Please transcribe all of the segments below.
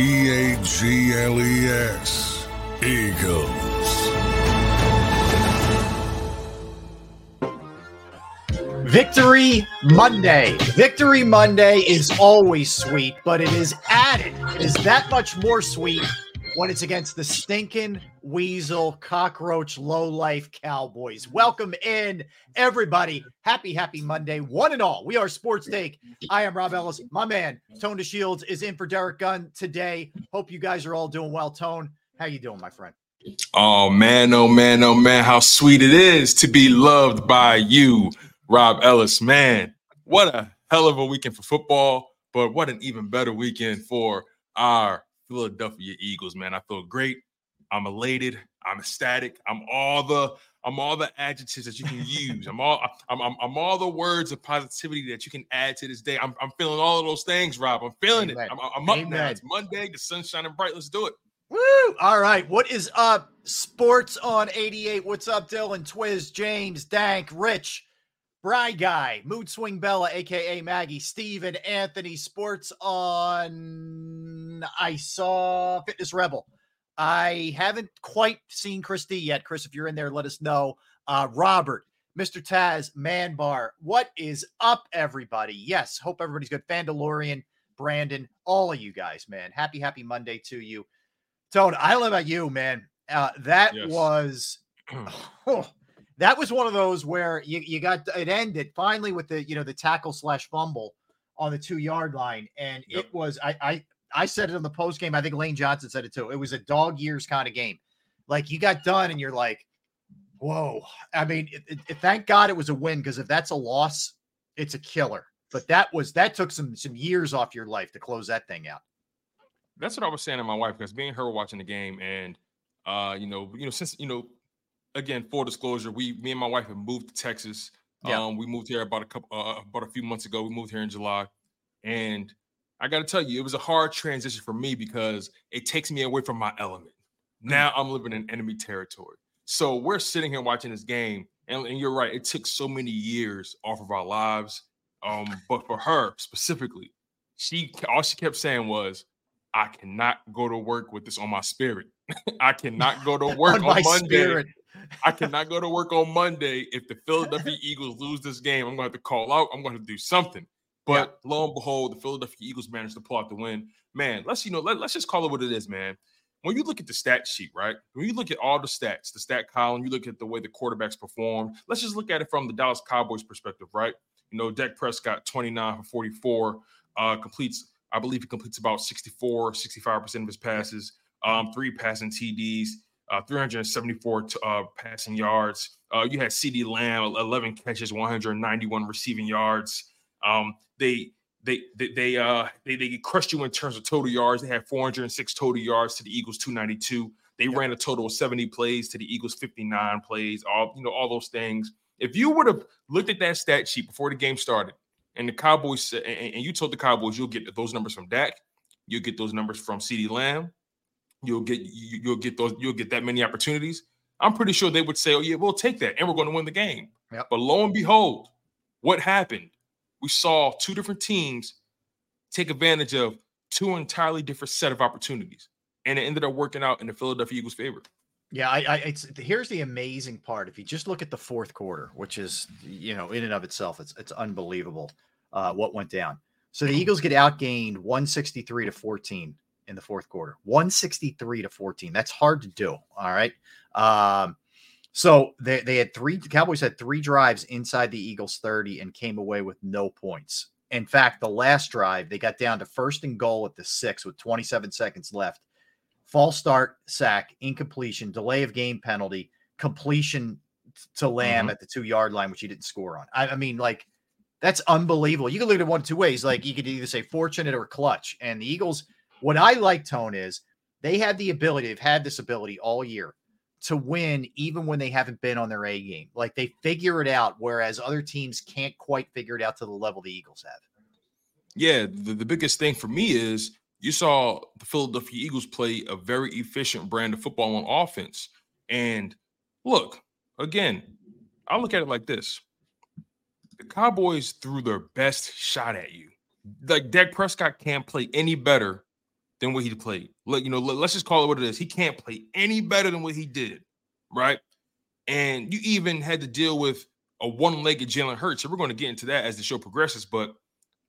E-A-G-L-E-S, Eagles. Victory Monday. Victory Monday is always sweet, but it is that much more sweet when it's against the stinking weasel, cockroach, lowlife Cowboys. Welcome in, everybody. Happy Monday, one and all. We are Sports Take. I am Rob Ellis. My man, Tone DeShields, is in for Derrick Gunn today. Hope you guys are all doing well. Tone, how you doing, my friend? Oh, man, oh, man, oh, man. How sweet it is to be loved by you, Rob Ellis. Man, what a hell of a weekend for football, but what an even better weekend for our Philadelphia Eagles, man. I feel great. I'm elated. I'm ecstatic. I'm all the adjectives that you can use. I'm all the words of positivity that you can add to this day. I'm feeling all of those things, Rob. I'm feeling it. I'm up now. It's Monday. The sun's shining bright. Let's do it. Woo! All right. What is up? Sports on 88. What's up, Dylan, Twiz, James, Dank, Rich, Bry Guy, Mood Swing Bella, a.k.a. Maggie, Steve, and Anthony. Sports on I Saw Fitness Rebel. I haven't quite seen Chris D yet. Chris, if you're in there, let us know. Robert, Mr. Taz, Man Bar. What is up, everybody? Yes, hope everybody's good. Fandalorian, Brandon, all of you guys, man. Happy Monday to you. Tone, I don't know about you, man. That was one of those where you got it ended finally with the tackle / fumble on the 2-yard line, and yep. It was I said it on the post game. I think Lane Johnson said it too. It was a dog years kind of game. Like, you got done and you're like, whoa. I mean, thank God it was a win, because if that's a loss, it's a killer. But that took some years off your life to close that thing out. That's what I was saying to my wife, because me and her were watching the game, and again, full disclosure, me and my wife have moved to Texas. Yeah. We moved here about a few months ago. We moved here in July, and I got to tell you, it was a hard transition for me because it takes me away from my element. Now I'm living in enemy territory. So we're sitting here watching this game, and you're right. It took so many years off of our lives. But for her specifically, all she kept saying was, I cannot go to work with this on my spirit. I cannot go to work on Monday. I cannot go to work on Monday. If the Philadelphia Eagles lose this game, I'm going to have to call out. I'm going to do something. But yeah, lo and behold, the Philadelphia Eagles managed to pull out the win. Man, let's just call it what it is, man. When you look at the stat sheet, right? When you look at all the stats, the stat column, you look at the way the quarterbacks performed. Let's just look at it from the Dallas Cowboys perspective, right? Dak Prescott, 29 for 44, completes I believe he completes about 65% of his passes, 3 passing TDs, 374 passing yards. You had CeeDee Lamb, 11 catches, 191 receiving yards. They crushed you in terms of total yards. They had 406 total yards to the Eagles, 292. They ran a total of 70 plays to the Eagles, 59 plays. All those things. If you would have looked at that stat sheet before the game started, and the Cowboys, and you told the Cowboys, you'll get those numbers from Dak, you'll get those numbers from CeeDee Lamb, you'll get that many opportunities, I'm pretty sure they would say, "Oh yeah, we'll take that, and we're going to win the game." Yep. But lo and behold, what happened? We saw two different teams take advantage of two entirely different set of opportunities, and it ended up working out in the Philadelphia Eagles' favor. Yeah, here's the amazing part. If you just look at the fourth quarter, which is, in and of itself, it's unbelievable what went down. So the Eagles get outgained 163-14 in the fourth quarter. 163-14. That's hard to do. All right. So the Cowboys had three drives inside the Eagles 30 and came away with no points. In fact, the last drive, they got down to 1st and goal at the 6 with 27 seconds left. False start, sack, incompletion, delay of game penalty, completion to Lamb at the 2-yard line, which he didn't score on. I mean, that's unbelievable. You can look at it one of two ways. Like, you could either say fortunate or clutch. And the Eagles, what I like, Tone, is they've had this ability all year to win even when they haven't been on their A game. Like, they figure it out, whereas other teams can't quite figure it out to the level the Eagles have. Yeah, the biggest thing for me is, you saw the Philadelphia Eagles play a very efficient brand of football on offense. And look, again, I look at it like this. The Cowboys threw their best shot at you. Like, Dak Prescott can't play any better than what he played. Let's just call it what it is. He can't play any better than what he did, right? And you even had to deal with a one-legged Jalen Hurts. So we're going to get into that as the show progresses. But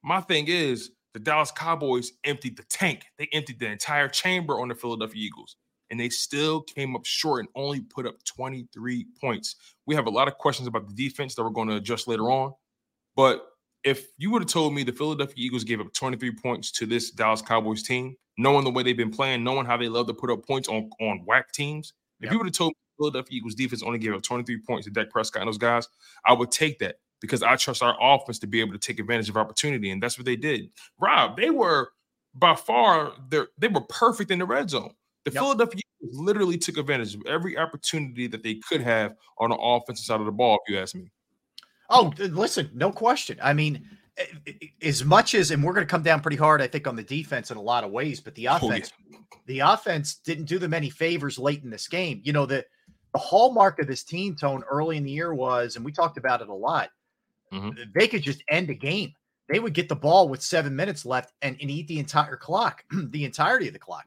my thing is, the Dallas Cowboys emptied the tank. They emptied the entire chamber on the Philadelphia Eagles, and they still came up short and only put up 23 points. We have a lot of questions about the defense that we're going to adjust later on, but if you would have told me the Philadelphia Eagles gave up 23 points to this Dallas Cowboys team, knowing the way they've been playing, knowing how they love to put up points on whack teams, if you would have told me the Philadelphia Eagles defense only gave up 23 points to Dak Prescott and those guys, I would take that, because I trust our offense to be able to take advantage of opportunity, and that's what they did. Rob, they were by far they were perfect in the red zone. The Philadelphia Eagles literally took advantage of every opportunity that they could have on the offensive side of the ball, if you ask me. Oh, listen, no question. I mean, as much as – and we're going to come down pretty hard, I think, on the defense in a lot of ways, but the offense didn't do them any favors late in this game. The hallmark of this team, Tone, early in the year was – and we talked about it a lot – they could just end a game. They would get the ball with 7 minutes left and eat the entire clock, the entirety of the clock.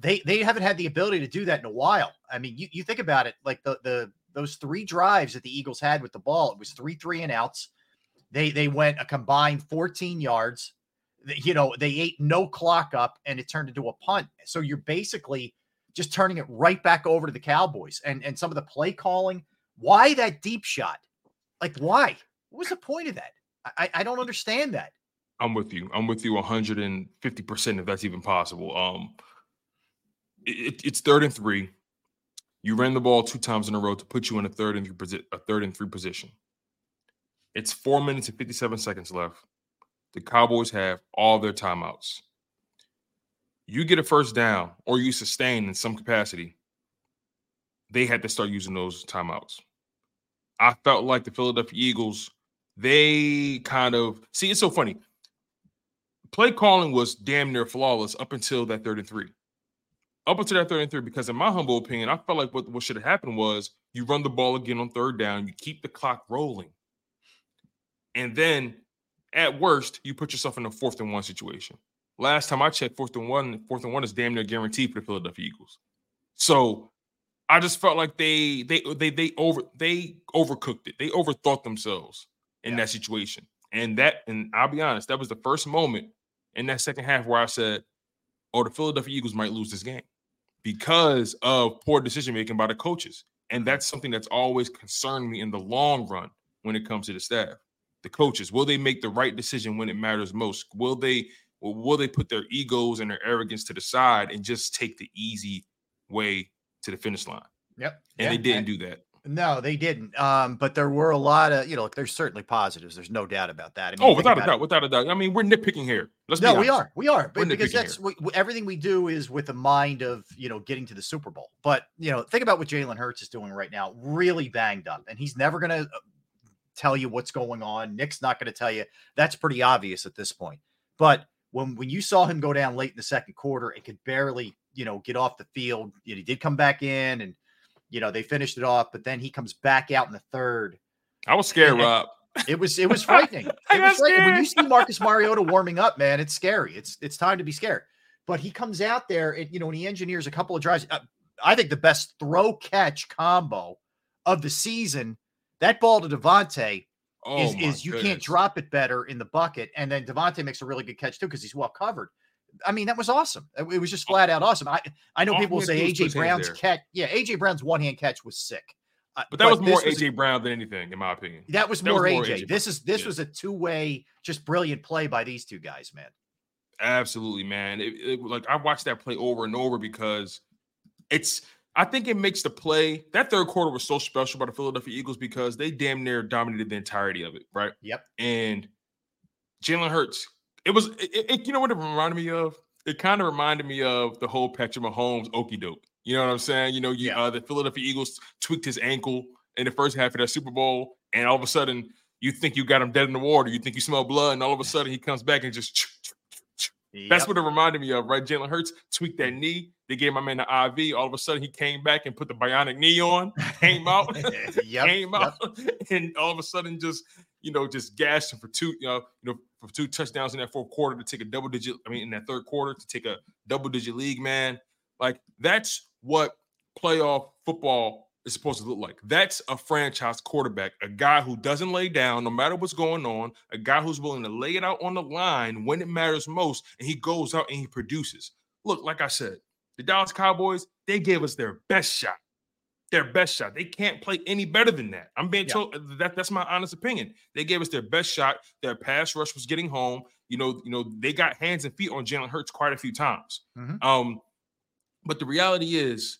They haven't had the ability to do that in a while. I mean, you think about it, like those three drives that the Eagles had with the ball, it was 3 and outs. They went a combined 14 yards. They ate no clock up, and it turned into a punt. So you're basically just turning it right back over to the Cowboys. And some of the play calling, why that deep shot? Like, why? What was the point of that? I don't understand that. I'm with you 150%, if that's even possible. It's 3rd and 3. You ran the ball 2 times in a row to put you in a third and three position. It's 4 minutes and 57 seconds left. The Cowboys have all their timeouts. You get a first down or you sustain in some capacity. They had to start using those timeouts. I felt like the Philadelphia Eagles, they kind of – see, it's so funny. Play calling was damn near flawless up until that 3rd and 3. Up until that 3rd and 3, because in my humble opinion, I felt like what should have happened was you run the ball again on 3rd down, you keep the clock rolling, and then at worst, you put yourself in a 4th and 1 situation. Last time I checked, 4th and 1 is damn near guaranteed for the Philadelphia Eagles. So – I just felt like they overcooked it. They overthought themselves in that situation. And I'll be honest, that was the first moment in that second half where I said, oh, the Philadelphia Eagles might lose this game because of poor decision-making by the coaches. And that's something that's always concerned me in the long run when it comes to the staff, the coaches. Will they make the right decision when it matters most? Will they or will they put their egos and their arrogance to the side and just take the easy way to the finish line? Yep. And they didn't do that. No, they didn't. But there were a lot of, look, there's certainly positives. There's no doubt about that. I mean, without a doubt. I mean, we're nitpicking here. We are. But because that's everything we do is with the mind of, getting to the Super Bowl. But, think about what Jalen Hurts is doing right now, really banged up. And he's never going to tell you what's going on. Nick's not going to tell you. That's pretty obvious at this point. But when you saw him go down late in the second quarter and could barely, get off the field, he did come back in and, they finished it off, but then he comes back out in the third. I was scared, Rob. It was frightening. It was frightening. When you see Marcus Mariota warming up, man, it's scary. It's time to be scared. But he comes out there, and when he engineers a couple of drives, I think the best throw-catch combo of the season, that ball to Devontae, is you can't drop it better in the bucket. And then Devontae makes a really good catch, too, because he's well covered. I mean, that was awesome. It was just flat out awesome. I know people will say A.J. Brown's catch. Yeah, A.J. Brown's one-hand catch was sick. But that was more A.J. Brown than anything, in my opinion. That was more A.J. This was a two-way, just brilliant play by these two guys, man. Absolutely, man. I watched that play over and over because I think it makes the play. That third quarter was so special by the Philadelphia Eagles because they damn near dominated the entirety of it, right? Yep. And Jalen Hurts. You know what it reminded me of? It kind of reminded me of the whole Patrick Mahomes okie doke. You know what I'm saying? The Philadelphia Eagles tweaked his ankle in the first half of that Super Bowl, and all of a sudden you think you got him dead in the water. You think you smell blood, and all of a sudden he comes back and just yep. That's what it reminded me of, right? Jalen Hurts tweaked that knee. They gave my man the IV. All of a sudden he came back and put the bionic knee on, came out, and all of a sudden just gashed him for two touchdowns in that fourth quarter to take a double-digit, in that third quarter to take a double-digit league, man. Like, that's what playoff football is supposed to look like. That's a franchise quarterback, a guy who doesn't lay down no matter what's going on, a guy who's willing to lay it out on the line when it matters most, and he goes out and he produces. Look, like I said, the Dallas Cowboys, they gave us their best shot. Their best shot. They can't play any better than that. I'm being told that's my honest opinion. They gave us their best shot. Their pass rush was getting home. They got hands and feet on Jalen Hurts quite a few times. Mm-hmm. But the reality is,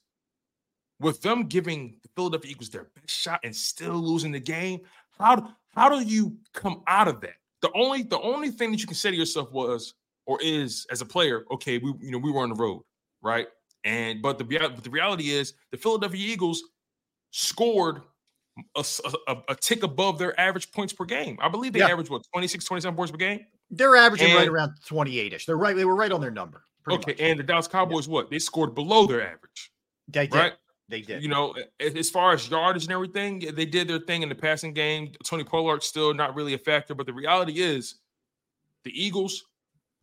with them giving the Philadelphia Eagles their best shot and still losing the game, how do you come out of that? The only thing that you can say to yourself is as a player, okay, we were on the road, right? But the reality is the Philadelphia Eagles scored a tick above their average points per game. I believe they averaged 26, 27 points per game. They're averaging right around 28-ish. They're right. They were right on their number. Okay. Much. And the Dallas Cowboys, what? They scored below their average. They did. Right? They did. As far as yardage and everything, they did their thing in the passing game. Tony Pollard's still not really a factor. But the reality is the Eagles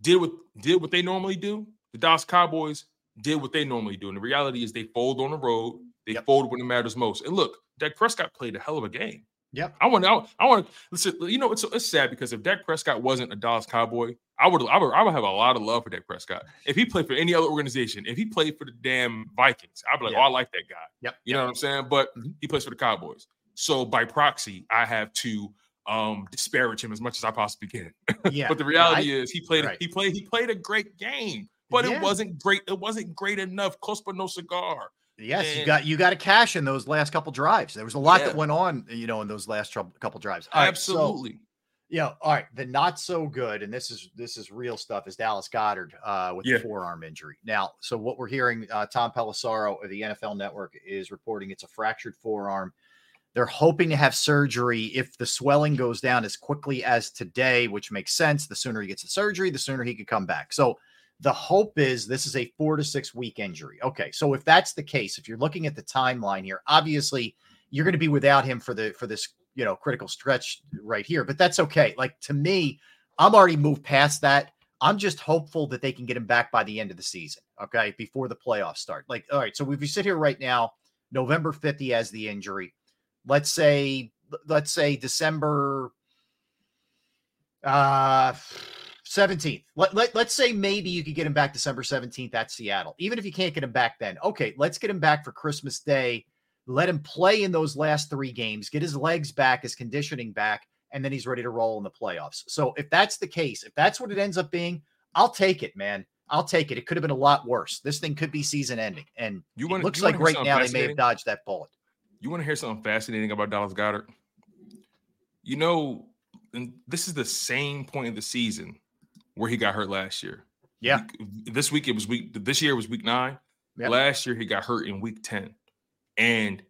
did what they normally do. The Dallas Cowboys did what they normally do. And the reality is they fold on the road. They fold when it matters most. And look, Dak Prescott played a hell of a game. Yep. I want to listen. It's sad because if Dak Prescott wasn't a Dallas Cowboy, I would have a lot of love for Dak Prescott. If he played for any other organization, if he played for the damn Vikings, I'd be like, I like that guy. Yep. You know what I'm saying? But he plays for the Cowboys. So by proxy, I have to disparage him as much as I possibly can. Yeah. But the reality is he played a great game. But it wasn't great. It wasn't great enough. Close but no cigar. Yes, and you got to cash in those last couple drives. There was a lot that went on, in those last couple drives. All absolutely. Right, so, all right. The not so good, and this is real stuff, is Dallas Goedert with the forearm injury. Now, so what we're hearing, Tom Pelissaro of the NFL Network is reporting it's a fractured forearm. They're hoping to have surgery if the swelling goes down as quickly as today, which makes sense. The sooner he gets the surgery, the sooner he could come back. So the hope is this is a 4 to 6 week injury. Okay, so if that's the case, if you're looking at the timeline here, obviously you're going to be without him for this critical stretch right here. But that's okay. Like, to me, I'm already moved past that. I'm just hopeful that they can get him back by the end of the season. Okay, before the playoffs start. Like, all right, so if we sit here right now, November 5th he has the injury. Let's say December 17th. Let's say maybe you could get him back December 17th at Seattle. Even if you can't get him back then, okay, let's get him back for Christmas Day. Let him play in those last three games, get his legs back, his conditioning back, and then he's ready to roll in the playoffs. So if that's the case, if that's what it ends up being, I'll take it, man. I'll take it. It could have been a lot worse. This thing could be season ending. And it looks like right now they may have dodged that bullet. You want to hear something fascinating about Dallas Goedert? You know, and this is the same point of the season where he got hurt last year. Yeah. This year was week 9. Yep. Last year he got hurt in week 10. And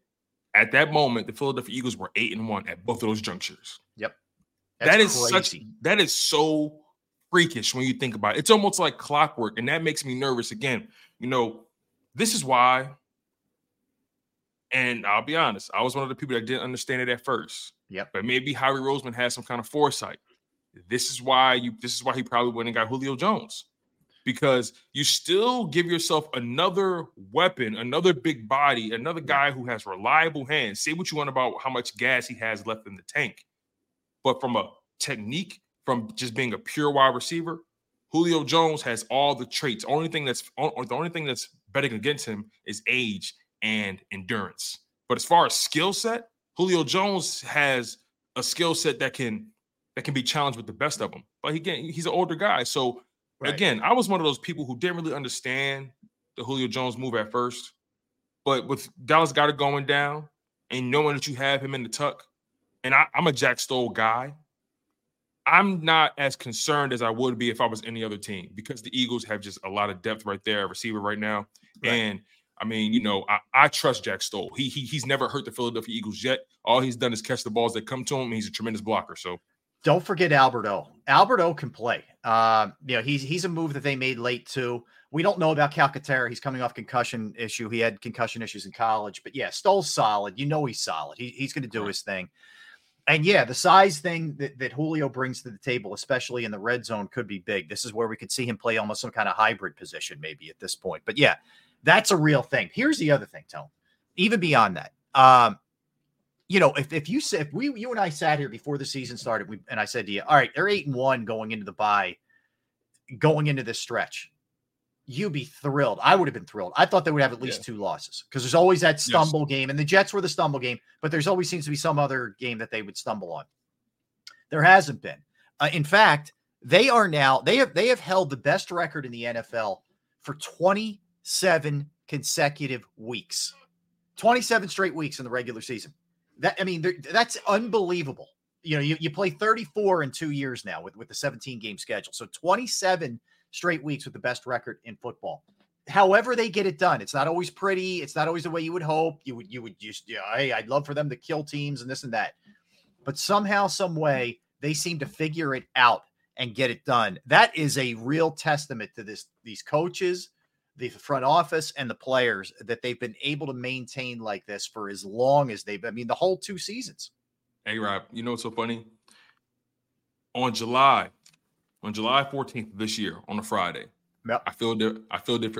at that moment, the Philadelphia Eagles were 8-1 at both of those junctures. Yep. That is so freakish when you think about it. It's almost like clockwork, and that makes me nervous again. You know, this is why, and I'll be honest, I was one of the people that didn't understand it at first. Yep. But maybe Howie Roseman had some kind of foresight. This is why he probably went and got Julio Jones, because you still give yourself another weapon, another big body, another guy who has reliable hands. Say what you want about how much gas he has left in the tank, but from a technique, from just being a pure wide receiver, Julio Jones has all the traits. The only thing that's betting against him is age and endurance. But as far as skill set, Julio Jones has a skill set that can be challenged with the best of them. But again, he's an older guy. So again, I was one of those people who didn't really understand the Julio Jones move at first. But with Dallas Goedert going down and knowing that you have him in the tuck, and I'm a Jack Stoll guy, I'm not as concerned as I would be if I was any other team, because the Eagles have just a lot of depth right there at receiver right now. Right. And I mean, you know, I trust Jack Stoll. He's never hurt the Philadelphia Eagles yet. All he's done is catch the balls that come to him, and he's a tremendous blocker. So don't forget Albert O. Albert O can play. You know, he's a move that they made late too. We don't know about Calcaterra. He's coming off concussion issue. He had concussion issues in college, but yeah, Stoll's solid. You know, he's solid. He's going to do his thing. And yeah, the size thing that Julio brings to the table, especially in the red zone, could be big. This is where we could see him play almost some kind of hybrid position maybe at this point. But yeah, that's a real thing. Here's the other thing, Tone, even beyond that. You know, if you and I sat here before the season started, and I said to you, all right, they're 8-1 going into the bye, going into this stretch, you'd be thrilled. I would have been thrilled. I thought they would have at least two losses, because there's always that stumble game, and the Jets were the stumble game, but there's always seems to be some other game that they would stumble on. There hasn't been. In fact, they have held the best record in the NFL for 27 consecutive weeks, 27 straight weeks in the regular season. That's unbelievable. You know, you play 34 in 2 years now with the 17-game schedule. So 27 straight weeks with the best record in football. However they get it done, it's not always pretty. It's not always the way you would hope. You would just, you know, hey, I'd love for them to kill teams and this and that. But somehow, some way, they seem to figure it out and get it done. That is a real testament to these coaches, the front office, and the players, that they've been able to maintain like this for as long as they've been. I mean, the whole 2 seasons. Hey, Rob, you know what's so funny? On July 14th of this year, on a Friday, yep, I filled in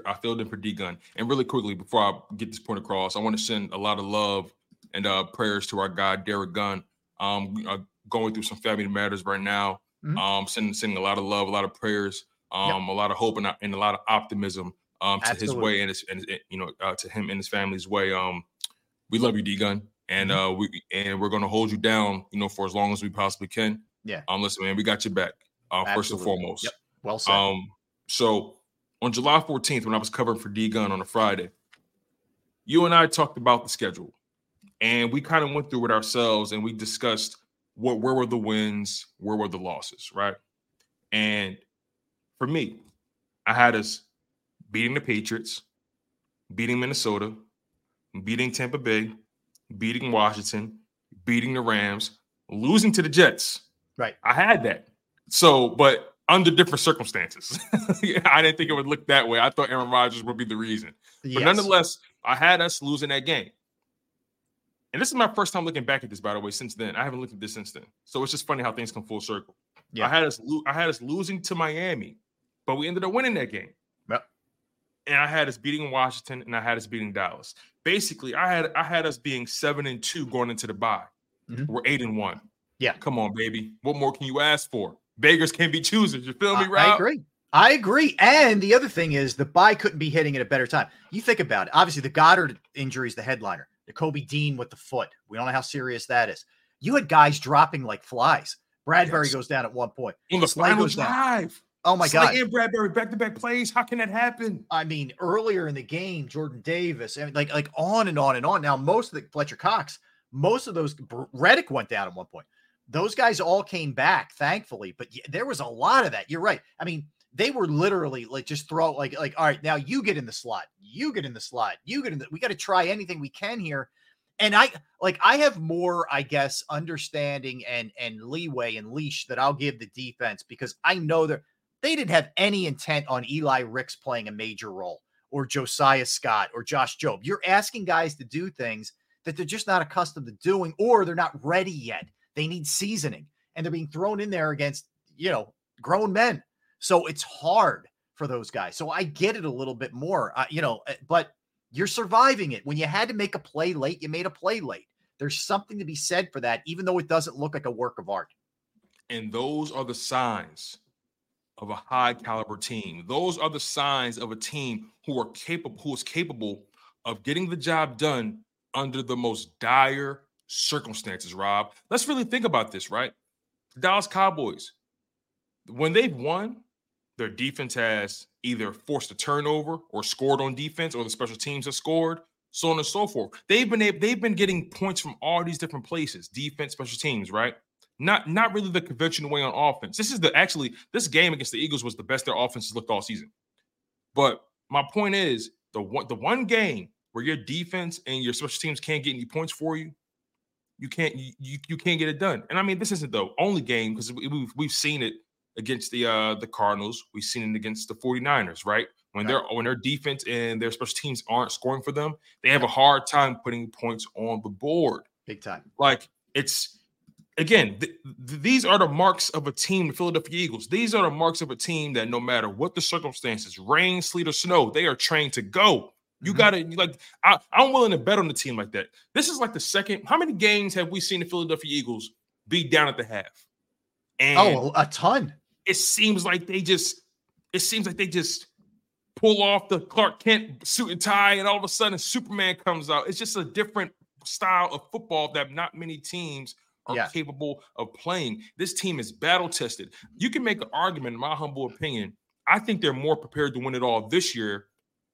for D Gunn. And really quickly, before I get this point across, I want to send a lot of love and prayers to our guy, Derrick Gunn, going through some family matters right now. Mm-hmm. Sending a lot of love, a lot of prayers, a lot of hope, and a lot of optimism. To his way to him and his family's way. We love you, D Gun, and we're gonna hold you down, you know, for as long as we possibly can. Yeah. Listen, man, we got your back. First and foremost. Yep. Well said. So on July 14th, when I was covering for D Gun on a Friday, you and I talked about the schedule, and we kind of went through it ourselves, and we discussed where were the wins, where were the losses, right? And for me, I had us beating the Patriots, beating Minnesota, beating Tampa Bay, beating Washington, beating the Rams, losing to the Jets. Right. I had that. So, but under different circumstances. I didn't think it would look that way. I thought Aaron Rodgers would be the reason. Yes. But nonetheless, I had us losing that game. And this is my first time looking back at this, by the way, since then. I haven't looked at this since then. So it's just funny how things come full circle. Yeah. I had us losing to Miami, but we ended up winning that game. And I had us beating Washington, and I had us beating Dallas. Basically, I had us being 7-2 going into the bye. Mm-hmm. We're 8-1. Yeah, come on, baby. What more can you ask for? Beggars can't be choosers. You feel me, Rob? I agree. And the other thing is, the bye couldn't be hitting at a better time. You think about it. Obviously, the Goddard injury is the headliner. Nakobe Dean with the foot. We don't know how serious that is. You had guys dropping like flies. Bradbury goes down at one point. In the final drive. Oh, my God. Slay and Bradbury, back-to-back plays. How can that happen? I mean, earlier in the game, Jordan Davis, and like on and on and on. Now, most of the Fletcher Cox, most of those, Reddick went down at one point. Those guys all came back, thankfully. But there was a lot of that. You're right. I mean, they were literally like just throw like, all right, now you get in the slot. You get in the slot. You get in the – we got to try anything we can here. And I have more, I guess, understanding and leeway and leash that I'll give the defense because I know that they didn't have any intent on Eli Ricks playing a major role or Josiah Scott or Josh Jobe. You're asking guys to do things that they're just not accustomed to doing or they're not ready yet. They need seasoning and they're being thrown in there against, you know, grown men. So it's hard for those guys. So I get it a little bit more, you know, but you're surviving it. When you had to make a play late, you made a play late. There's something to be said for that, even though it doesn't look like a work of art. And those are the signs of a high caliber team. Those are the signs of a team who is capable of getting the job done under the most dire circumstances, Rob. Let's really think about this, right? The Dallas Cowboys, when they've won, their defense has either forced a turnover or scored on defense, or the special teams have scored, so on and so forth. They've been getting points from all these different places, defense, special teams, right? Not really the conventional way on offense. This game against the Eagles was the best their offense has looked all season. But my point is the one game where your defense and your special teams can't get any points for you, you can't get it done. And I mean, this isn't the only game because we've seen it against the Cardinals. We've seen it against the 49ers, right? When their defense and their special teams aren't scoring for them, they have a hard time putting points on the board. Big time. Like it's. Again, these are the marks of a team, the Philadelphia Eagles. These are the marks of a team that no matter what the circumstances, rain, sleet, or snow, they are trained to go. You got to, like, I'm willing to bet on a team like that. This is like the second. How many games have we seen the Philadelphia Eagles be down at the half? And a ton. It seems like they just pull off the Clark Kent suit and tie, and all of a sudden Superman comes out. It's just a different style of football that not many teams are capable of playing. This team is battle-tested. You can make an argument, in my humble opinion, I think they're more prepared to win it all this year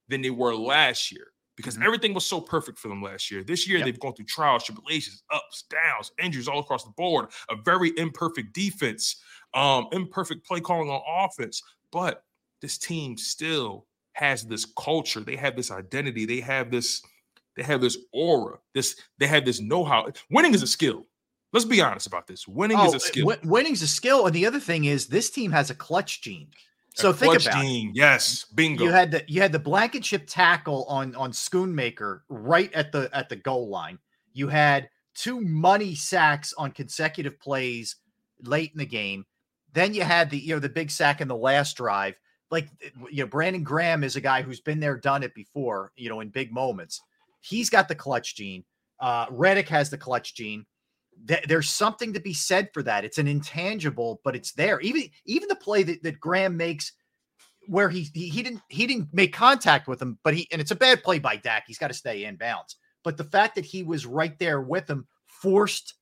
than they were last year because everything was so perfect for them last year. This year, they've gone through trials, tribulations, ups, downs, injuries all across the board, a very imperfect defense, imperfect play calling on offense. But this team still has this culture. They have this identity. They have this aura. They have this know-how. Winning is a skill. Let's be honest about this. Winning is a skill. Winning's a skill. And the other thing is this team has a clutch gene. So think about it. Yes. Bingo. You had the Blankenship tackle on Schoonmaker right at the goal line. You had two money sacks on consecutive plays late in the game. Then you had the big sack in the last drive. Like, you know, Brandon Graham is a guy who's been there, done it before, you know, in big moments. He's got the clutch gene. Reddick has the clutch gene. There's something to be said for that. It's an intangible, but it's there. Even the play that Graham makes where he didn't make contact with him, but and it's a bad play by Dak. He's got to stay in bounds. But the fact that he was right there with him forced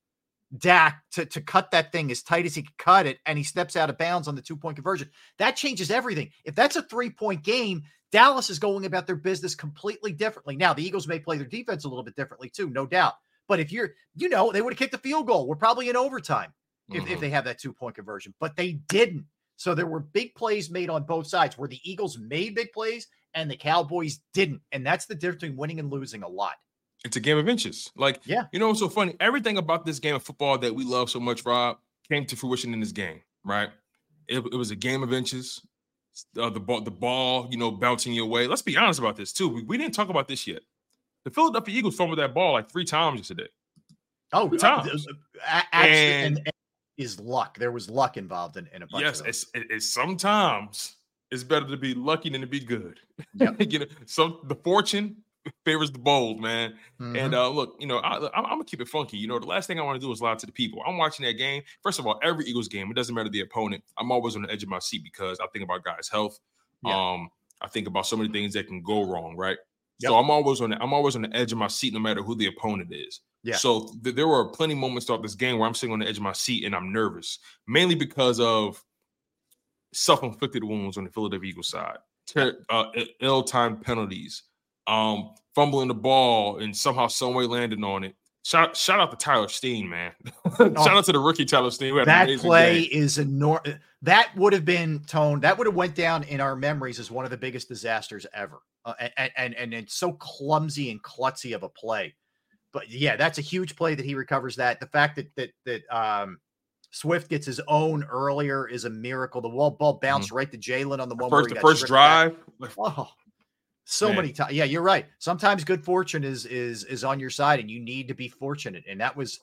Dak to cut that thing as tight as he could cut it, and he steps out of bounds on the two-point conversion. That changes everything. If that's a three-point game, Dallas is going about their business completely differently. Now, the Eagles may play their defense a little bit differently too, no doubt. But if you're, you know, they would have kicked the field goal. We're probably in overtime if they have that two-point conversion. But they didn't. So there were big plays made on both sides where the Eagles made big plays and the Cowboys didn't. And that's the difference between winning and losing a lot. It's a game of inches. Like, you know, it's so funny. Everything about this game of football that we love so much, Rob, came to fruition in this game, right? It was a game of inches. The ball, you know, bouncing your way. Let's be honest about this, too. We didn't talk about this yet. The Philadelphia Eagles fumbled that ball like 3 times yesterday. Oh, 3 times. And is luck. There was luck involved in a bunch of those. Yes, sometimes it's better to be lucky than to be good. Yep. You know, so the fortune favors the bold, man. Mm-hmm. And look, you know, I'm going to keep it funky. You know, the last thing I want to do is lie to the people. I'm watching that game. First of all, every Eagles game, it doesn't matter the opponent. I'm always on the edge of my seat because I think about guys' health. Yeah. I think about so many things that can go wrong, right? Yep. So I'm always on the edge of my seat, no matter who the opponent is. Yeah. So there were plenty of moments throughout this game where I'm sitting on the edge of my seat and I'm nervous, mainly because of self-inflicted wounds on the Philadelphia Eagles side, ill-timed penalties, fumbling the ball and somehow, some way landing on it. Shout out to Tyler Steen, man. Shout out to the rookie Tyler Steen. That play is enormous. That would have been, Tone, that would have went down in our memories as one of the biggest disasters ever. And it's so clumsy and klutzy of a play. But, yeah, that's a huge play that he recovers that. The fact that Swift gets his own earlier is a miracle. The ball bounced right to Jalen on the one where he got the first drive. Wow. So many times. Yeah, you're right. Sometimes good fortune is on your side, and you need to be fortunate. And that was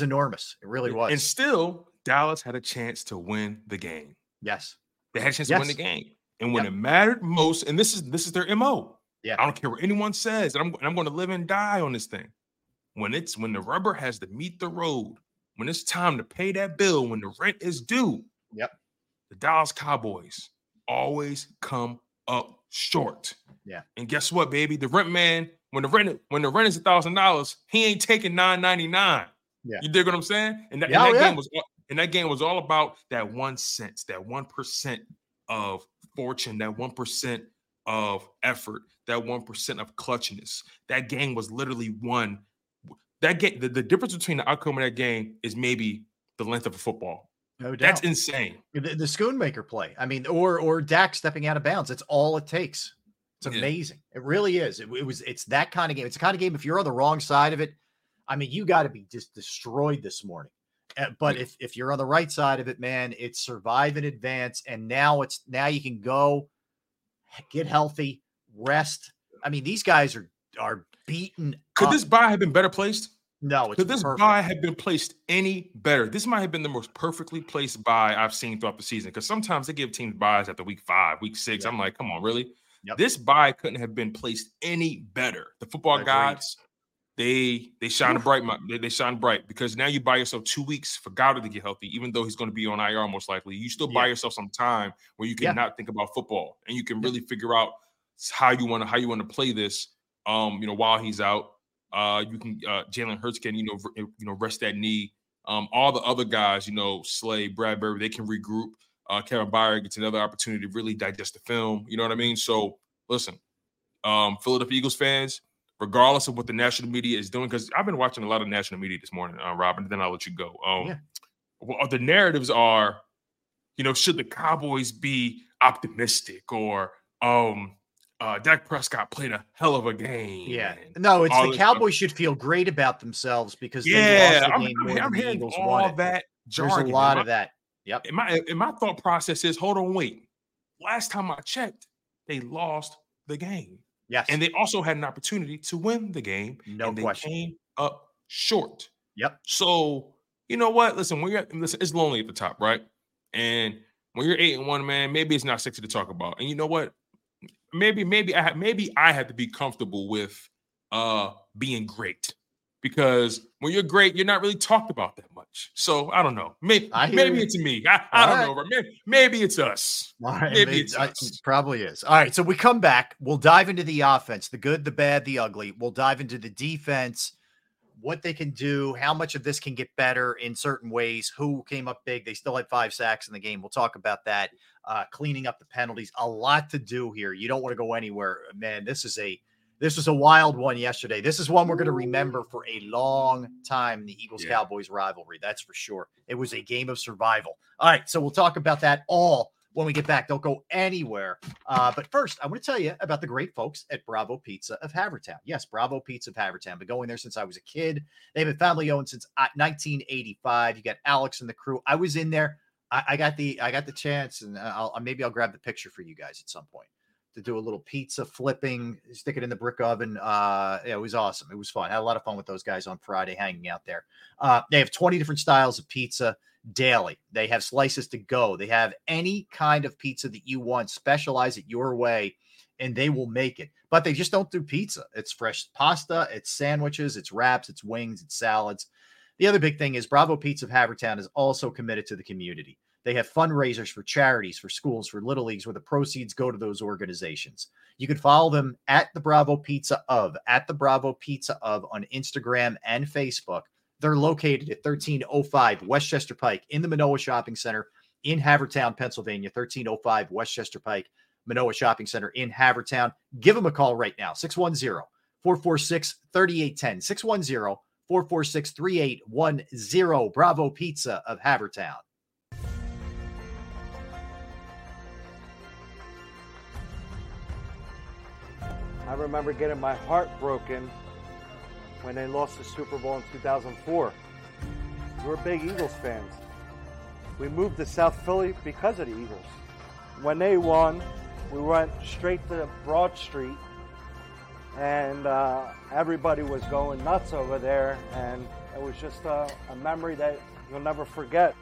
enormous. It really was. And still, Dallas had a chance to win the game. Yes. They had a chance to win the game. And when it mattered most, and this is their MO. Yeah. I don't care what anyone says. And I'm going to live and die on this thing. When the rubber has to meet the road, when it's time to pay that bill, when the rent is due, the Dallas Cowboys always come up short. Yeah. And guess what, baby? The rent man, when the rent is $1,000, he ain't taking $9.99. Yeah. You dig what I'm saying? And that game was all about that 1 cent, that 1% of fortune, that 1% of effort, that 1% of clutchiness. That game was literally won. That game, the difference between the outcome of that game is maybe the length of a football. No doubt. That's insane. The Schoonmaker play. I mean, or Dak stepping out of bounds. That's all it takes. It's amazing. It really is. It's that kind of game. It's the kind of game, if you're on the wrong side of it, I mean, you got to be just destroyed this morning. But if you're on the right side of it, man, it's survive and advance. And now you can go get healthy, rest. I mean, these guys are beaten. Could this buy have been better placed? No, it's perfect. Could this buy have been placed any better? This might have been the most perfectly placed buy I've seen throughout the season, because sometimes they give teams buys after week 5, week 6. Yeah. I'm like, come on, really? Yep. This buy couldn't have been placed any better. The football gods, they shine bright. They shine bright, because now you buy yourself 2 weeks for Goddard to get healthy, even though he's going to be on IR most likely. You still buy yourself some time where you can not think about football, and you can really figure out how you want to play this. While he's out, you can Jalen Hurts can rest that knee. All the other guys, Slay, Bradbury, they can regroup. Kevin Byard gets another opportunity to really digest the film. You know what I mean? So, listen, Philadelphia Eagles fans, regardless of what the national media is doing, because I've been watching a lot of national media this morning, Rob, and then I'll let you go. Well, the narratives are, should the Cowboys be optimistic, or Dak Prescott played a hell of a game. Yeah. No, it's the Cowboys should feel great about themselves because they lost the game more than the Eagles won it. That jargon. There's a lot of that. Yep. And my thought process is, hold on, wait. Last time I checked, they lost the game. Yes. And they also had an opportunity to win the game. No and question. They came up short. Yep. So you know what? Listen, it's lonely at the top, right? And when you're 8-1, man, maybe it's not sexy to talk about. And you know what? Maybe I have to be comfortable with being great. Because when you're great, you're not really talked about that much. So I don't know. Maybe it's me. I don't know. But maybe it's us. All right. Maybe it's us. It probably is. All right. So we come back. We'll dive into the offense, the good, the bad, the ugly. We'll dive into the defense, what they can do, how much of this can get better in certain ways, who came up big. They still had 5 sacks in the game. We'll talk about that. Cleaning up the penalties. A lot to do here. You don't want to go anywhere. Man, this was a wild one yesterday. This is one we're going to remember for a long time, the Eagles-Cowboys rivalry. That's for sure. It was a game of survival. All right, so we'll talk about that all when we get back. Don't go anywhere. But first, I want to tell you about the great folks at Bravo Pizza of Havertown. Yes, Bravo Pizza of Havertown. Been going there since I was a kid. They've been family-owned since 1985. You got Alex and the crew. I was in there. I got the chance, and maybe I'll grab the picture for you guys at some point. To do a little pizza flipping, stick it in the brick oven. It was awesome. It was fun. I had a lot of fun with those guys on Friday hanging out there. They have 20 different styles of pizza daily. They have slices to go. They have any kind of pizza that you want. Specialize it your way, and they will make it. But they just don't do pizza. It's fresh pasta. It's sandwiches. It's wraps. It's wings. It's salads. The other big thing is Bravo Pizza of Havertown is also committed to the community. They have fundraisers for charities, for schools, for little leagues, where the proceeds go to those organizations. You can follow them at the Bravo Pizza of on Instagram and Facebook. They're located at 1305 Westchester Pike in the Manoa Shopping Center in Havertown, Pennsylvania, 1305 Westchester Pike, Manoa Shopping Center in Havertown. Give them a call right now, 610-446-3810, 610-446-3810, Bravo Pizza of Havertown. I remember getting my heart broken when they lost the Super Bowl in 2004. We're big Eagles fans. We moved to South Philly because of the Eagles. When they won, we went straight to Broad Street, and everybody was going nuts over there, and it was just a memory that you'll never forget.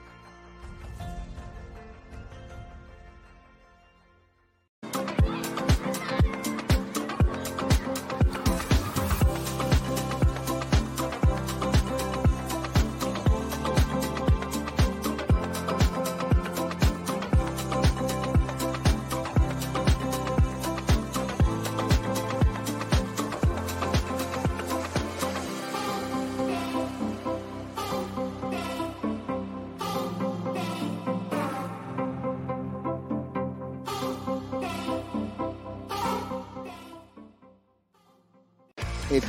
If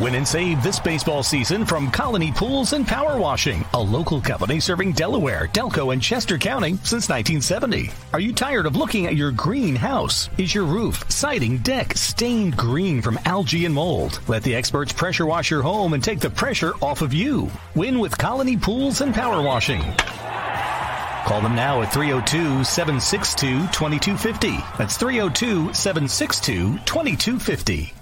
Win and save this baseball season from Colony Pools and Power Washing, a local company serving Delaware, Delco, and Chester County since 1970. Are you tired of looking at your green house? Is your roof, siding, deck stained green from algae and mold? Let the experts pressure wash your home and take the pressure off of you. Win with Colony Pools and Power Washing. Call them now at 302-762-2250. That's 302-762-2250.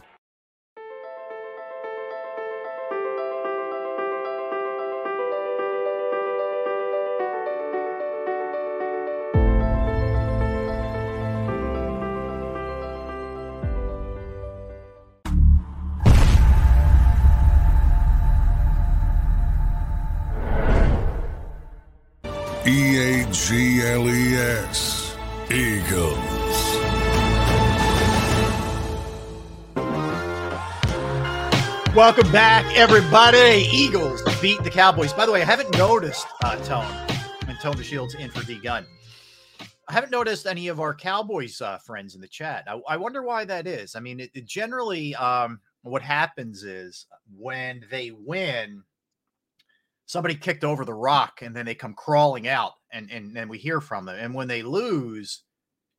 E-A-G-L-E-S, Eagles. Welcome back, everybody. Eagles beat the Cowboys. By the way, I haven't noticed, Tone DeShields in for D Gunn. I haven't noticed any of our Cowboys friends in the chat. I wonder why that is. I mean, it generally what happens is when they win, somebody kicked over the rock and then they come crawling out and we hear from them. And when they lose,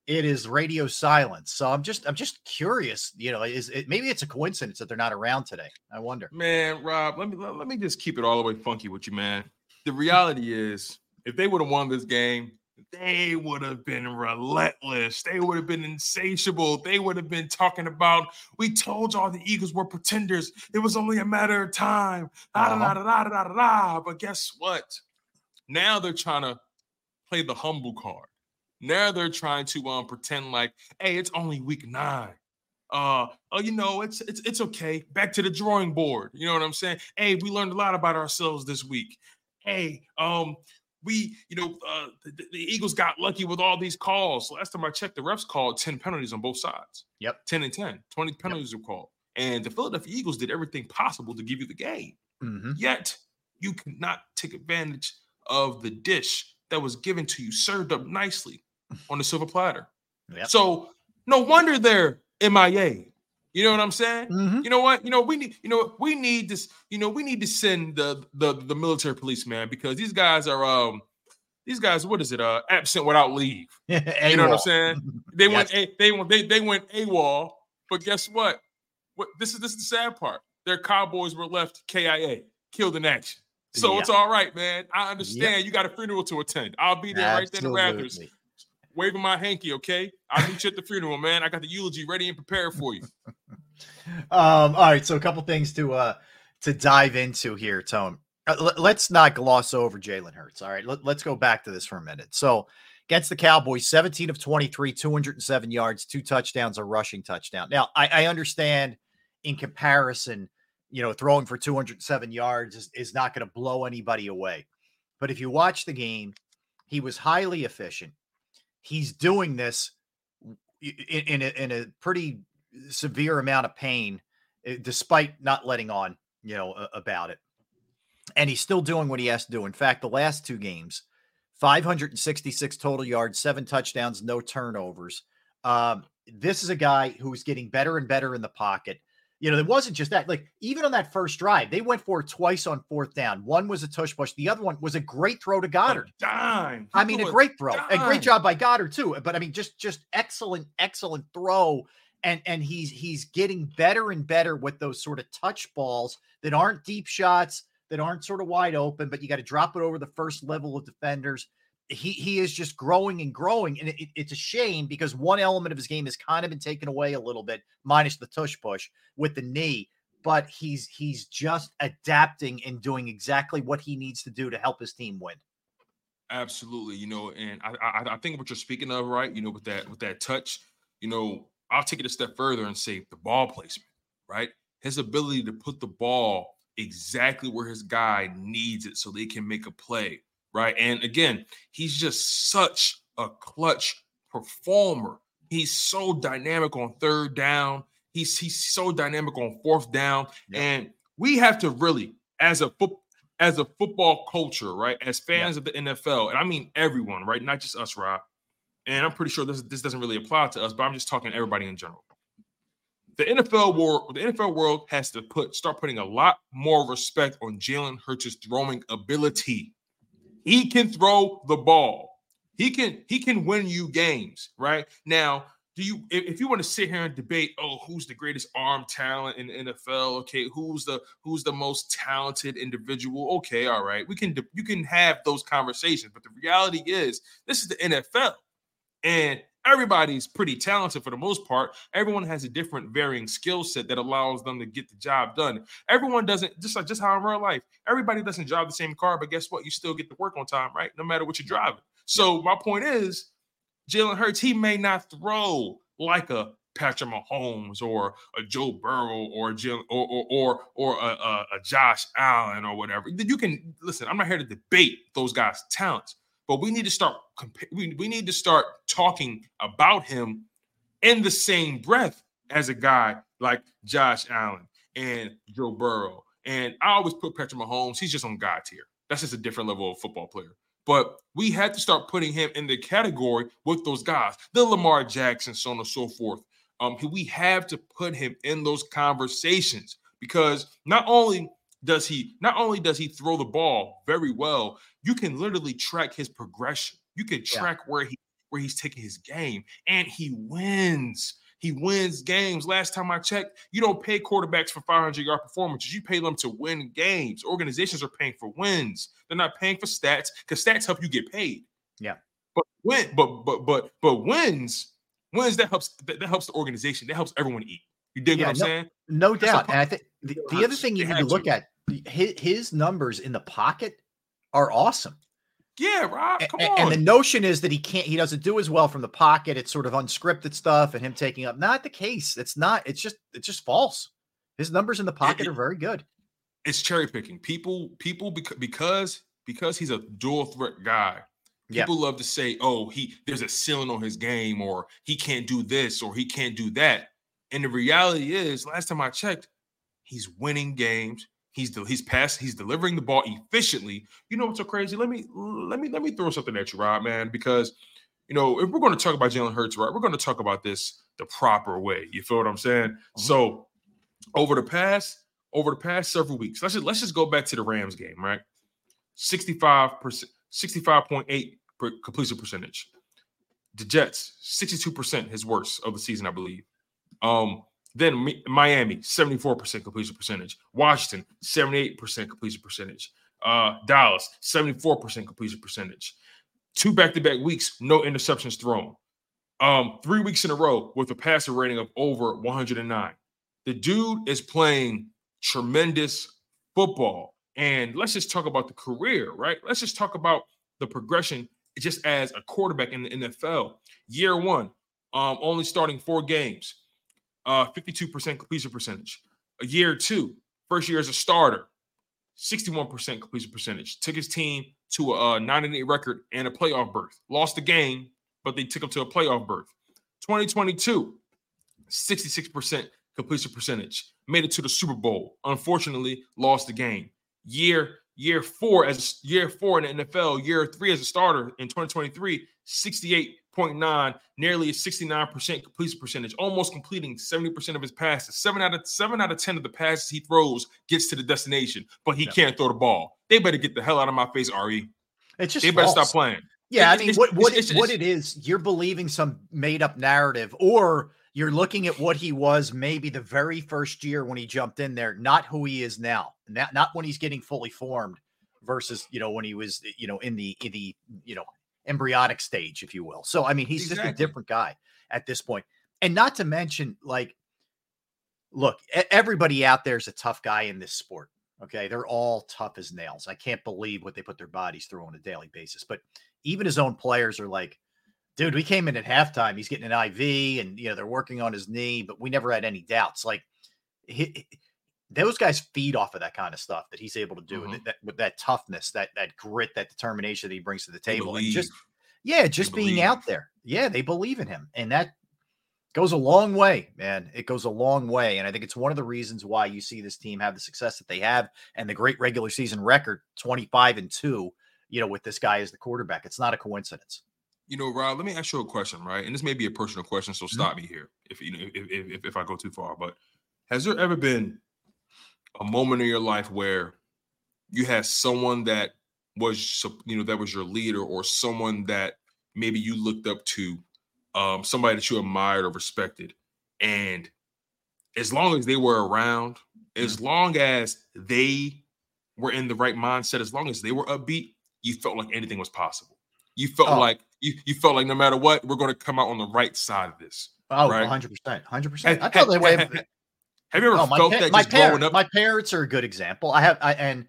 it is radio silence. So I'm just curious, maybe it's a coincidence that they're not around today. I wonder, man. Rob, let me just keep it all the way funky with you, man. The reality is, if they would have won this game, they would have been relentless. They would have been insatiable. They would have been talking about, we told y'all the Eagles were pretenders. It was only a matter of time. But guess what? Now they're trying to play the humble card. Now they're trying to pretend like, hey, it's only week 9. It's okay. Back to the drawing board. You know what I'm saying? Hey, we learned a lot about ourselves this week. Hey, we, you know, the Eagles got lucky with all these calls. Last time I checked, the refs called 10 penalties on both sides. Yep. 10 and 10, 20 penalties were called. And the Philadelphia Eagles did everything possible to give you the game. Mm-hmm. Yet you could not take advantage of the dish that was given to you, served up nicely on the silver platter. Yep. So no wonder they're MIA. You know what I'm saying? Mm-hmm. You know what? You know, we need this, you know, we need to send the military police, man, because these guys are absent without leave. You know what I'm saying? They went AWOL, but guess what? This is the sad part. Their Cowboys were left KIA, killed in action. So it's all right, man. I understand you got a funeral to attend. I'll be there right there in the Raptors. Waving my hanky, okay? I'll meet you at the funeral, man. I got the eulogy ready and prepared for you. All right, so a couple things to dive into here, Tone. Let's not gloss over Jalen Hurts. All right, let's go back to this for a minute. So against the Cowboys, 17 of 23, 207 yards, 2 touchdowns, a rushing touchdown. Now, I understand in comparison, you know, throwing for 207 yards is not going to blow anybody away. But if you watch the game, he was highly efficient. He's doing this in a pretty severe amount of pain, despite not letting on, you know, about it. And he's still doing what he has to do. In fact, the last 2 games, 566 total yards, 7 touchdowns, no turnovers. This is a guy who's getting better and better in the pocket. You know, it wasn't just that. Like, even on that first drive, they went for it twice on 4th down. One was a tush push. The other one was a great throw to Goddard. A great throw. A great job by Goddard, too. But, I mean, just excellent throw. And he's getting better and better with those sort of touch balls that aren't deep shots, that aren't sort of wide open, but you got to drop it over the first level of defenders. He is just growing and growing. And it's a shame because one element of his game has kind of been taken away a little bit, minus the tush push with the knee, but he's just adapting and doing exactly what he needs to do to help his team win. Absolutely. You know, and I think what you're speaking of, right. You know, with that touch, you know, I'll take it a step further and say the ball placement, right? His ability to put the ball exactly where his guy needs it so they can make a play, right? And again, he's just such a clutch performer. He's so dynamic on 3rd down. He's so dynamic on 4th down. Yeah. And we have to really, as a football culture, right, as fans of the NFL, and I mean everyone, right, not just us, Rob, and I'm pretty sure this doesn't really apply to us, but I'm just talking to everybody in general. The NFL world has to start putting a lot more respect on Jalen Hurts' throwing ability. He can throw the ball. He can win you games, right? Now, if you want to sit here and debate, oh, who's the greatest arm talent in the NFL? Okay, who's the most talented individual? Okay, all right. You can have those conversations, but the reality is this is the NFL. And everybody's pretty talented for the most part. Everyone has a different varying skill set that allows them to get the job done. Everyone doesn't, just how in real life, everybody doesn't drive the same car, but guess what? You still get to work on time, right? No matter what you're driving. So my point is, Jalen Hurts, he may not throw like a Patrick Mahomes or a Joe Burrow or a Josh Allen or whatever. You can listen. I'm not here to debate those guys' talents. But we need to start. We need to start talking about him in the same breath as a guy like Josh Allen and Joe Burrow. And I always put Patrick Mahomes. He's just on God tier. That's just a different level of football player. But we had to start putting him in the category with those guys, the Lamar Jackson, so on and so forth. We have to put him in those conversations because not only does he throw the ball very well, you can literally track his progression. You can track where he's taking his game, and he wins. He wins games. Last time I checked, you don't pay quarterbacks for 500-yard performances. You pay them to win games. Organizations are paying for wins. They're not paying for stats because stats help you get paid. Yeah, but wins that helps the organization. That helps everyone eat. You dig what I'm saying? No doubt. And I think the other thing you need to look at. His numbers in the pocket are awesome. Yeah, Rob, come on. And the notion is that he doesn't do as well from the pocket. It's sort of unscripted stuff and him taking up. Not the case. It's just false. His numbers in the pocket are very good. It's cherry picking. People because because he's a dual threat guy, people love to say, oh, there's a ceiling on his game, or he can't do this, or he can't do that. And the reality is, last time I checked, he's winning games. He's delivering the ball efficiently. You know what's so crazy? Let me throw something at you, Rob, man, because, you know, if we're going to talk about Jalen Hurts, right, we're going to talk about this the proper way. You feel what I'm saying? Mm-hmm. So over the past several weeks, let's just go back to the Rams game, right? 65%, 65.8 completion percentage. The Jets, 62%, his worst of the season, I believe. Then Miami, 74% completion percentage. Washington, 78% completion percentage. Dallas, 74% completion percentage. 2 back-to-back weeks, no interceptions thrown. 3 weeks in a row with a passer rating of over 109. The dude is playing tremendous football. And let's just talk about the career, right? Let's just talk about the progression just as a quarterback in the NFL. Year one, only starting 4 games. 52% completion percentage. A year two, first year as a starter, 61% completion percentage. Took his team to a 9-8 record and a playoff berth. Lost the game, but they took him to a playoff berth. 2022, 66% completion percentage. Made it to the Super Bowl. Unfortunately, lost the game. Year four in the NFL. Year three as a starter in 2023, 68.9, nearly a 69% completion percentage, almost completing 70% of his passes. 7 out of 10 of the passes he throws gets to the destination, but he can't throw the ball. They better get the hell out of my face, RE. It's just better stop playing. Yeah, I mean, what it is, you're believing some made-up narrative, or you're looking at what he was maybe the very first year when he jumped in there, not who he is now, not when he's getting fully formed versus, you know, when he was, you know, in the, you know, embryotic stage, if you will. So, I mean, he's just a different guy at this point. And not to mention, like, look, everybody out there is a tough guy in this sport. Okay. They're all tough as nails. I can't believe what they put their bodies through on a daily basis, but even his own players are like, dude, we came in at halftime. He's getting an IV and, you know, they're working on his knee, but we never had any doubts. Like those guys feed off of that kind of stuff that he's able to do with that toughness, that grit, that determination that he brings to the table. And just being out there. Yeah. They believe in him. And that goes a long way, man. It goes a long way. And I think it's one of the reasons why you see this team have the success that they have and the great regular season record, 25-2, you know, with this guy as the quarterback. It's not a coincidence. You know, Rob, let me ask you a question, right? And this may be a personal question, so stop me here if I go too far. But has there ever been a moment in your life where you had someone that was, you know, that was your leader, or someone that maybe you looked up to, somebody that you admired or respected, and as long as they were around, as long as they were in the right mindset, as long as they were upbeat, you felt like anything was possible. You felt like you felt like no matter what, we're going to come out on the right side of this. Oh, right? 100%. 100%. I felt that way. Have you ever felt that just growing up? My parents are a good example. And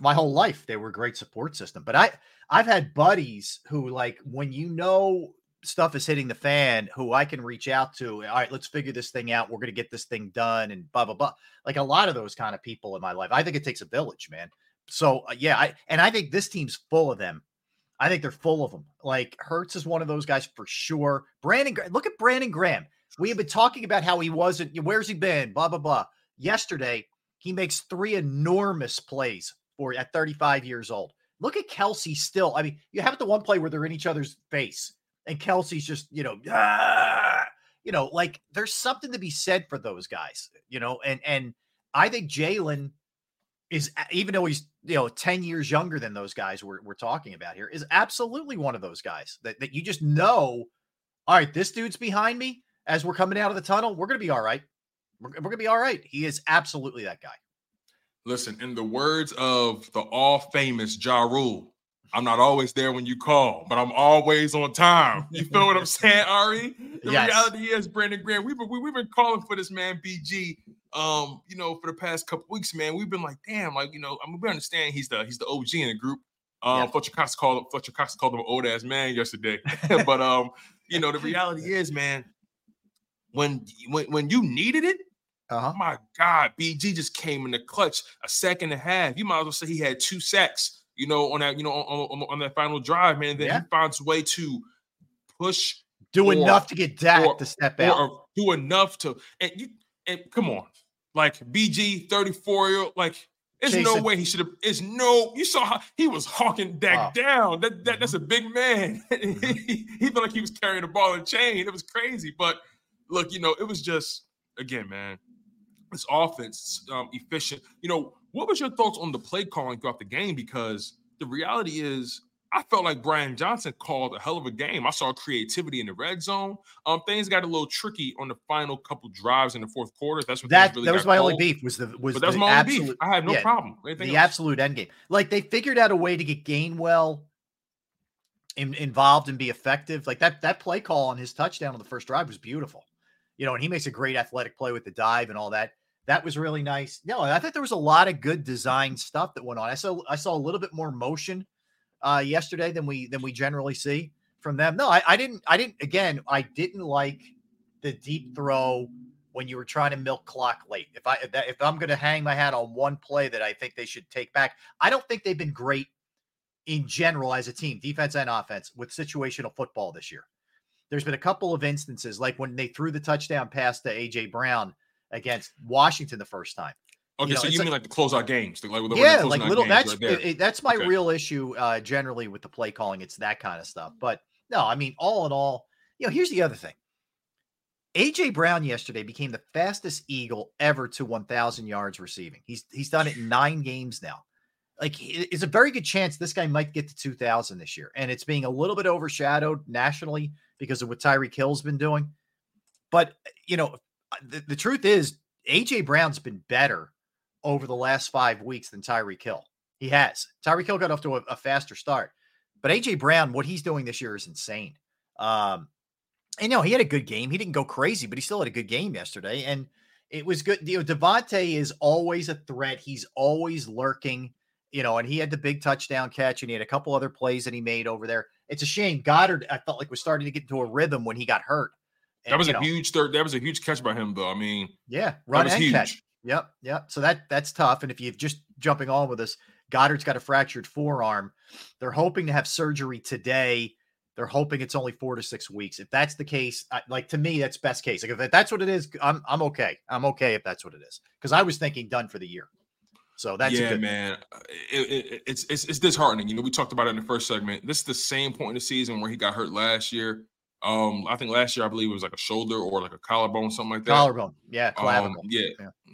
my whole life, they were a great support system. But I've had buddies who, like, when you know stuff is hitting the fan, who I can reach out to. All right, let's figure this thing out. We're going to get this thing done and blah, blah, blah. Like a lot of those kind of people in my life. I think it takes a village, man. So, I think this team's full of them. I think they're full of them. Like Hurts is one of those guys for sure. Look at Brandon Graham. We have been talking about how he wasn't. Where's he been? Blah blah blah. Yesterday, he makes 3 enormous plays at 35 years old. Look at Kelsey still. I mean, you have the one play where they're in each other's face, and Kelsey's just you know, like there's something to be said for those guys, you know. And I think Jalen is, even though he's, you know, 10 years younger than those guys we're talking about here, is absolutely one of those guys that you just know, all right, this dude's behind me. As we're coming out of the tunnel, we're going to be all right. We're going to be all right. He is absolutely that guy. Listen, in the words of the all-famous Ja Rule, I'm not always there when you call, but I'm always on time. You feel what I'm saying, Ari? The reality is, Brandon Graham, we've been calling for this man, BG, you know, for the past couple weeks, man. We've been like, damn, like, you know, I mean, we understand he's the OG in the group. Fletcher Cox called him an old ass man yesterday. But you know, the reality is, man, when you needed it, oh my God, BG just came in the clutch. A sack and a half. You might as well say he had 2 sacks. you know, on that, you know, on that final drive, man. And then he finds a way to push, enough to get Dak to step out, or do enough to, and come on, like BG 34-year-old, like. There's no way he should have. You saw how he was hawking Dak down. That's a big man. He felt like he was carrying the ball and chain. It was crazy. But look, you know, it was just, again, man, this offense efficient. You know, what was your thoughts on the play calling throughout the game? Because the reality is, I felt like Brian Johnson called a hell of a game. I saw creativity in the red zone. Things got a little tricky on the final couple drives in the fourth quarter. That's what that was my only beef. That was my only beef. I have no problem. Absolute end game. Like, they figured out a way to get Gainwell involved and be effective. Like that play call on his touchdown on the first drive was beautiful. You know, and he makes a great athletic play with the dive and all that. That was really nice. No, I think there was a lot of good design stuff that went on. I saw a little bit more motion yesterday than we generally see from them. No, I didn't. Again, I didn't like the deep throw when you were trying to milk clock late. If I'm going to hang my hat on one play that I think they should take back, I don't think they've been great in general as a team, defense and offense, with situational football this year. There's been a couple of instances, like when they threw the touchdown pass to A.J. Brown against Washington the first time. Okay, you know, so you mean like the closeout games? That's my real issue generally with the play calling. It's that kind of stuff. But no, I mean, all in all, you know, here's the other thing. A.J. Brown yesterday became the fastest Eagle ever to 1,000 yards receiving. He's done it in 9 games now. Like, it's a very good chance this guy might get to 2,000 this year. And it's being a little bit overshadowed nationally because of what Tyreek Hill's been doing. But, you know, the truth is A.J. Brown's been better over the last 5 weeks than Tyreek Hill. He has. Tyreek Hill got off to a faster start. But A.J. Brown, what he's doing this year is insane. And, no, he had a good game. He didn't go crazy, but he still had a good game yesterday. And it was good. You know, Devontae is always a threat. He's always lurking, you know, and he had the big touchdown catch, and he had a couple other plays that he made over there. It's a shame. Goddard, I felt like, was starting to get into a rhythm when he got hurt. And, that was a huge catch by him, though. I mean. Yeah, run and huge. Catch. Yep. So that's tough. And if you're just jumping on with us, Goddard's got a fractured forearm. They're hoping to have surgery today. They're hoping it's only 4 to 6 weeks. If that's the case, to me, that's best case. Like, if that's what it is, I'm okay. I'm okay if that's what it is, because I was thinking done for the year. So that's a good man. It's disheartening. You know, we talked about it in the first segment. This is the same point in the season where he got hurt last year. I think last year, I believe it was like a shoulder or like a collarbone, something like that. Collarbone, yeah, clavicle.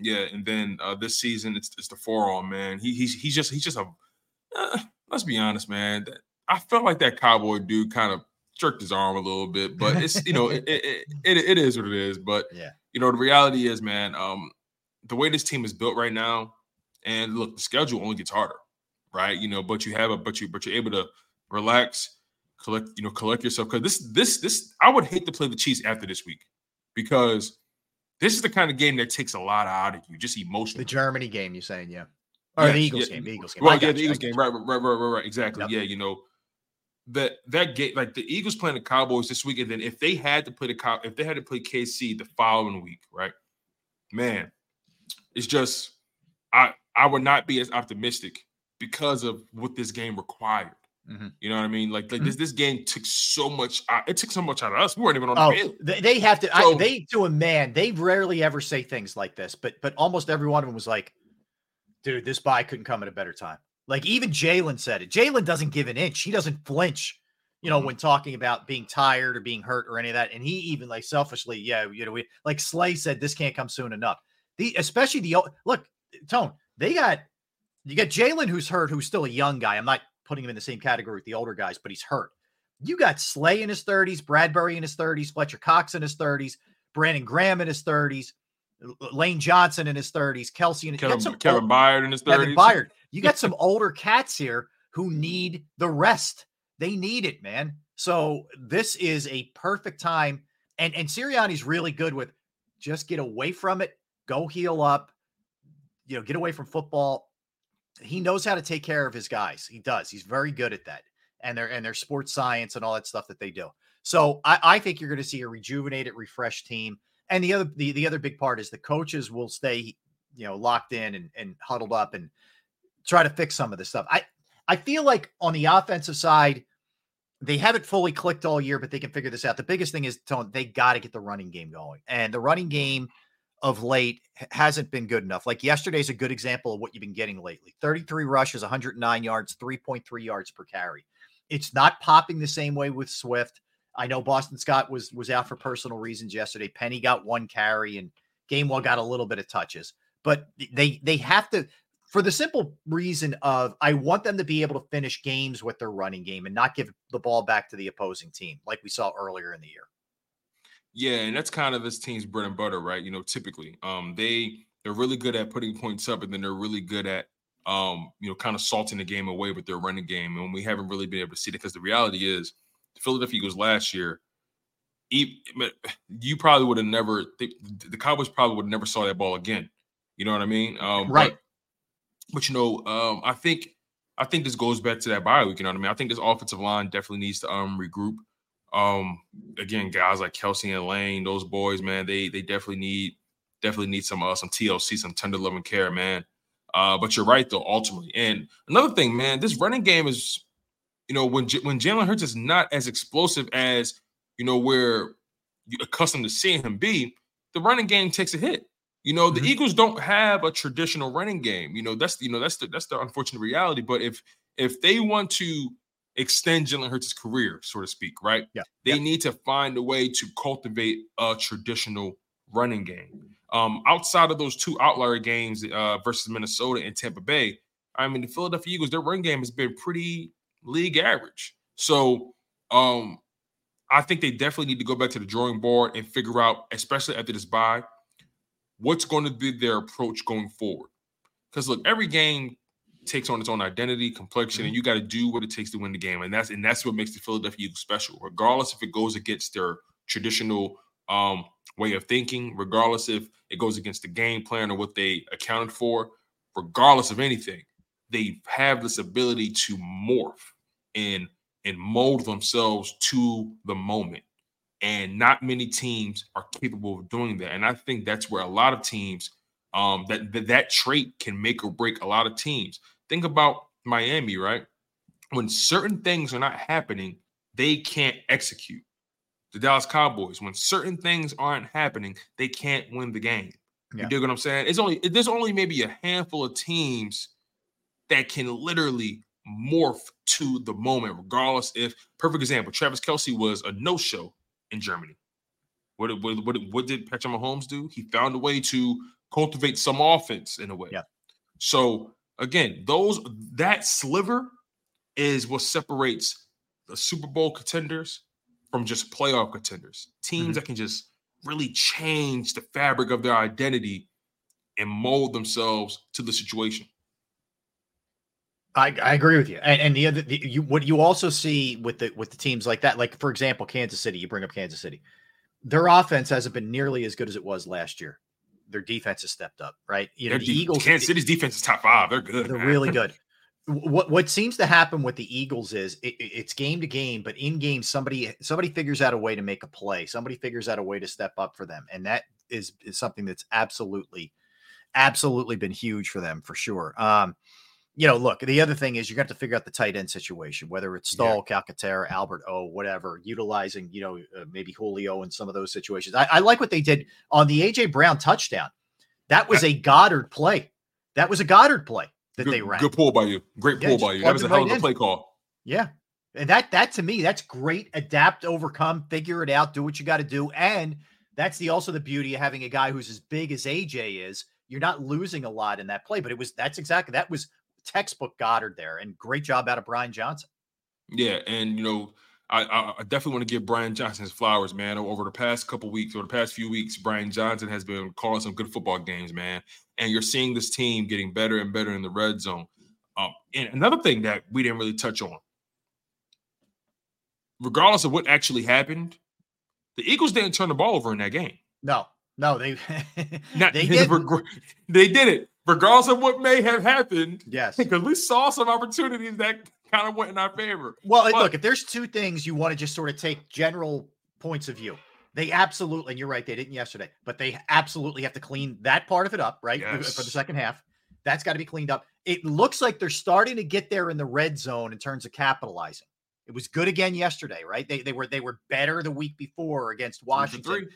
Yeah. And then this season, it's the forearm, man. He's just a. Let's be honest, man. I felt like that cowboy dude kind of jerked his arm a little bit, but it's you know it is what it is. But you know, the reality is, man, the way this team is built right now, and look, the schedule only gets harder, right? You know, but you're able to relax. Collect yourself, because this I would hate to play the Chiefs after this week, because this is the kind of game that takes a lot out of you, just emotionally. The Germany game, you're saying, the Eagles game, Well, the Eagles game, right, exactly, yep. Yeah. You know that game, like the Eagles playing the Cowboys this week, and then if they had to play KC the following week, right? Man, it's just I would not be as optimistic because of what this game required. Mm-hmm. You know what I mean? Like this game took so much. It took so much out of us. We weren't even on the field. They have to. So, they to a man. They rarely ever say things like this, but almost every one of them was like, "Dude, this bye couldn't come at a better time." Like, even Jalen said it. Jalen doesn't give an inch. He doesn't flinch. You know, when talking about being tired or being hurt or any of that, and he even selfishly, you know, like Slay said, this can't come soon enough. Tone. You got Jalen, who's hurt, who's still a young guy. I'm not putting him in the same category with the older guys, but he's hurt. You got Slay in his 30s, Bradbury in his 30s, Fletcher Cox in his 30s, Brandon Graham in his 30s, Lane Johnson in his 30s, Kelsey in his 30s. Kevin Byard in his 30s. Kevin Byard. You got some older cats here who need the rest. They need it, man. So this is a perfect time. And Sirianni's really good with just get away from it, go heal up, you know, get away from football. He knows how to take care of his guys. He does. He's very good at that. And their sports science and all that stuff that they do. So I think you're going to see a rejuvenated, refreshed team. And the other big part is the coaches will stay, you know, locked in and huddled up and try to fix some of this stuff. I, I feel like on the offensive side, they haven't fully clicked all year, but they can figure this out. The biggest thing is, Tone, they got to get the running game going. And the running game of late hasn't been good enough. Like yesterday's a good example of what you've been getting lately. 33 rushes, 109 yards, 3.3 yards per carry. It's not popping the same way with Swift. I know Boston Scott was out for personal reasons yesterday. Penny got one carry and Gainwell got a little bit of touches. But they have to, for the simple reason of I want them to be able to finish games with their running game and not give the ball back to the opposing team like we saw earlier in the year. Yeah, and that's kind of this team's bread and butter, right? You know, typically they're really good at putting points up, and then they're really good at, kind of salting the game away with their running game. And we haven't really been able to see it because the reality is the Philadelphia Eagles last year, you probably would have never – the Cowboys probably would have never saw that ball again. You know what I mean? Right. But, I think this goes back to that bye week, you know what I mean? I think this offensive line definitely needs to regroup. Again, guys like Kelsey and Lane, those boys, man, they definitely need some TLC, some tender loving care, man. But you're right though, ultimately. And another thing, man, this running game is, when Jalen Hurts is not as explosive as we're accustomed to seeing him be, the running game takes a hit. The Eagles don't have a traditional running game. That's the unfortunate reality. But if they want to extend Jalen Hurts' career, so to speak, right? Yeah. They need to find a way to cultivate a traditional running game. Outside of those two outlier games versus Minnesota and Tampa Bay, the Philadelphia Eagles, their run game has been pretty league average. So I think they definitely need to go back to the drawing board and figure out, especially after this bye, what's going to be their approach going forward. Because, look, every game takes on its own identity, complexion, and you got to do what it takes to win the game. And that's what makes the Philadelphia Eagles special, regardless if it goes against their traditional way of thinking, regardless if it goes against the game plan or what they accounted for, regardless of anything. They have this ability to morph and mold themselves to the moment. And not many teams are capable of doing that. And I think that's where a lot of teams, that trait can make or break a lot of teams. Think about Miami, right? When certain things are not happening, they can't execute. The Dallas Cowboys, when certain things aren't happening, they can't win the game. Yeah. You dig what I'm saying? There's only maybe a handful of teams that can literally morph to the moment, regardless if – perfect example, Travis Kelce was a no-show in Germany. What did Patrick Mahomes do? He found a way to cultivate some offense in a way. Yeah. So, again, that sliver is what separates the Super Bowl contenders from just playoff contenders. Teams that can just really change the fabric of their identity and mold themselves to the situation. I agree with you. And the other, what you also see with the teams like that, like, for example, Kansas City, you bring up Kansas City. Their offense hasn't been nearly as good as it was last year. Their defense has stepped up, right? Eagles, Kansas City's defense is top five. They're good. They're really good. What seems to happen with the Eagles is it's game to game, but in game, somebody figures out a way to make a play. Somebody figures out a way to step up for them. And that is something that's absolutely been huge for them, for sure. Look, the other thing is you're going to have to figure out the tight end situation, whether it's Stahl, Calcaterra, Albert O, whatever, utilizing, maybe Julio in some of those situations. I like what they did on the A.J. Brown touchdown. That was a Goddard play. They ran. Good pull by you. Great pull by you. That was a hell of a play call. Yeah. And that to me, that's great. Adapt, overcome, figure it out, do what you got to do. And that's also the beauty of having a guy who's as big as A.J. is. You're not losing a lot in that play, but that was textbook Goddard there, and great job out of Brian Johnson. Yeah, and I definitely want to give Brian Johnson his flowers, man. Over the past couple weeks, or the past few weeks, Brian Johnson has been calling some good football games, man. And you're seeing this team getting better and better in the red zone. And another thing that we didn't really touch on, regardless of what actually happened, the Eagles didn't turn the ball over in that game. No, they did it. Regardless of what may have happened, yes, because we saw some opportunities that kind of went in our favor. Well, look, if there's two things you want to just sort of take general points of view, they absolutely, and you're right, they didn't yesterday, but they absolutely have to clean that part of it up, right, for the second half. That's got to be cleaned up. It looks like they're starting to get there in the red zone in terms of capitalizing. It was good again yesterday, right? They were better the week before against Washington.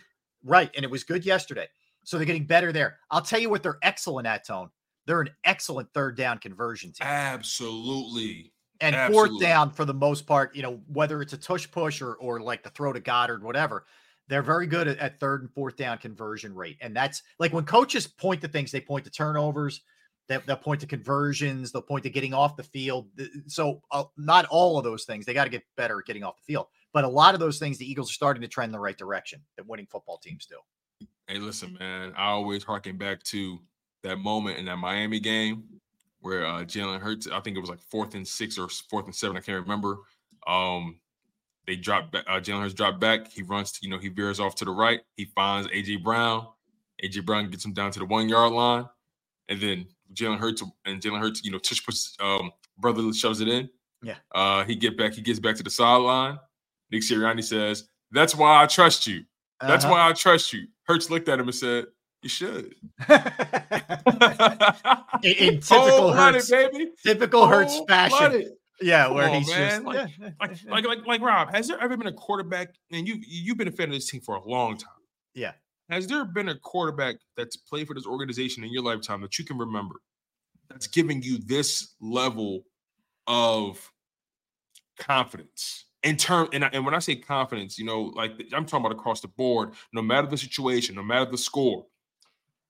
Right, and it was good yesterday. So they're getting better there. I'll tell you what they're excellent at, Tone. They're an excellent third down conversion team. Absolutely. And fourth down, for the most part, you know, whether it's a tush push or like the throw to Goddard, whatever, they're very good at third and fourth down conversion rate. And that's like when coaches point to things, they point to turnovers, they'll point to conversions, they'll point to getting off the field. So not all of those things. They got to get better at getting off the field. But a lot of those things, the Eagles are starting to trend in the right direction that winning football teams do. Hey, listen, man, I always harken back to that moment in that Miami game where Jalen Hurts, I think it was like 4th and 6 or 4th and 7, I can't remember. They dropped back, Jalen Hurts dropped back. He runs, he veers off to the right. He finds A.J. Brown. A.J. Brown gets him down to the 1-yard line. And then Jalen Hurts, tush push, brother shoves it in. Yeah. He gets back to the sideline. Nick Sirianni says, "That's why I trust you. That's why I trust you." Hurts looked at him and said, "You should." in typical Hurts, baby. Typical Hurts fashion. Yeah, where he's just like Rob, has there ever been a quarterback, and you've been a fan of this team for a long time. Yeah. Has there been a quarterback that's played for this organization in your lifetime that you can remember that's giving you this level of confidence? And when I say confidence, like I'm talking about across the board, no matter the situation, no matter the score,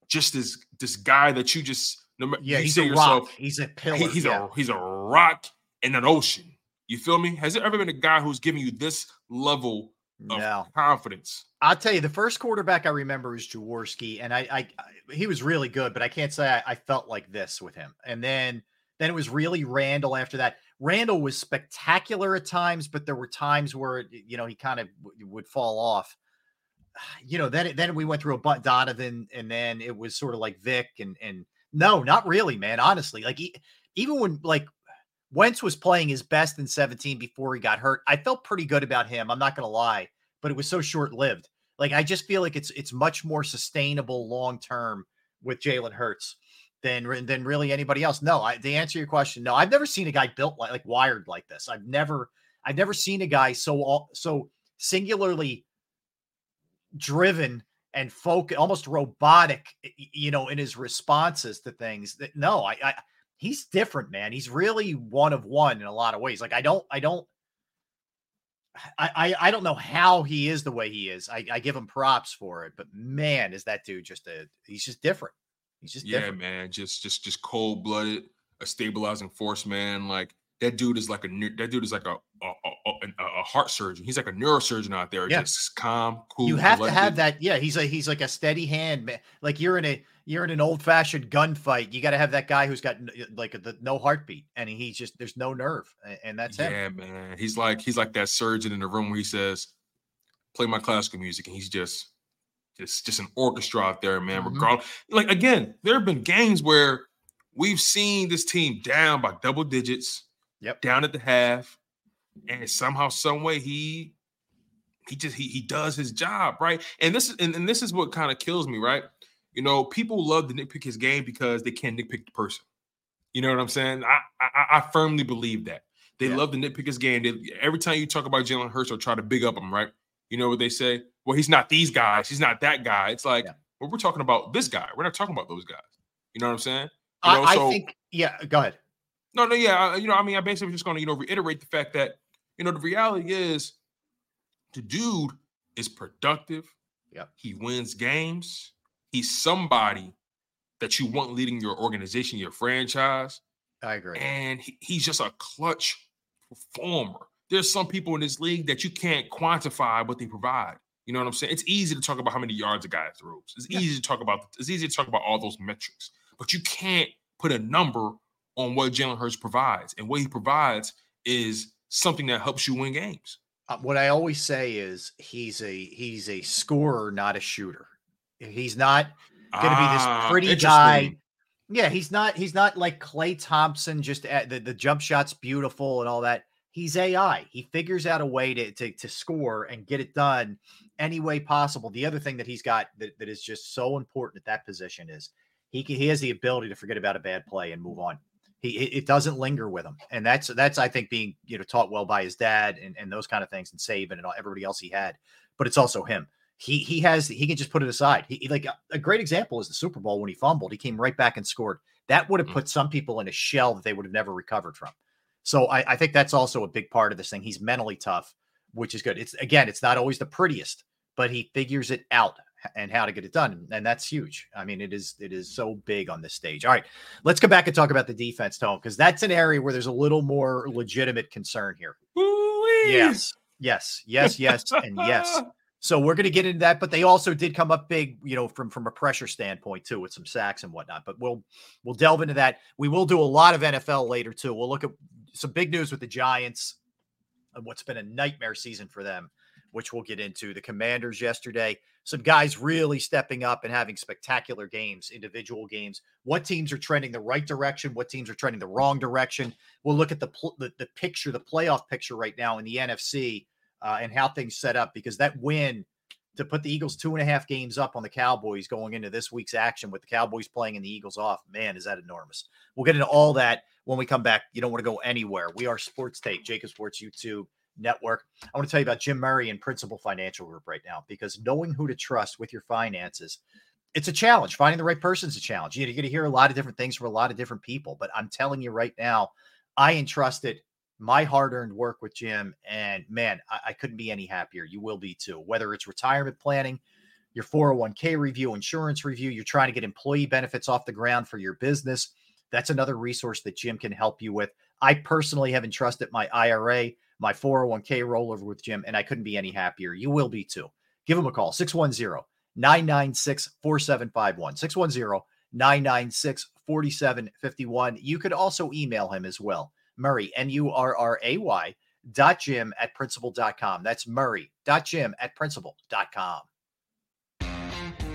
just this guy that you just he's a rock. He's a pillar. He's a rock in an ocean. You feel me? Has there ever been a guy who's giving you this level of confidence? I'll tell you, the first quarterback I remember is Jaworski, and I he was really good, but I can't say I felt like this with him. And then it was really Randall after that. Randall was spectacular at times, but there were times where, he kind of would fall off. Then we went through Donovan, and then it was sort of like Vic and no, not really, man. Honestly, like even when like Wentz was playing his best in 2017 before he got hurt, I felt pretty good about him. I'm not going to lie, but it was so short lived. Like, I just feel like it's much more sustainable long-term with Jalen Hurts than really anybody else. No, to answer your question, no, I've never seen a guy built like wired like this. I've never seen a guy so singularly driven and focused, almost robotic, in his responses to things. That no, he's different, man. He's really one of one in a lot of ways. Like I don't know how he is the way he is. I give him props for it, but man, is that dude he's just different. Different. Man, just cold-blooded, a stabilizing force, man. Like that dude is like a heart surgeon. He's like a neurosurgeon out there, just calm, cool. You have to have that. Yeah, he's like a steady hand, man. Like you're in an old-fashioned gunfight. You got to have that guy who's got no heartbeat, and he's just there's no nerve, and that's him. Yeah, man. He's like that surgeon in the room where he says, "Play my classical music," and he's just. It's just an orchestra out there, man. Mm-hmm. Regardless, like again, there have been games where we've seen this team down by double digits, down at the half, and somehow, some way, he does his job, right? And this is what kind of kills me, right? People love to nitpick his game because they can't nitpick the person. You know what I'm saying? I firmly believe that they love to nitpick his game. Every time you talk about Jalen Hurts or try to big up him, right? You know what they say? Well, he's not these guys. He's not that guy. It's like, well, we're talking about this guy. We're not talking about those guys. You know what I'm saying? Go ahead. No, yeah. I basically just going to, reiterate the fact that, the reality is the dude is productive. Yeah. He wins games. He's somebody that you want leading your organization, your franchise. I agree. And he's just a clutch performer. There's some people in this league that you can't quantify what they provide. You know what I'm saying? It's easy to talk about how many yards a guy throws. It's easy to talk about all those metrics, but you can't put a number on what Jalen Hurts provides. And what he provides is something that helps you win games. What I always say is he's a scorer, not a shooter. He's not going to be this pretty guy. Yeah, he's not like Klay Thompson. Just at the jump shot's beautiful and all that. He's AI. He figures out a way to score and get it done any way possible. The other thing that he's got that is just so important at that position is he has the ability to forget about a bad play and move on. It doesn't linger with him. And that's I think being, taught well by his dad and those kind of things, and Saban and everybody else he had, but it's also him. He can just put it aside. He a great example is the Super Bowl. When he fumbled, he came right back and scored. That would have put some people in a shell that they would have never recovered from. So I think that's also a big part of this thing. He's mentally tough, which is good. It's not always the prettiest, but he figures it out and how to get it done. And that's huge. I mean, it is so big on this stage. All right, let's come back and talk about the defense, Tone, because that's an area where there's a little more legitimate concern here. Ooh-wee. Yes, and yes. So we're going to get into that, but they also did come up big, from a pressure standpoint too, with some sacks and whatnot, but we'll delve into that. We will do a lot of NFL later too. We'll look at some big news with the Giants and what's been a nightmare season for them, which we'll get into. The Commanders yesterday, some guys really stepping up and having spectacular games, individual games. What teams are trending the right direction? What teams are trending the wrong direction? We'll look at the picture, the playoff picture right now in the NFC. And how things set up, because that win to put the Eagles 2.5 games up on the Cowboys going into this week's action with the Cowboys playing and the Eagles off, man, is that enormous. We'll get into all that when we come back. You don't want to go anywhere. We are Sports Take, JAKIB Sports YouTube Network. I want to tell you about Jim Murray and Principal Financial Group right now, because knowing who to trust with your finances, it's a challenge. Finding the right person is a challenge. You're going to hear a lot of different things from a lot of different people, but I'm telling you right now, I entrusted my hard-earned work with Jim, and man, I couldn't be any happier. You will be too. Whether it's retirement planning, your 401k review, insurance review, you're trying to get employee benefits off the ground for your business, that's another resource that Jim can help you with. I personally have entrusted my IRA, my 401k rollover with Jim, and I couldn't be any happier. You will be too. Give him a call, 610-996-4751, 610-996-4751. You could also email him as well. Murray, Murray, .jim@principal.com. That's Murray.jim@principal.com.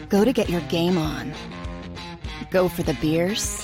Go to get your game on. Go for the beers.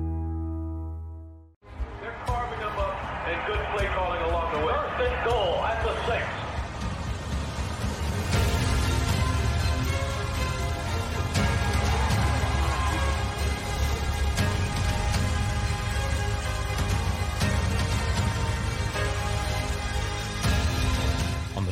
They're carving them up, and good play calling along the way. First and goal at the 6. On the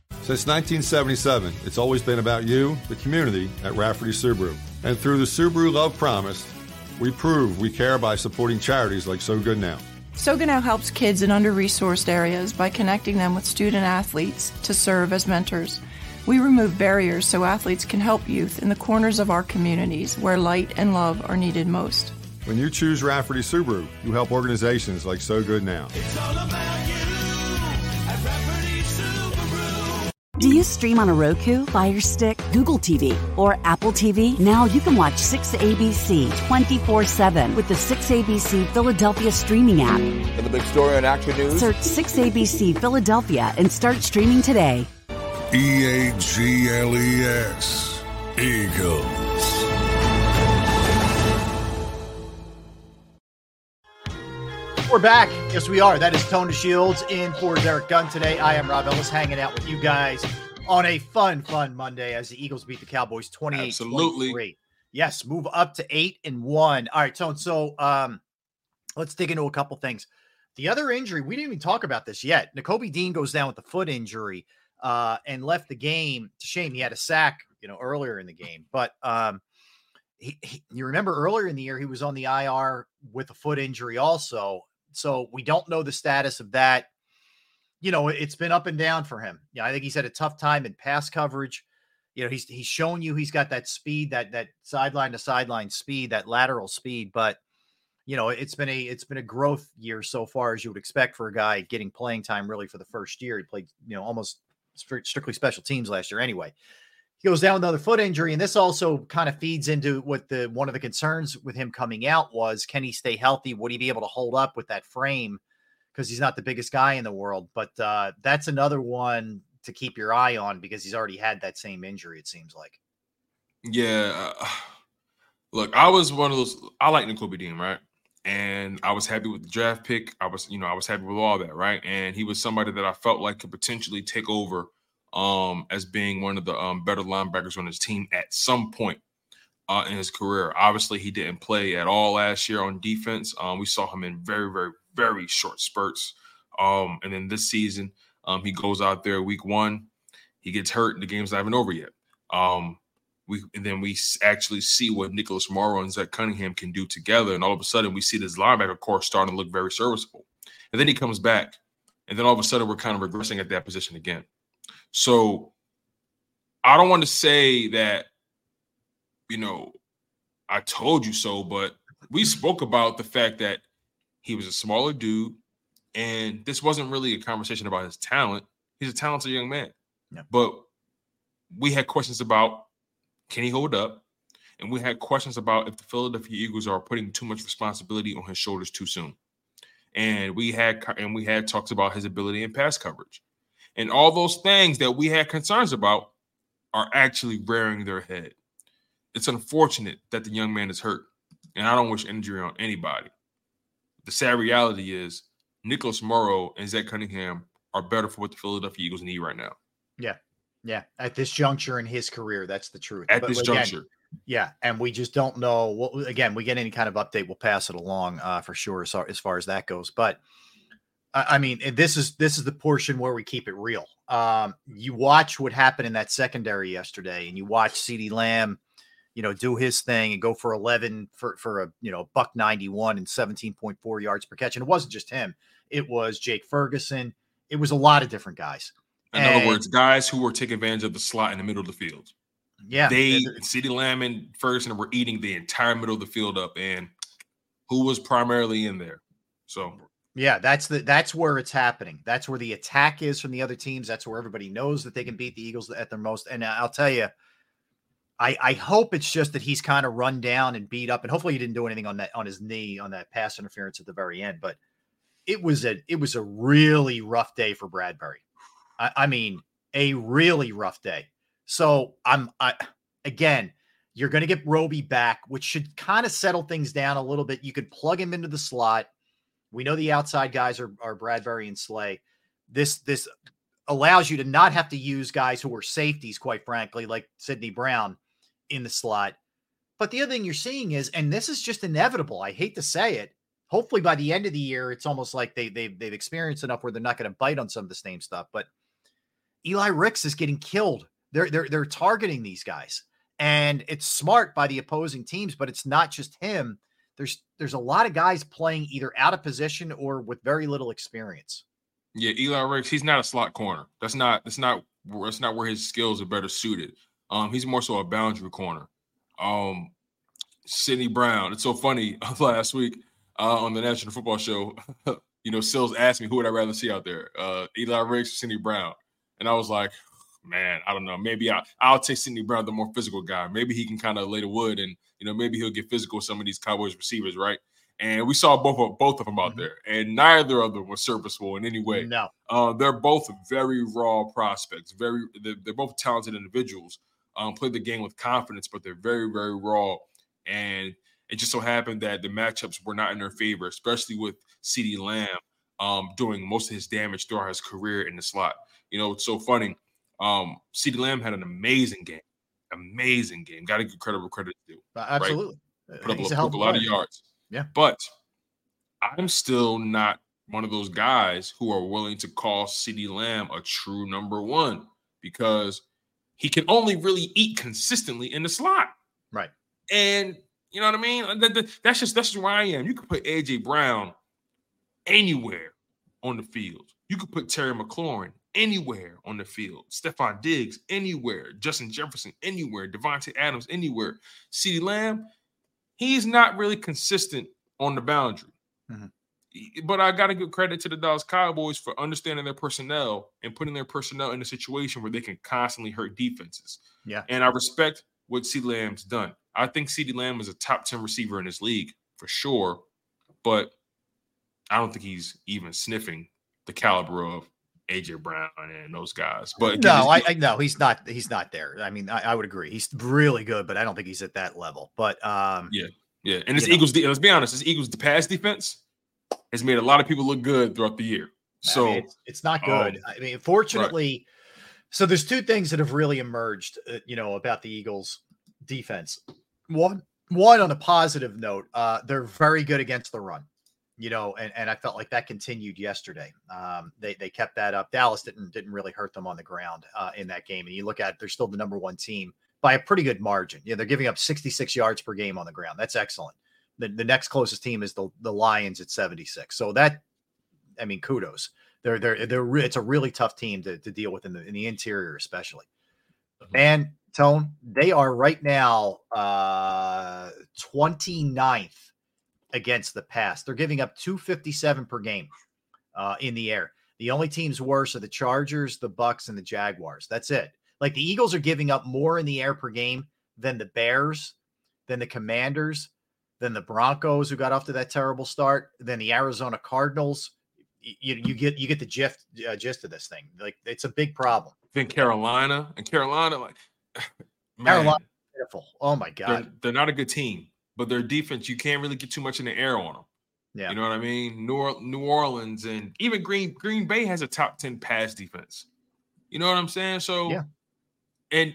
Since 1977, it's always been about you, the community, at Rafferty Subaru. And through the Subaru Love Promise, we prove we care by supporting charities like So Good Now. So Good Now helps kids in under-resourced areas by connecting them with student-athletes to serve as mentors. We remove barriers so athletes can help youth in the corners of our communities where light and love are needed most. When you choose Rafferty Subaru, you help organizations like So Good Now. It's all about you at Rafferty Subaru. Do you stream on a Roku, Fire Stick, Google TV, or Apple TV? Now you can watch 6ABC 24/7 with the 6ABC Philadelphia streaming app. For the big story on Action News, search 6ABC Philadelphia and start streaming today. EAGLES, Eagles. We're back. Yes, we are. That is Tone DeShields in for Derrick Gunn today. I am Rob Ellis hanging out with you guys on a fun Monday as the Eagles beat the Cowboys 28-23. Absolutely. Yes, move up to 8-1. All right, Tone. So let's dig into a couple things. The other injury, we didn't even talk about this yet. Nakobe Dean goes down with a foot injury and left the game. It's a shame. He had a sack, earlier in the game. But you remember earlier in the year, he was on the IR with a foot injury also. So we don't know the status of that. It's been up and down for him. I think he's had a tough time in pass coverage. He's shown you he's got that speed, that sideline to sideline speed, that lateral speed, but it's been a growth year so far, as you would expect for a guy getting playing time really for the first year. He played, almost strictly special teams last year. Anyway, he goes down with another foot injury. And this also kind of feeds into what one of the concerns with him coming out was, can he stay healthy? Would he be able to hold up with that frame? Cause he's not the biggest guy in the world, but that's another one to keep your eye on because he's already had that same injury. It seems like. Yeah. Look, I was one of those, I like Nakobe Dean, right? And I was happy with the draft pick. I was happy with all that, right? And he was somebody that I felt like could potentially take over as being one of the better linebackers on his team at some point in his career. Obviously, he didn't play at all last year on defense. We saw him in very, very, very short spurts. And then this season, he goes out there week one. He gets hurt, and the game's not even over yet. We actually see what Nicholas Morrow and Zach Cunningham can do together. And all of a sudden, we see this linebacker core starting to look very serviceable. And then he comes back. And then all of a sudden, we're kind of regressing at that position again. So I don't want to say that, I told you so, but we spoke about the fact that he was a smaller dude. And this wasn't really a conversation about his talent. He's a talented young man. Yeah. But we had questions about, can he hold up? And we had questions about if the Philadelphia Eagles are putting too much responsibility on his shoulders too soon. And we had talks about his ability in pass coverage. And all those things that we had concerns about are actually rearing their head. It's unfortunate that the young man is hurt. And I don't wish injury on anybody. The sad reality is Nicholas Morrow and Zach Cunningham are better for what the Philadelphia Eagles need right now. Yeah. Yeah, at this juncture in his career, that's the truth. At this juncture. Yeah, and we just don't know. We get any kind of update, we'll pass it along for sure as far as that goes. But, I mean, this is the portion where we keep it real. You watch what happened in that secondary yesterday, and you watch CeeDee Lamb, do his thing and go for 11 for a, buck 91 and 17.4 yards per catch. And it wasn't just him. It was Jake Ferguson. It was a lot of different guys. In other words, guys who were taking advantage of the slot in the middle of the field. Yeah. CeeDee Lamb and Ferguson were eating the entire middle of the field up, and who was primarily in there. So, yeah, that's where it's happening. That's where the attack is from the other teams. That's where everybody knows that they can beat the Eagles at their most. And I'll tell you, I hope it's just that he's kind of run down and beat up, and hopefully he didn't do anything on his knee on that pass interference at the very end. But it was a really rough day for Bradbury. I mean, a really rough day. So you're going to get Roby back, which should kind of settle things down a little bit. You could plug him into the slot. We know the outside guys are Bradbury and Slay. This allows you to not have to use guys who are safeties, quite frankly, like Sidney Brown in the slot. But the other thing you're seeing is, and this is just inevitable, I hate to say it, hopefully by the end of the year, it's almost like they've experienced enough where they're not going to bite on some of the same stuff, but Eli Ricks is getting killed. They're targeting these guys, and it's smart by the opposing teams, but it's not just him. There's a lot of guys playing either out of position or with very little experience. Yeah, Eli Ricks, he's not a slot corner. That's not where his skills are better suited. He's more so a boundary corner. Sidney Brown. It's so funny. Last week on the National Football Show, Sills asked me who would I rather see out there, Eli Ricks or Sidney Brown. And I was like, man, I don't know. Maybe I'll take Sidney Brown, the more physical guy. Maybe he can kind of lay the wood and, maybe he'll get physical with some of these Cowboys receivers, right? And we saw both of them out there, and neither of them was serviceable in any way. No, they're both very raw prospects. They're both talented individuals. Played the game with confidence, but they're very, very raw. And it just so happened that the matchups were not in their favor, especially with CeeDee Lamb doing most of his damage throughout his career in the slot. You know, it's so funny. CeeDee Lamb had an amazing game. Got to give credit to him. Absolutely. Right? Put up a lot of yards. Yeah, but I'm still not one of those guys who are willing to call CeeDee Lamb a true number one because he can only really eat consistently in the slot. Right. And you know what I mean? That's just where I am. You can put A.J. Brown anywhere on the field. You could put Terry McLaurin anywhere on the field. Stephon Diggs anywhere. Justin Jefferson anywhere. Devontae Adams anywhere. CeeDee Lamb, he's not really consistent on the boundary. Mm-hmm. But I got to give credit to the Dallas Cowboys for understanding their personnel and putting their personnel in a situation where they can constantly hurt defenses. Yeah. And I respect what CeeDee Lamb's done. I think CeeDee Lamb is a top 10 receiver in this league for sure, but I don't think he's even sniffing the caliber of A.J. Brown and those guys. But again, no, he's not there. I mean, I would agree. He's really good, but I don't think he's at that level. But yeah. And this Eagles, let's be honest, this Eagles pass defense has made a lot of people look good throughout the year. So I mean, it's not good. I mean, fortunately, right. So there's two things that have really emerged, about the Eagles defense. One on a positive note, they're very good against the run. And I felt like that continued yesterday. They kept that up. Dallas didn't really hurt them on the ground in that game. And you look at it, they're still the number one team by a pretty good margin. They're giving up 66 yards per game on the ground. That's excellent. The next closest team is the Lions at 76. So that, I mean, kudos. It's a really tough team to deal with in the interior, especially. And Tone, they are right now 29th. Against the pass. They're giving up 257 per game in the air. The only teams worse are the Chargers, the Bucks, and the Jaguars. That's it. Like the Eagles are giving up more in the air per game than the Bears, than the Commanders, than the Broncos, who got off to that terrible start, than the Arizona Cardinals. You get the gist of this thing. Like it's a big problem. Then Carolina, like Carolina, pitiful. Oh my God, they're not a good team. But their defense, you can't really get too much in the air on them. Yeah, you know what I mean? New Orleans and even Green Bay has a top 10 pass defense. You know what I'm saying? So, yeah. And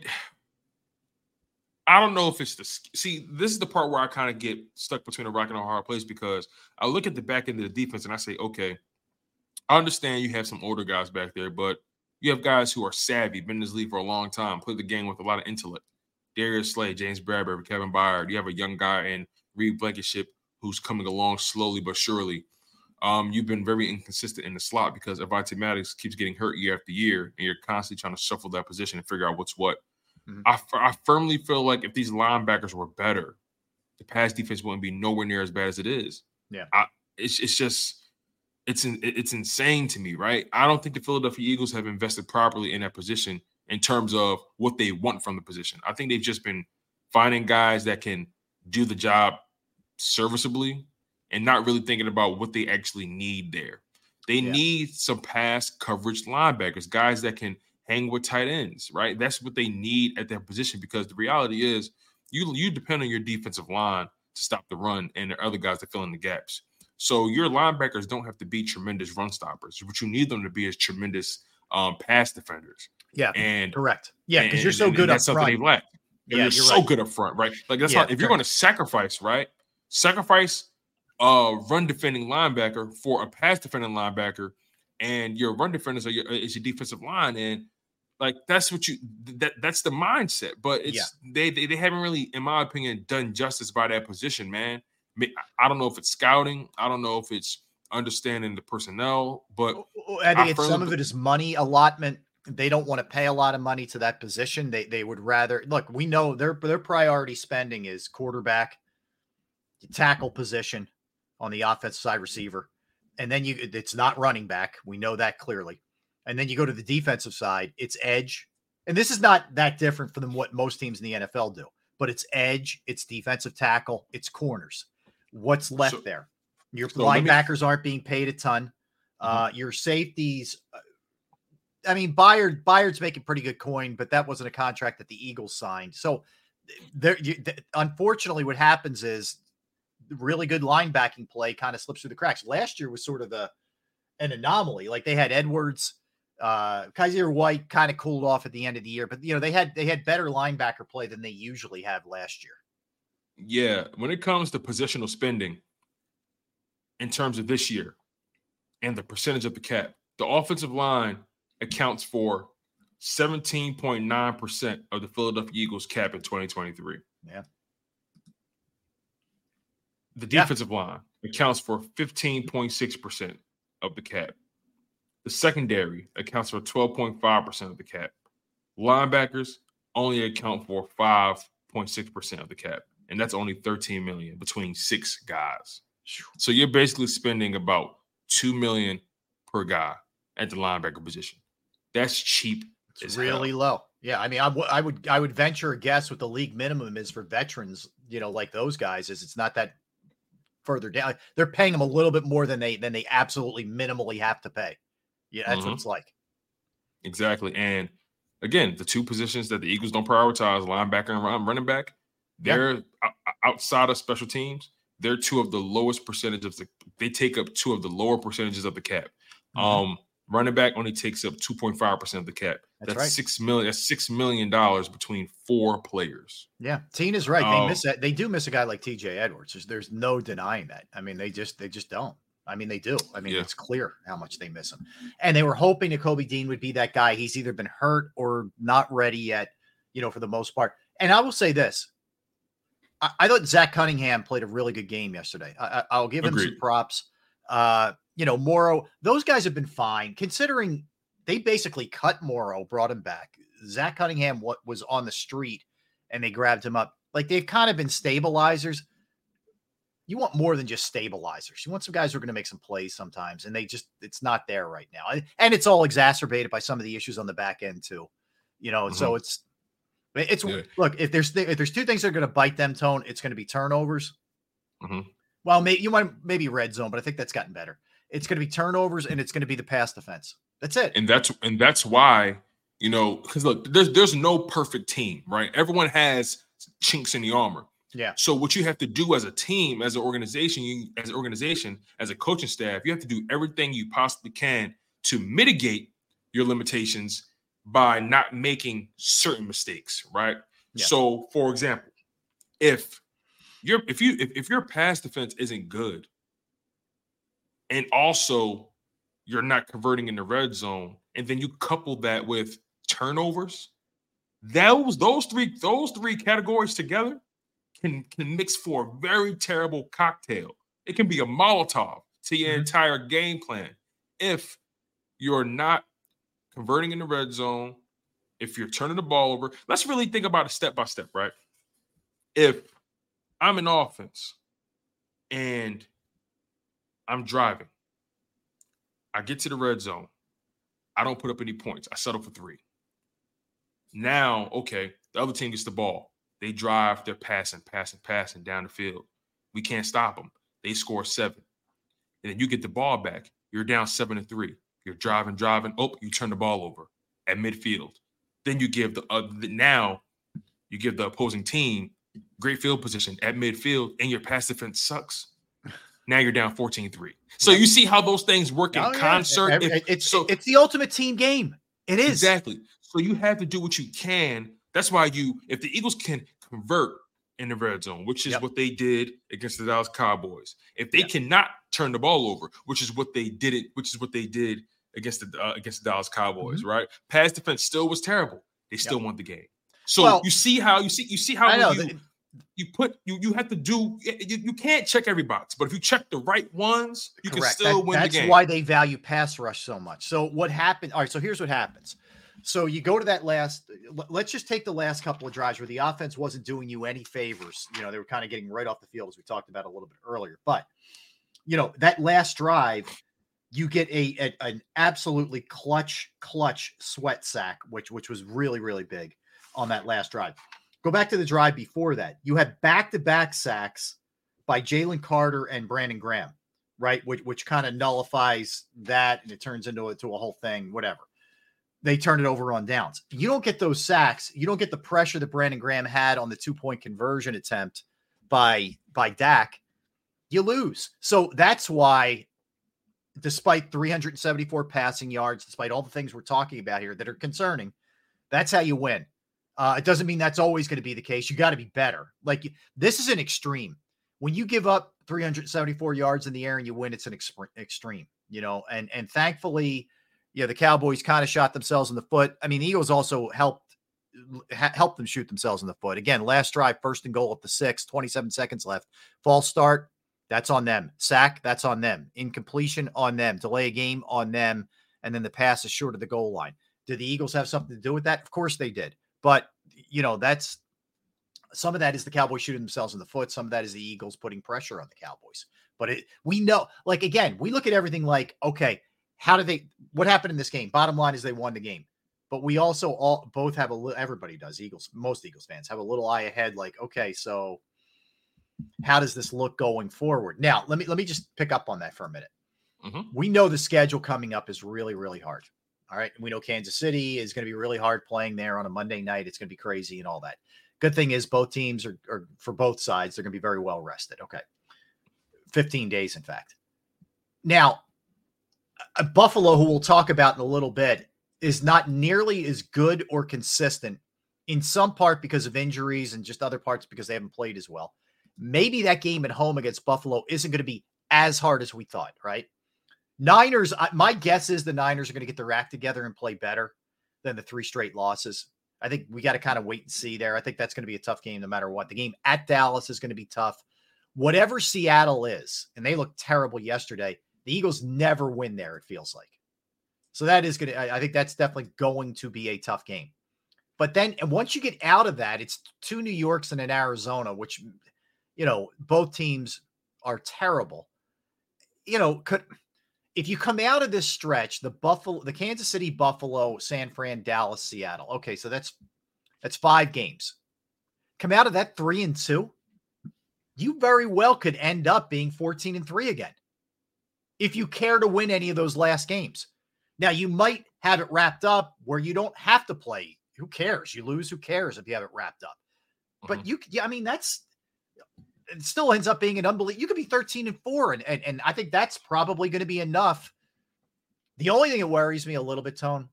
I don't know if it's this is the part where I kind of get stuck between a rock and a hard place because I look at the back end of the defense and I say, okay, I understand you have some older guys back there, but you have guys who are savvy, been in this league for a long time, played the game with a lot of intellect. Darius Slay, James Bradbury, Kevin Byard. You have a young guy in Reed Blankenship who's coming along slowly but surely. You've been very inconsistent in the slot because Avante Maddox keeps getting hurt year after year, and you're constantly trying to shuffle that position and figure out what's what. Mm-hmm. I firmly feel like if these linebackers were better, the pass defense wouldn't be nowhere near as bad as it is. Yeah, it's insane to me, right? I don't think the Philadelphia Eagles have invested properly in that position in terms of what they want from the position. I think they've just been finding guys that can do the job serviceably and not really thinking about what they actually need there. They need some pass coverage linebackers, guys that can hang with tight ends, right? That's what they need at that position because the reality is you depend on your defensive line to stop the run and the other guys to fill in the gaps. So your linebackers don't have to be tremendous run stoppers. What you need them to be is tremendous pass defenders. Yeah, and correct. Yeah, because you're so good up front. They've lacked. Good up front, right? Like that's how, if you're going to sacrifice, right? Sacrifice a run defending linebacker for a pass defending linebacker, and your run defenders is your defensive line, and like that's what that's the mindset. But it's they haven't really, in my opinion, done justice by that position, man. I don't know if it's scouting. I don't know if it's understanding the personnel, but I think some of it is money allotment. They don't want to pay a lot of money to that position. They would rather look. We know their priority spending is quarterback, tackle position on the offensive side, receiver, and then it's not running back. We know that clearly. And then you go to the defensive side. It's edge, and this is not that different from what most teams in the NFL do. But it's edge, it's defensive tackle, it's corners. What's left there? Your linebackers aren't being paid a ton. Your safeties, I mean, Byard's making pretty good coin, but that wasn't a contract that the Eagles signed. So, unfortunately, what happens is really good linebacking play kind of slips through the cracks. Last year was sort of an anomaly. Like they had Edwards, Kaiser White kind of cooled off at the end of the year, but you know they had better linebacker play than they usually have last year. Yeah, when it comes to positional spending, in terms of this year and the percentage of the cap, the offensive line accounts for 17.9% of the Philadelphia Eagles cap in 2023. Yeah. The defensive line accounts for 15.6% of the cap. The secondary accounts for 12.5% of the cap. Linebackers only account for 5.6% of the cap, and that's only $13 million between six guys. So you're basically spending about $2 million per guy at the linebacker position. That's cheap. It's really low. Yeah, I mean, I would venture a guess what the league minimum is for veterans, you know, like those guys is it's not that further down. They're paying them a little bit more than they absolutely minimally have to pay. Yeah, that's what it's like. Exactly. And again, the two positions that the Eagles don't prioritize, linebacker and running back, they're outside of special teams. They're two of the lowest percentages. They take up two of the lower percentages of the cap. Mm-hmm. Running back only takes up 2.5% of the cap. That's right. That's $6 million between four players. Yeah, Tina's right. They do miss a guy like T.J. Edwards. There's no denying that. I mean, they just don't. I mean, they do. I mean, it's clear how much they miss him. And they were hoping Nakobe Dean would be that guy. He's either been hurt or not ready yet, you know, for the most part. And I will say this. I thought Zach Cunningham played a really good game yesterday. I'll give him some props. You know, Morrow, those guys have been fine considering they basically cut Morrow, brought him back. Zach Cunningham was on the street and they grabbed him up. Like they've kind of been stabilizers. You want more than just stabilizers. You want some guys who are going to make some plays sometimes, and it's not there right now. And it's all exacerbated by some of the issues on the back end too, you know? Mm-hmm. So it's look, if there's two things that are going to bite them, Tone, it's going to be turnovers. Mm-hmm. Well, maybe red zone, but I think that's gotten better. It's going to be turnovers and it's going to be the pass defense. That's it. And that's why, you know, because look, there's no perfect team, right? Everyone has chinks in the armor. Yeah. So what you have to do as a team, as an organization, as a coaching staff, you have to do everything you possibly can to mitigate your limitations by not making certain mistakes, right? Yeah. So, for example, if your pass defense isn't good, and also you're not converting in the red zone, and then you couple that with turnovers, those three categories together can mix for a very terrible cocktail. It can be a Molotov to your entire game plan. If you're not converting in the red zone, if you're turning the ball over, let's really think about it step by step, right? If I'm an offense and I'm driving, I get to the red zone, I don't put up any points, I settle for three. Now, okay, the other team gets the ball. They drive, they're passing down the field. We can't stop them. They score seven. And then you get the ball back. You're down 7-3. You're driving. Oh, you turn the ball over at midfield. Then you give the opposing team great field position at midfield, and your pass defense sucks. Now you're down 14-3. So you see how those things work in concert. It's the ultimate team game. It is. Exactly. So you have to do what you can. That's why if the Eagles can convert in the red zone, which is what they did against the Dallas Cowboys, if they cannot turn the ball over, which is what they did against the Dallas Cowboys, right? Pass defense still was terrible. They still won the game. So you can't check every box, but if you check the right ones, you can still win the game. That's why they value pass rush so much. So what happened? All right. So here's what happens. So you go to that let's just take the last couple of drives where the offense wasn't doing you any favors. You know, they were kind of getting right off the field, as we talked about a little bit earlier, but you know, that last drive, you get an absolutely clutch sweat sack, which was really, really big on that last drive. Go back to the drive before that. You had back-to-back sacks by Jalen Carter and Brandon Graham. right? Which kind of nullifies that, and it turns into a whole thing, whatever. They turn it over on downs. You don't get those sacks. You don't get the pressure that Brandon Graham had on the 2-point conversion attempt by Dak. You lose. So that's why, despite 374 passing yards, despite all the things we're talking about here that are concerning, that's how you win. It doesn't mean that's always going to be the case. You got to be better. Like, this is an extreme. When you give up 374 yards in the air and you win, it's an extreme, you know, and thankfully, you know, the Cowboys kind of shot themselves in the foot. I mean, the Eagles also helped them shoot themselves in the foot. Again, last drive, 1st and goal at the 6, 27 seconds left. False start. That's on them. Sack, that's on them. Incompletion, on them. Delay a game, on them. And then the pass is short of the goal line. Did the Eagles have something to do with that? Of course they did. But, you know, that's some of that is the Cowboys shooting themselves in the foot. Some of that is the Eagles putting pressure on the Cowboys. But we know, like, again, we look at everything like, okay, what happened in this game? Bottom line is they won the game. But we also both have a little, everybody does, most Eagles fans have a little eye ahead like, okay, so how does this look going forward? Now, let me just pick up on that for a minute. Mm-hmm. We know the schedule coming up is really, really hard. All right. We know Kansas City is going to be really hard playing there on a Monday night. It's going to be crazy and all that. Good thing is both teams are for both sides, they're going to be very well rested. Okay. 15 days, in fact. Now, Buffalo, who we'll talk about in a little bit, is not nearly as good or consistent in some part because of injuries and just other parts because they haven't played as well. Maybe that game at home against Buffalo isn't going to be as hard as we thought, right? Niners, my guess is the Niners are going to get their act together and play better than the 3 straight losses. I think we got to kind of wait and see there. I think that's going to be a tough game no matter what. The game at Dallas is going to be tough. Whatever Seattle is, and they looked terrible yesterday, the Eagles never win there, it feels like. So that is going to, I think that's definitely going to be a tough game. But then, and once you get out of that, it's 2 New Yorks and an Arizona, which, you know, both teams are terrible. You know, if you come out of this stretch, the Kansas City, Buffalo, San Fran, Dallas, Seattle. Okay, so that's 5 games. Come out of that 3-2, you very well could end up being 14-3 again, if you care to win any of those last games. Now, you might have it wrapped up where you don't have to play. Who cares? You lose. Who cares if you have it wrapped up? Mm-hmm. But it still ends up being an unbelievable. You could be 13-4. And I think that's probably going to be enough. The only thing that worries me a little bit, Tone.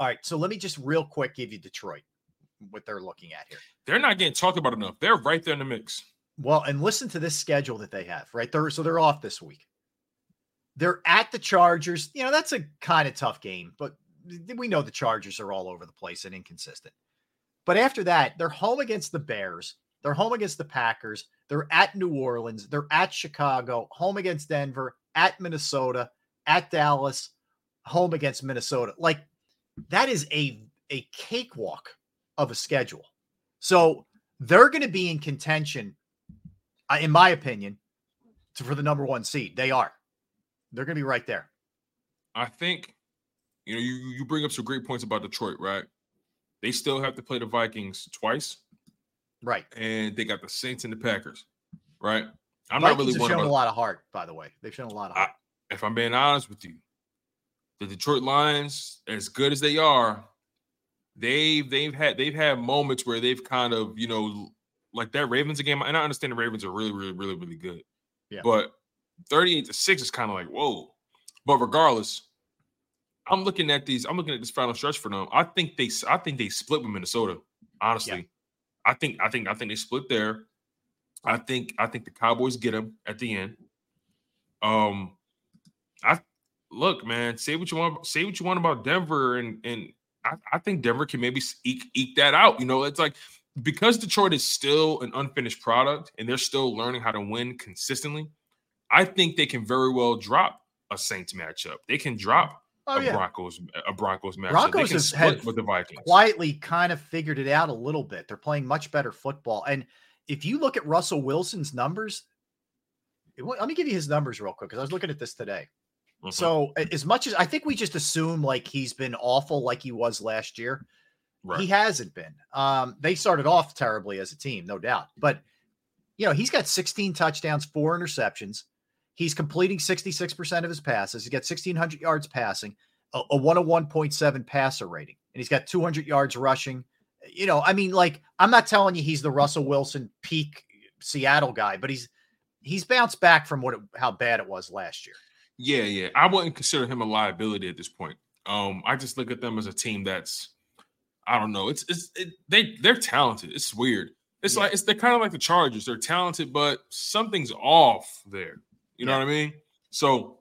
All right. So let me just real quick give you Detroit, what they're looking at here. They're not getting talked about enough. They're right there in the mix. Well, and listen to this schedule that they have, right? So they're off this week. They're at the Chargers. You know, that's a kind of tough game, but we know the Chargers are all over the place and inconsistent. But after that, they're home against the Bears. They're home against the Packers. They're at New Orleans. They're at Chicago, home against Denver, at Minnesota, at Dallas, home against Minnesota. Like, that is a cakewalk of a schedule. So they're going to be in contention, in my opinion, for the number 1 seed. They are. They're going to be right there. I think, you know, you bring up some great points about Detroit, right? They still have to play the Vikings twice. Right. And they got the Saints and the Packers, right? I'm not really one of them. They've shown a lot of heart, by the way. They've shown a lot of heart. If I'm being honest with you, the Detroit Lions, as good as they are, they've had moments where they've kind of, you know, like that Ravens game. And I understand the Ravens are really, really, really, really good. Yeah. But 38-6 is kind of like, whoa. But regardless, I'm looking at this final stretch for them. I think they split with Minnesota, honestly. Yeah. I think they split there. I think the Cowboys get them at the end. Man, say what you want about Denver, and I think Denver can maybe eke that out. You know, it's like, because Detroit is still an unfinished product and they're still learning how to win consistently, I think they can very well drop a Saints matchup. They can drop Broncos matchup. Broncos has split with the Vikings. Quietly kind of figured it out a little bit. They're playing much better football. And if you look at Russell Wilson's numbers, let me give you his numbers real quick, because I was looking at this today. Mm-hmm. So as much as I think we just assume like he's been awful like he was last year, right, he hasn't been. They started off terribly as a team, no doubt. But, you know, he's got 16 touchdowns, 4 interceptions. He's completing 66% of his passes. He's got 1,600 yards passing, a 101.7 passer rating, and he's got 200 yards rushing. You know, I mean, like, I'm not telling you he's the Russell Wilson peak Seattle guy, but he's bounced back from how bad it was last year. Yeah. I wouldn't consider him a liability at this point. I just look at them as a team that's, I don't know. They're talented. It's weird. They're kind of like the Chargers. They're talented, but something's off there. You know what I mean? So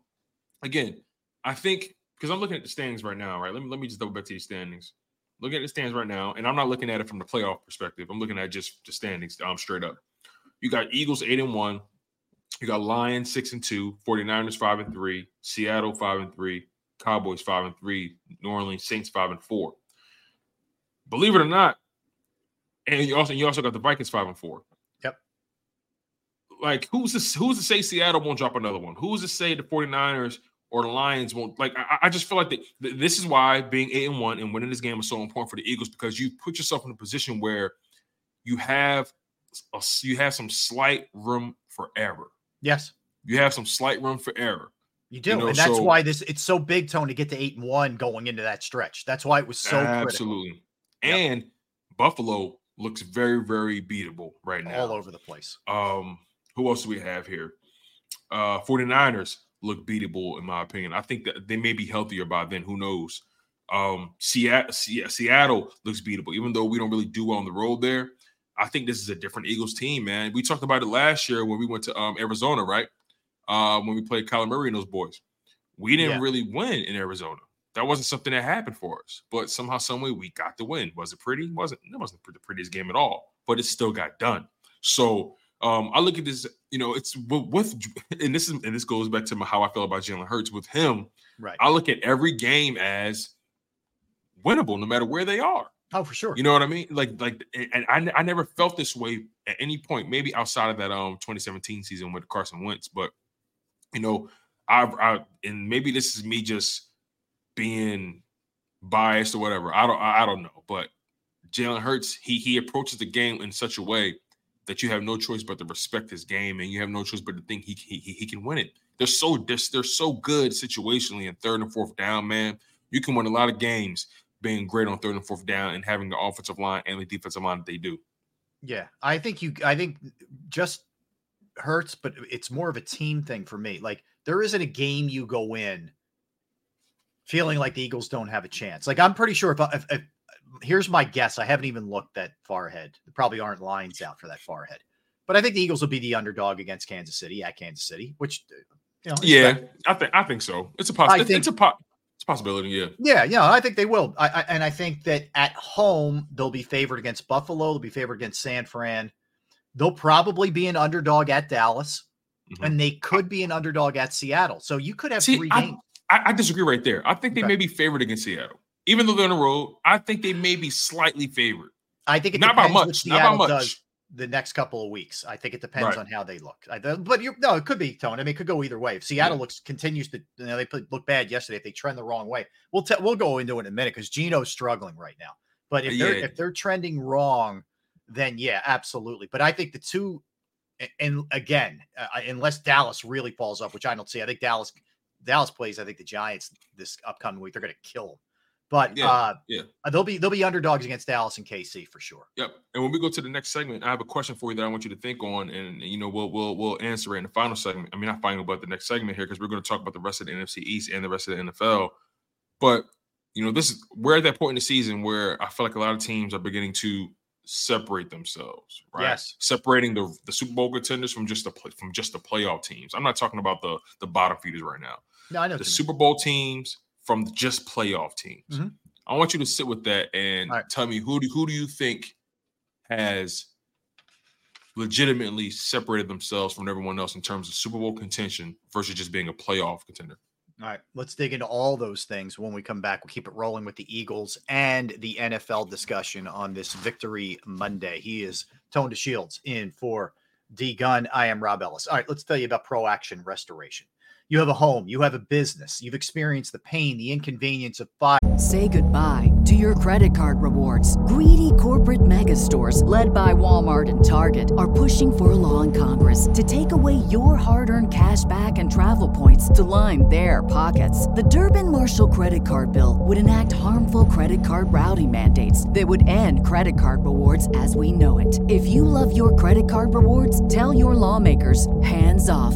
again, I think because I'm looking at the standings right now, right? Let me just double back to your standings. Looking at the standings right now, and I'm not looking at it from the playoff perspective. I'm looking at just the standings. I'm straight up. You got Eagles 8-1. You got Lions 6-2. 49ers 5-3. Seattle 5-3. Cowboys 5-3. New Orleans Saints 5-4. Believe it or not, and you also got the Vikings 5-4. Yep. Like, who's to say Seattle won't drop another one? Who's to say the 49ers or the Lions won't? Like, I just feel like this is why being 8-1 and winning this game is so important for the Eagles, because you put yourself in a position where you have some slight room for error. Yes. You have some slight room for error. You do, and that's why it's so big, Tone, to get to 8-1 going into that stretch. That's why it was so absolutely critical. And Buffalo looks very, very beatable right now. All over the place. Who else do we have here? 49ers look beatable, in my opinion. I think that they may be healthier by then. Who knows? Seattle looks beatable, even though we don't really do well on the road there. I think this is a different Eagles team, man. We talked about it last year when we went to Arizona, right? When we played Kyler Murray and those boys. We didn't really win in Arizona. That wasn't something that happened for us, but somehow, some way, we got the win. Was it pretty? It wasn't the prettiest game at all, but it still got done. So I look at this, you know, it's with, and this goes back to how I felt about Jalen Hurts with him. Right. I look at every game as winnable, no matter where they are. Oh, for sure. You know what I mean? Like, and I never felt this way at any point. Maybe outside of that 2017 season with Carson Wentz, but you know, I and maybe this is me just being biased or whatever. I don't know, but Jalen Hurts, he approaches the game in such a way that you have no choice but to respect his game, and you have no choice but to think he can win it. They're so good situationally in third and fourth down, man. You can win a lot of games being great on third and fourth down and having the offensive line and the defensive line that they do. Yeah, I think just Hurts, but it's more of a team thing for me. Like, there isn't a game you go in feeling like the Eagles don't have a chance. Like, I'm pretty sure if here's my guess. I haven't even looked that far ahead. There probably aren't lines out for that far ahead, but I think the Eagles will be the underdog against Kansas City at Kansas City, which, you know, I think so. It's a possibility. It's a possibility. Yeah. I think they will. And I think that at home, they'll be favored against Buffalo. They'll be favored against San Fran. They'll probably be an underdog at Dallas, and they could be an underdog at Seattle. So you could have three games. I disagree right there. I think they may be favored against Seattle. Even though they're on the road, I think they may be slightly favored. I think it depends what Seattle does the next couple of weeks. I think it depends on how they look. But it could be, Tone. I mean, it could go either way. If Seattle continues to, you know, they look bad yesterday. If they trend the wrong way, we'll go into it in a minute because Geno's struggling right now. But if they're trending wrong, then yeah, absolutely. But I think the two, and again, unless Dallas really falls off, which I don't see, I think Dallas plays, I think, the Giants this upcoming week. They're going to kill them. But they'll be underdogs against Dallas and KC for sure. Yep. And when we go to the next segment, I have a question for you that I want you to think on, and you know, we'll answer it in the final segment. I mean, not final, but the next segment here, because we're going to talk about the rest of the NFC East and the rest of the NFL. But you know, we're at that point in the season where I feel like a lot of teams are beginning to separate themselves, right? Yes. Separating the Super Bowl contenders from just the playoff teams. I'm not talking about the bottom feeders right now. No, I know the Super Bowl teams from just playoff teams. Mm-hmm. I want you to sit with that and tell me who do you think has legitimately separated themselves from everyone else in terms of Super Bowl contention versus just being a playoff contender. All right, let's dig into all those things when we come back. We'll keep it rolling with the Eagles and the NFL discussion on this Victory Monday. He is Tone DeShields in for D Gunn. I am Rob Ellis. All right, let's tell you about Pro Action Restoration. You have a home, you have a business, you've experienced the pain, the inconvenience of fire. Say goodbye to your credit card rewards. Greedy corporate mega stores, led by Walmart and Target, are pushing for a law in Congress to take away your hard-earned cash back and travel points to line their pockets. The Durbin Marshall credit card bill would enact harmful credit card routing mandates that would end credit card rewards as we know it. If you love your credit card rewards, tell your lawmakers, hands off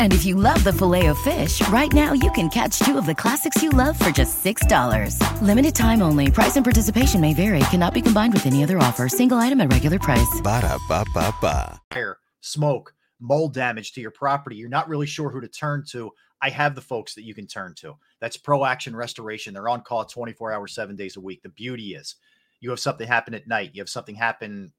And if you love the Filet-O-Fish, right now you can catch two of the classics you love for just $6. Limited time only. Price and participation may vary. Cannot be combined with any other offer. Single item at regular price. Ba-da-ba-ba-ba. Smoke, mold damage to your property, you're not really sure who to turn to. I have the folks that you can turn to. That's Pro Action Restoration. They're on call 24 hours, 7 days a week. The beauty is you have something happen at night. You have something happen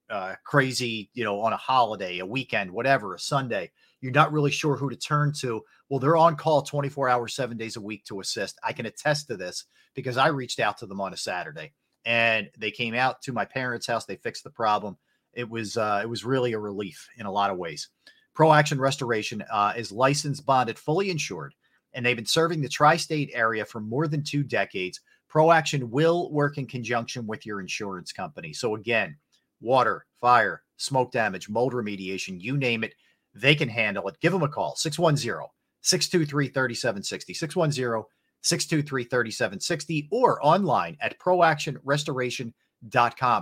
crazy, on a holiday, a weekend, whatever, a Sunday. You're not really sure who to turn to. Well, they're on call 24 hours, 7 days a week to assist. I can attest to this because I reached out to them on a Saturday and they came out to my parents' house. They fixed the problem. It was really a relief in a lot of ways. Pro Action Restoration is licensed, bonded, fully insured, and they've been serving the tri-state area for more than 2 decades. Pro Action will work in conjunction with your insurance company. So again, water, fire, smoke damage, mold remediation, you name it, they can handle it. Give them a call, 610-623-3760, 610-623-3760, or online at proactionrestoration.com.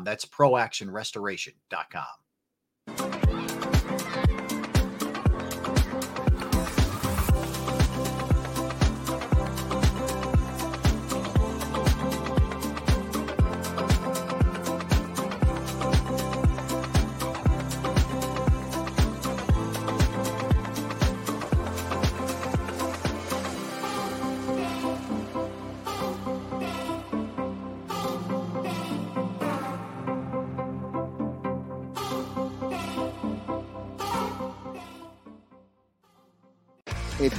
That's proactionrestoration.com. If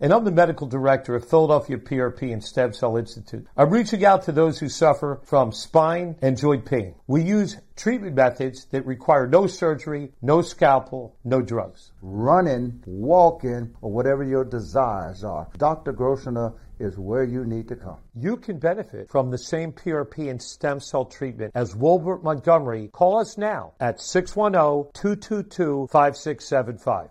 and I'm the medical director of Philadelphia PRP and Stem Cell Institute. I'm reaching out to those who suffer from spine and joint pain. We use treatment methods that require no surgery, no scalpel, no drugs. Running, walking, or whatever your desires are. Dr. Grossinger is where you need to come. You can benefit from the same PRP and stem cell treatment as Wilbert Montgomery. Call us now at 610-222-5675.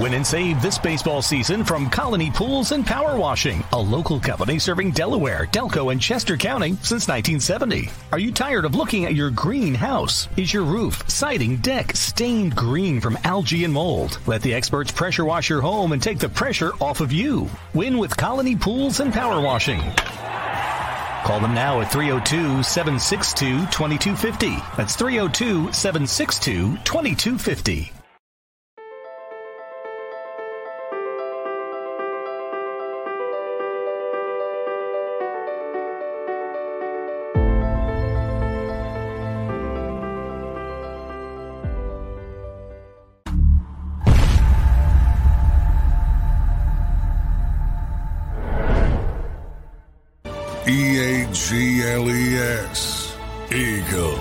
Win and save this baseball season from Colony Pools and Power Washing, a local company serving Delaware, Delco, and Chester County since 1970. Are you tired of looking at your green house? Is your roof, siding, deck stained green from algae and mold? Let the experts pressure wash your home and take the pressure off of you. Win with Colony Pools and Power Washing. Call them now at 302-762-2250. That's 302-762-2250. EAGLES, Eagles.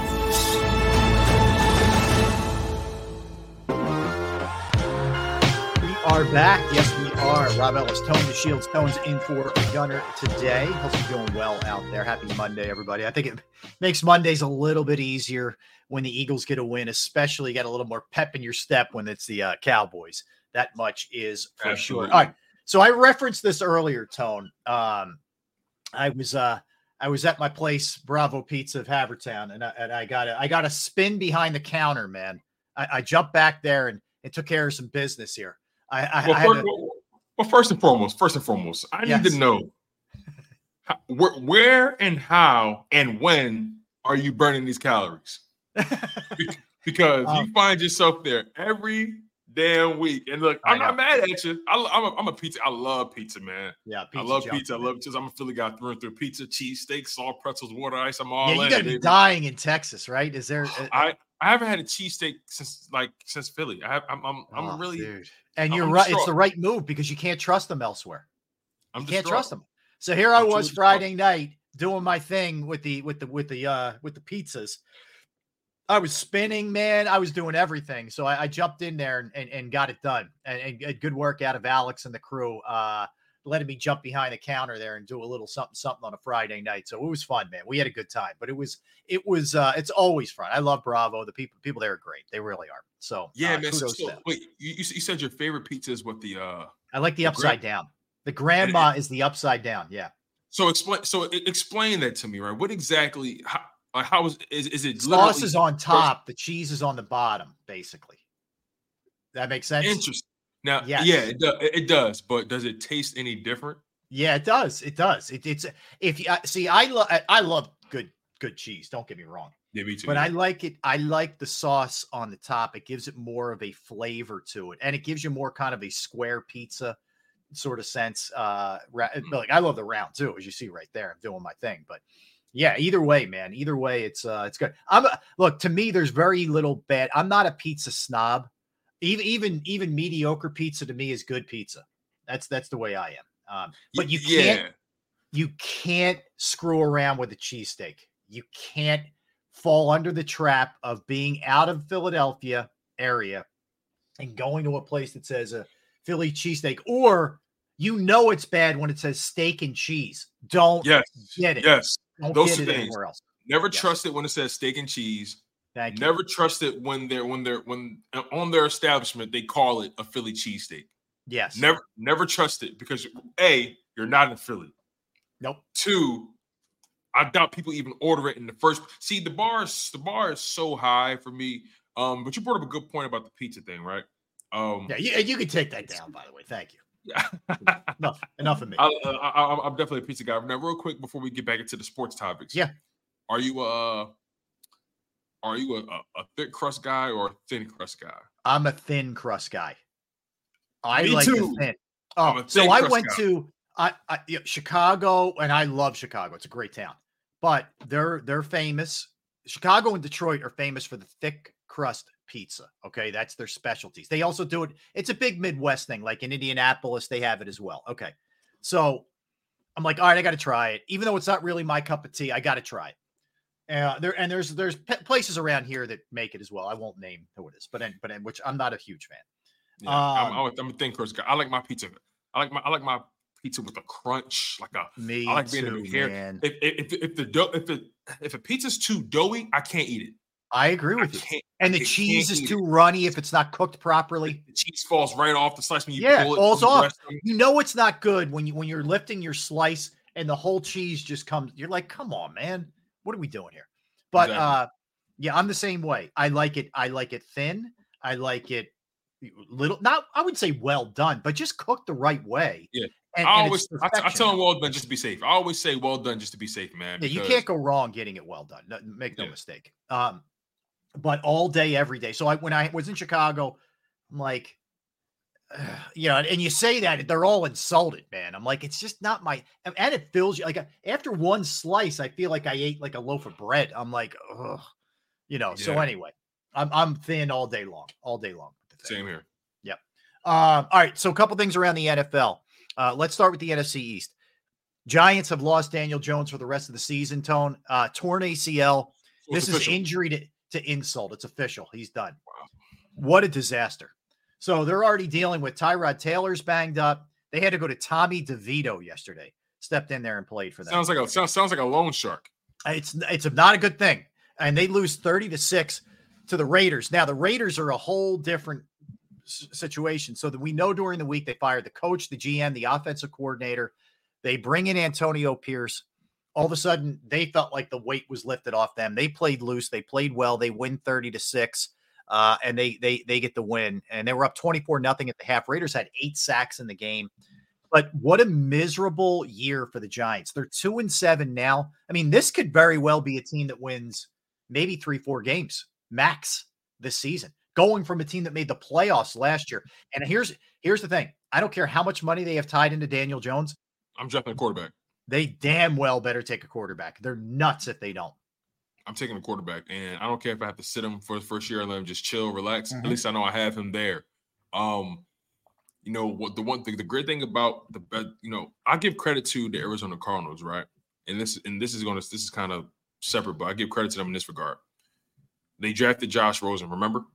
We are back. Yes, we are. Rob Ellis, Tone DeShields. Tone's in for Gunner today. Hope you're doing well out there. Happy Monday, everybody. I think it makes Mondays a little bit easier when the Eagles get a win, especially you got a little more pep in your step when it's the Cowboys. That much is for sure. All right. So I referenced this earlier, Tone. I was at my place, Bravo Pizza of Havertown, and I got a spin behind the counter, man. I jumped back there and took care of some business here. Well, first and foremost, I need to know where and how and when are you burning these calories? Because you find yourself there every damn week. And look, I'm not mad at you. I'm a pizza. I love pizza, man. Yeah, pizza, I love pizza. Man. I love pizza. I'm a Philly guy through and through. Pizza, cheese steaks, salt, pretzels, water ice. I'm all in. Yeah, you got to be dying in Texas, right? Is there? I haven't had a cheesesteak since Philly. I'm really. Dude. And I'm you're right. It's the right move because you can't trust them elsewhere. You can't trust them. So here I was Friday night doing my thing with the pizzas. I was spinning, man. I was doing everything. So I jumped in there and got it done. And good work out of Alex and the crew, letting me jump behind the counter there and do a little something on a Friday night. So it was fun, man. We had a good time, but it was it's always fun. I love Bravo. The people there are great. They really are. So yeah, man. So, wait, you said your favorite pizza is what I like the upside down. The grandma is the upside down. Yeah. So explain that to me, right? What exactly, how is it? Sauce is on top, the cheese is on the bottom, basically. That makes sense. Interesting. Now, yes. Yeah, it does. But does it taste any different? Yeah, it does. It does. It's if you see, I love good cheese. Don't get me wrong. Yeah, me too. But yeah. I like it. I like the sauce on the top. It gives it more of a flavor to it, and it gives you more kind of a square pizza sort of sense. Like I love the round too, as you see right there. I'm doing my thing, but. Yeah, either way, man. Either way, it's good. Look, to me, there's very little bad. I'm not a pizza snob. Even mediocre pizza to me is good pizza. That's the way I am. But you can't screw around with a cheesesteak. You can't fall under the trap of being out of Philadelphia area and going to a place that says a Philly cheesesteak, or you know it's bad when it says steak and cheese. Don't get it. Yes. Don't those two things. Else. Never trust it when it says steak and cheese. Thank Never you. Trust it when they're on their establishment they call it a Philly cheesesteak. Yes. Never trust it because A, you're not in Philly. Nope. 2, I doubt people even order it in the first. See, the bar is so high for me. But you brought up a good point about the pizza thing, right? You can take that down, by the way. Thank you. enough of me. I'm definitely a pizza guy. Now, real quick before we get back into the sports topics, are you a thick crust guy or a thin crust guy? I'm a thin crust guy. Me too. So I went to Chicago, and I love Chicago. It's a great town, but they're famous. Chicago and Detroit are famous for the thick crust pizza. Okay. That's their specialties. They also do it. It's a big Midwest thing. Like in Indianapolis, they have it as well. Okay. So I'm like, all right, I got to try it. Even though it's not really my cup of tea, I got to try it. There's places around here that make it as well. I won't name who it is, but which I'm not a huge fan. Yeah, I'm a thin crust guy. I like my pizza. I like my pizza with a crunch, I like being able to hear. If a pizza's too doughy, I can't eat it. I agree with you. And the cheese is too runny if it's not cooked properly. The cheese falls right off the slice when you pull it. Yeah, falls off. You know it's not good when you're lifting your slice and the whole cheese just comes. You're like, come on, man, what are we doing here? But I'm the same way. I like it. I like it thin. I like it little. Not, I would say well done, but just cooked the right way. Yeah. I tell them well done just to be safe. I always say well done just to be safe, man. Yeah, you can't go wrong getting it well done. No, make no mistake. But all day, every day. So when I was in Chicago, I'm like, and you say that, they're all insulted, man. I'm like, it's just not my, and it fills you. Like after one slice, I feel like I ate like a loaf of bread. I'm like, ugh, So anyway, I'm thin all day long. Same here. Yep. All right. So a couple things around the NFL. Let's start with the NFC East. Giants have lost Daniel Jones for the rest of the season, Tone. Torn ACL. This is injury to insult. It's official. He's done. Wow. What a disaster. So they're already dealing with Tyrod Taylor's banged up. They had to go to Tommy DeVito yesterday. Stepped in there and played for them. Sounds like a loan shark. It's not a good thing. And they lose 30-6 to the Raiders. Now the Raiders are a whole different situation. So that we know during the week they fired the coach, the GM, the offensive coordinator. They bring in Antonio Pierce. All of a sudden, they felt like the weight was lifted off them. They played loose. They played well. They win 30-6, and they get the win. And they were up 24-0 at the half. Raiders had 8 sacks in the game. But what a miserable year for the Giants. They're 2-7 now. I mean, this could very well be a team that wins maybe 3-4 games max this season, going from a team that made the playoffs last year. And here's the thing. I don't care how much money they have tied into Daniel Jones. I'm dropping a quarterback. They damn well better take a quarterback. They're nuts if they don't. I'm taking a quarterback, and I don't care if I have to sit him for the first year and let him just chill, relax. Mm-hmm. At least I know I have him there. You know what? The great thing about I give credit to the Arizona Cardinals, right? And this is kind of separate, but I give credit to them in this regard. They drafted Josh Rosen, remember?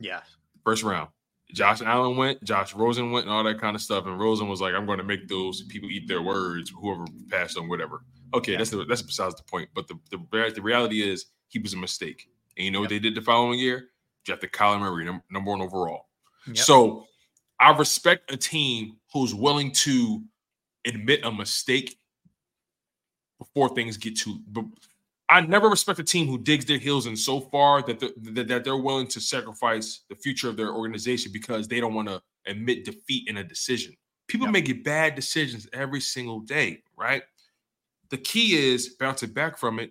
Yeah. First round. Josh Allen went, Josh Rosen went, and all that kind of stuff. And Rosen was like, I'm going to make those people eat their words, whoever passed on, whatever. Okay, yeah. That's besides the point. But the reality is he was a mistake. And you know what they did the following year? Drafted Kyler Murray, number 1 overall. Yep. So I respect a team who's willing to admit a mistake before things get too – I never respect a team who digs their heels in so far that they're willing to sacrifice the future of their organization because they don't want to admit defeat in a decision. People make bad decisions every single day, right? The key is bouncing back from it.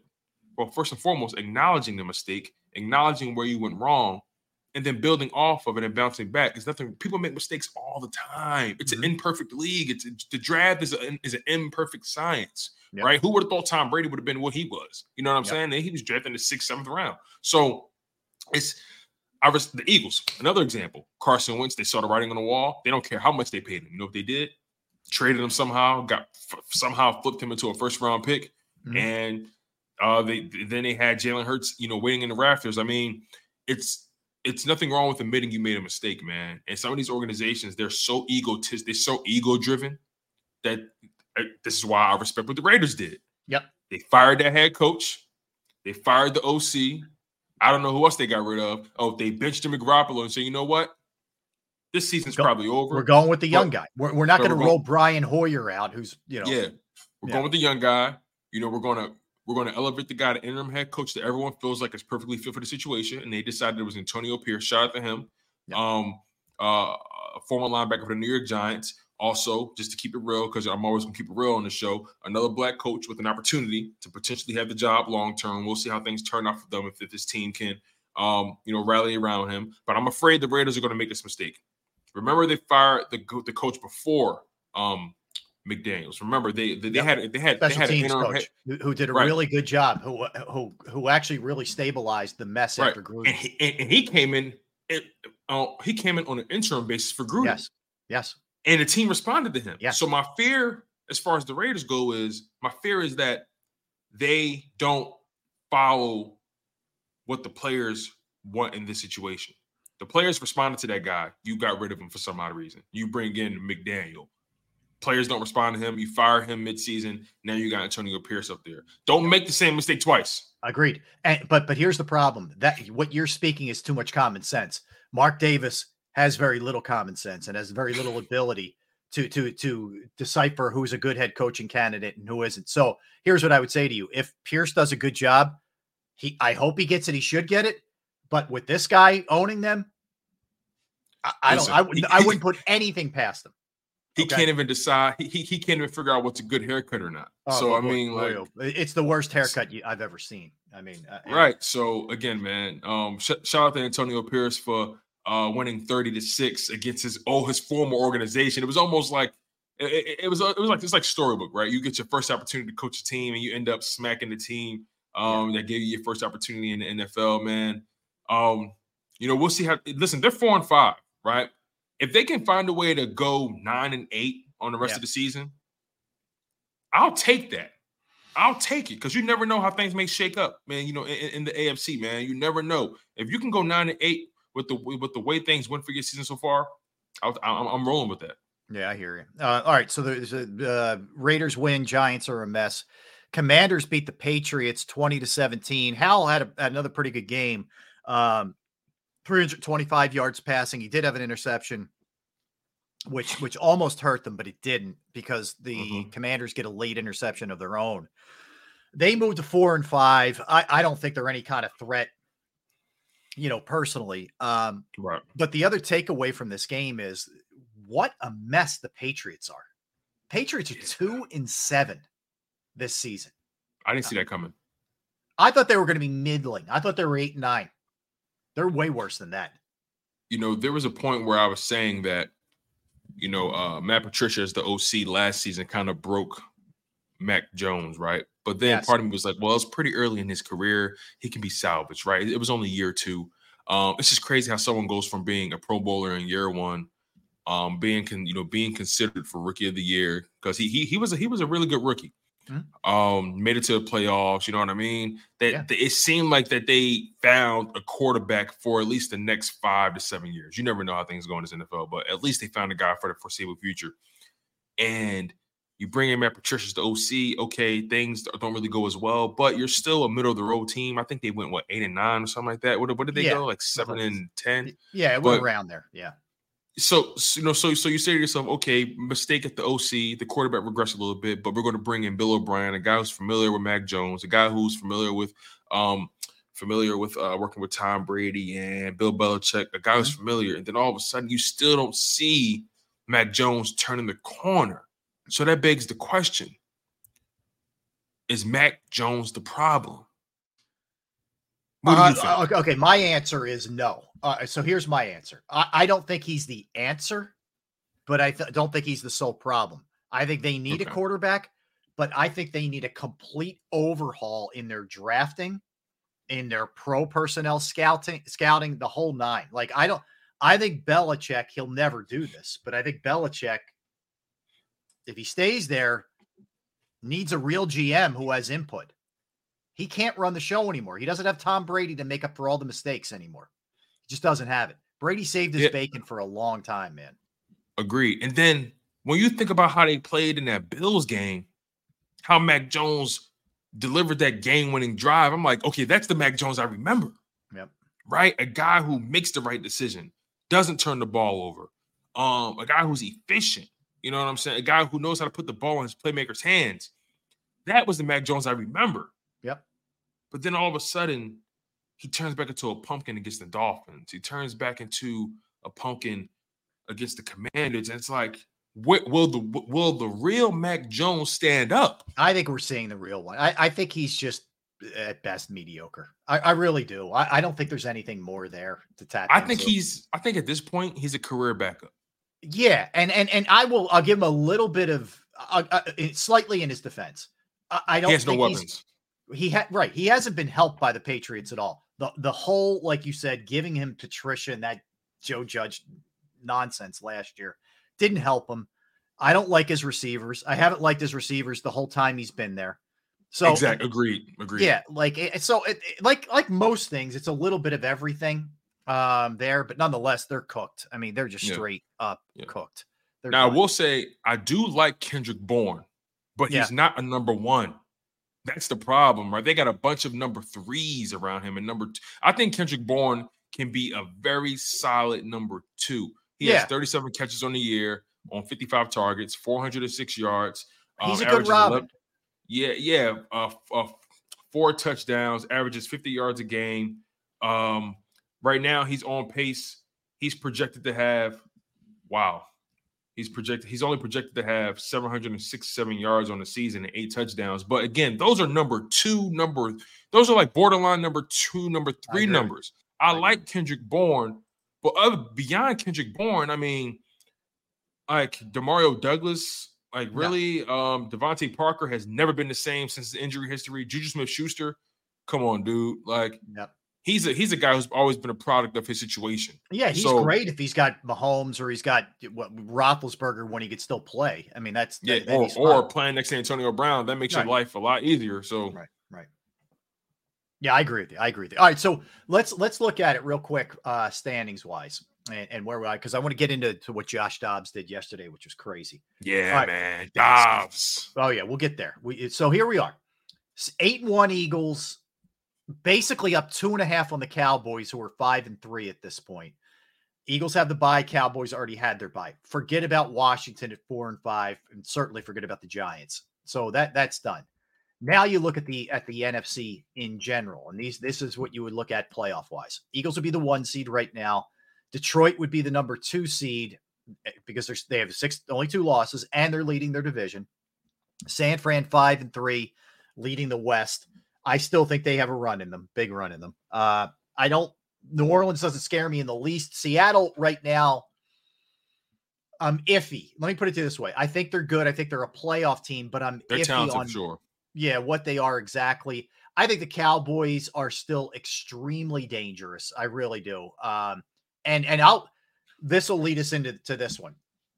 Well, first and foremost, acknowledging the mistake, acknowledging where you went wrong, and then building off of it and bouncing back. There's nothing. People make mistakes all the time. It's an imperfect league. The draft is an imperfect science, right? Who would have thought Tom Brady would have been what he was? You know what I'm saying? And he was drafted in the 6th, 7th round. So the Eagles, another example. Carson Wentz, they saw the writing on the wall. They don't care how much they paid him. You know what they did? Traded him somehow, somehow flipped him into a first-round pick, and they had Jalen Hurts, waiting in the rafters. I mean, it's nothing wrong with admitting you made a mistake, man. And some of these organizations, they're so egotistic, they're so ego-driven that this is why I respect what the Raiders did. Yep, they fired their head coach, they fired the OC. I don't know who else they got rid of. Oh, they benched Jimmy Garoppolo and said, you know what? This season's probably over. We're going with the young guy. We're not going to roll Brian Hoyer out, who's We're going with the young guy. We're going to elevate the guy to interim head coach that everyone feels like is perfectly fit for the situation. And they decided it was Antonio Pierce. Shout out to him, a former linebacker for the New York Giants. Also, just to keep it real, because I'm always going to keep it real on the show, another black coach with an opportunity to potentially have the job long term. We'll see how things turn out for them if this team can, rally around him. But I'm afraid the Raiders are going to make this mistake. Remember, they fired the coach before McDaniels. Remember, they had special teams coach who did a really good job, who actually really stabilized the mess after Gruden. And he came in. He came in on an interim basis for Gruden. Yes. And the team responded to him. Yes. So my fear, as far as the Raiders go, is that they don't follow what the players want in this situation. The players responded to that guy. You got rid of him for some odd reason. You bring in McDaniel. Players don't respond to him. You fire him midseason. Now you got Antonio Pierce up there. Don't make the same mistake twice. Agreed. But here's the problem. That what you're speaking is too much common sense. Mark Davis has very little common sense and has very little ability to decipher who's a good head coaching candidate and who isn't. So here's what I would say to you. If Pierce does a good job, I hope he gets it. He should get it. But with this guy owning them, I wouldn't put anything past him. He can't even decide. He can't even figure out what's a good haircut or not. It's the worst haircut I've ever seen. I mean, right. So again, man, shout out to Antonio Pierce for winning 30-6 against his former organization. It was almost like it was like storybook, right? You get your first opportunity to coach a team, and you end up smacking the team that gave you your first opportunity in the NFL, man. We'll see how. Listen, they're 4-5, right? If they can find a way to go 9-8 on the rest of the season, I'll take that. I'll take it, because you never know how things may shake up, man. You know, in the AFC, man, you never know. If you can go 9-8 with the way things went for your season so far, I'm rolling with that. Yeah, I hear you. All right, so the Raiders win. Giants are a mess. Commanders beat the Patriots 20-17. Howell had another pretty good game. 325 yards passing. He did have an interception, which almost hurt them, but it didn't, because the Commanders get a late interception of their own. They moved to 4-5. I don't think they're any kind of threat, you know, personally. Right. But the other takeaway from this game is what a mess the Patriots are. Patriots are 2-7 this season. I didn't see that coming. I thought they were going to be middling. I thought they were 8-9. They're way worse than that. You know, there was a point where I was saying that, you know, Matt Patricia as the OC last season kind of broke Mac Jones, right? But then part of me was like, well, it's pretty early in his career. He can be salvaged, right? It was only year two. It's just crazy how someone goes from being a Pro Bowler in year one, being considered for Rookie of the Year, because he was a really good rookie. Made it to the playoffs, you know what I mean? It seemed like that they found a quarterback for at least the next 5 to 7 years. You never know how things go in this NFL, but at least they found a guy for the foreseeable future. And you bring in Matt Patricia's the OC. Okay, things don't really go as well, but you're still a middle of the road team. I think they went 8-9 or something like that. What did they go? 7-10? Yeah, it went around there. Yeah. So you say to yourself, okay, mistake at the OC, the quarterback regressed a little bit, but we're going to bring in Bill O'Brien, a guy who's familiar with Mac Jones, a guy who's familiar with working with Tom Brady and Bill Belichick, a guy who's familiar. And then all of a sudden, you still don't see Mac Jones turning the corner. So that begs the question: is Mac Jones the problem? Okay, my answer is no. So here's my answer. I don't think he's the answer, but I don't think he's the sole problem. I think they need a quarterback, but I think they need a complete overhaul in their drafting, in their pro personnel scouting, the whole nine. I think Belichick, he'll never do this, but I think Belichick, if he stays there, needs a real GM who has input. He can't run the show anymore. He doesn't have Tom Brady to make up for all the mistakes anymore. He just doesn't have it. Brady saved his bacon for a long time, man. Agreed. And then when you think about how they played in that Bills game, how Mac Jones delivered that game-winning drive, I'm like, okay, that's the Mac Jones I remember. Yep. Right? A guy who makes the right decision, doesn't turn the ball over, a guy who's efficient, you know what I'm saying? A guy who knows how to put the ball in his playmaker's hands. That was the Mac Jones I remember. Yep. But then all of a sudden, he turns back into a pumpkin against the Dolphins. He turns back into a pumpkin against the Commanders. And it's like, will the real Mac Jones stand up? I think we're seeing the real one. I think he's just at best mediocre. I really do. I don't think there's anything more there to tap into. I think at this point he's a career backup. Yeah, and I'll give him a little bit of slightly in his defense. I don't. He has no weapons. He hasn't been helped by the Patriots at all. The whole, like you said, giving him Patricia and that Joe Judge nonsense last year didn't help him. I don't like his receivers. I haven't liked his receivers the whole time he's been there. So exactly. Agreed. Yeah, like most things, it's a little bit of everything there, but nonetheless, they're cooked. I mean, they're just straight up cooked. They're now done. I will say I do like Kendrick Bourne, but he's not a number one. That's the problem, right? They got a bunch of number threes around him. And number two, I think Kendrick Bourne can be a very solid number two. He has 37 catches on the year on 55 targets, 406 yards. He's a good Robin. 11, four touchdowns, averages 50 yards a game. Right now he's on pace. He's only projected to have 767 yards on the season and 8 touchdowns. But again, those are those are like borderline number two, number three numbers. I like Kendrick Bourne, but beyond Kendrick Bourne, I mean, like Demario Douglas, like really, Devontae Parker has never been the same since the injury history. Juju Smith-Schuster, come on, dude. Like he's a guy who's always been a product of his situation. Yeah, he's great if he's got Mahomes or he's got Roethlisberger when he could still play. I mean, that's or playing next to Antonio Brown. That makes your life a lot easier. So right. Yeah, I agree with you. All right, so let's look at it real quick, standings wise, and where we are, because I want to get into what Josh Dobbs did yesterday, which was crazy. Yeah, right, man, Dobbs. Oh yeah, we'll get there. So here we are, 8-1 Eagles, basically up 2.5 on the Cowboys, who are 5-3 at this point. Eagles have the bye. Cowboys already had their bye. Forget about Washington at 4-5, and certainly forget about the Giants. So that's done. Now you look at the NFC in general, and this is what you would look at playoff wise. Eagles would be the 1 seed right now. Detroit would be the number 2 seed because they have only 2 losses, and they're leading their division. San Fran 5-3, leading the West. I still think they have a run in them, big run in them. New Orleans doesn't scare me in the least. Seattle right now, I'm iffy. Let me put it this way: I think they're good. I think they're a playoff team, but they're iffy talented, on sure. Yeah, what they are exactly. I think the Cowboys are still extremely dangerous. I really do. This will lead us into this one.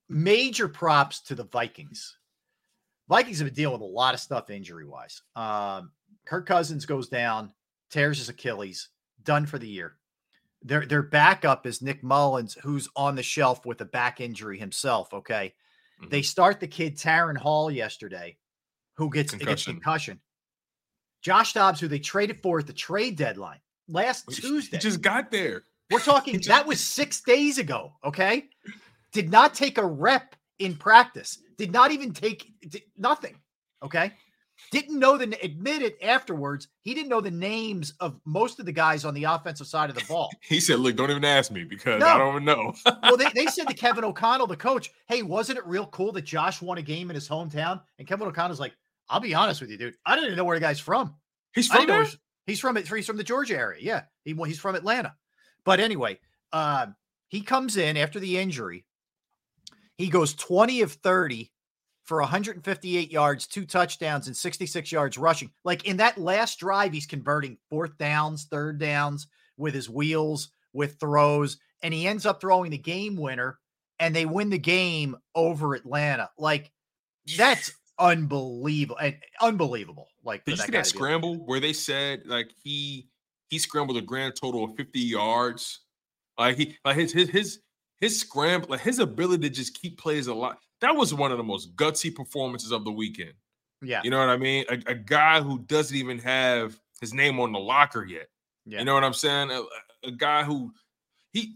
Major props to the Vikings. Vikings have been dealing with a lot of stuff injury-wise. Kirk Cousins goes down, tears his Achilles, done for the year. Their backup is Nick Mullins, who's on the shelf with a back injury himself, okay? Mm-hmm. They start the kid Taron Hall yesterday, who gets concussion. Josh Dobbs, who they traded for at the trade deadline last Tuesday. He just got there. We're talking, that was 6 days ago, okay? Did not take a rep in practice. Did not even take nothing, okay? Admitted afterwards, he didn't know the names of most of the guys on the offensive side of the ball. He said, look, don't even ask me because I don't know. Well, they said to Kevin O'Connell, the coach, hey, wasn't it real cool that Josh won a game in his hometown? And Kevin O'Connell's like, I'll be honest with you, dude. I didn't even know where the guy's from. He's from there? He's from the Georgia area. Yeah, he's from Atlanta. But anyway, he comes in after the injury. He goes 20 of 30 for 158 yards, 2 touchdowns, and 66 yards rushing. Like in that last drive, he's converting 4th downs, 3rd downs with his wheels, with throws, and he ends up throwing the game winner, and they win the game over Atlanta. Like that's unbelievable. And unbelievable. Like did you see that scramble where they said like he scrambled a grand total of 50 yards? Like his scramble, like his ability to just keep plays alive. That was one of the most gutsy performances of the weekend. Yeah. You know what I mean? A guy who doesn't even have his name on the locker yet. Yeah. You know what I'm saying? A guy who it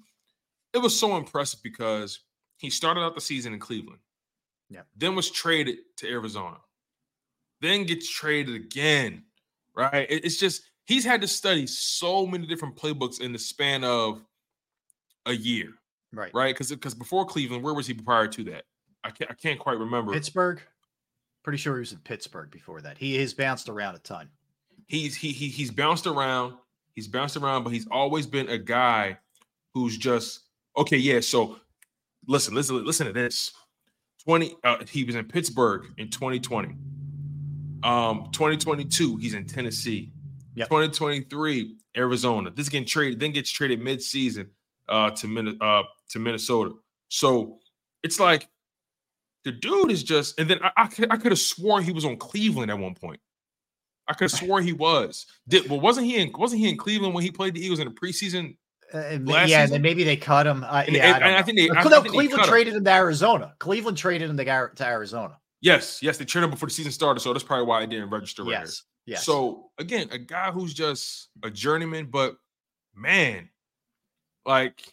was so impressive because he started out the season in Cleveland. Yeah. Then was traded to Arizona. Then gets traded again. Right. It's just, he's had to study so many different playbooks in the span of a year. Right. Right. Because before Cleveland, where was he prior to that? I can't quite remember. Pittsburgh? Pretty sure he was in Pittsburgh before that. He has bounced around a ton. He's bounced around. He's bounced around, but he's always been a guy who's just, okay, yeah, so listen to this. He was in Pittsburgh in 2020. 2022, he's in Tennessee. Yep. 2023, Arizona. This getting traded, then gets traded midseason to Minnesota. So it's like, the dude is just, and then I could have sworn he was on Cleveland at one point. I could have sworn he was. Wasn't he in Cleveland when he played the Eagles in the preseason? Yeah, and then maybe they cut him. Cleveland traded him to Arizona. Cleveland traded him to Arizona. Yes, they traded him before the season started, so that's probably why I didn't register. Right yes, here. Yes. So again, a guy who's just a journeyman, but man, like.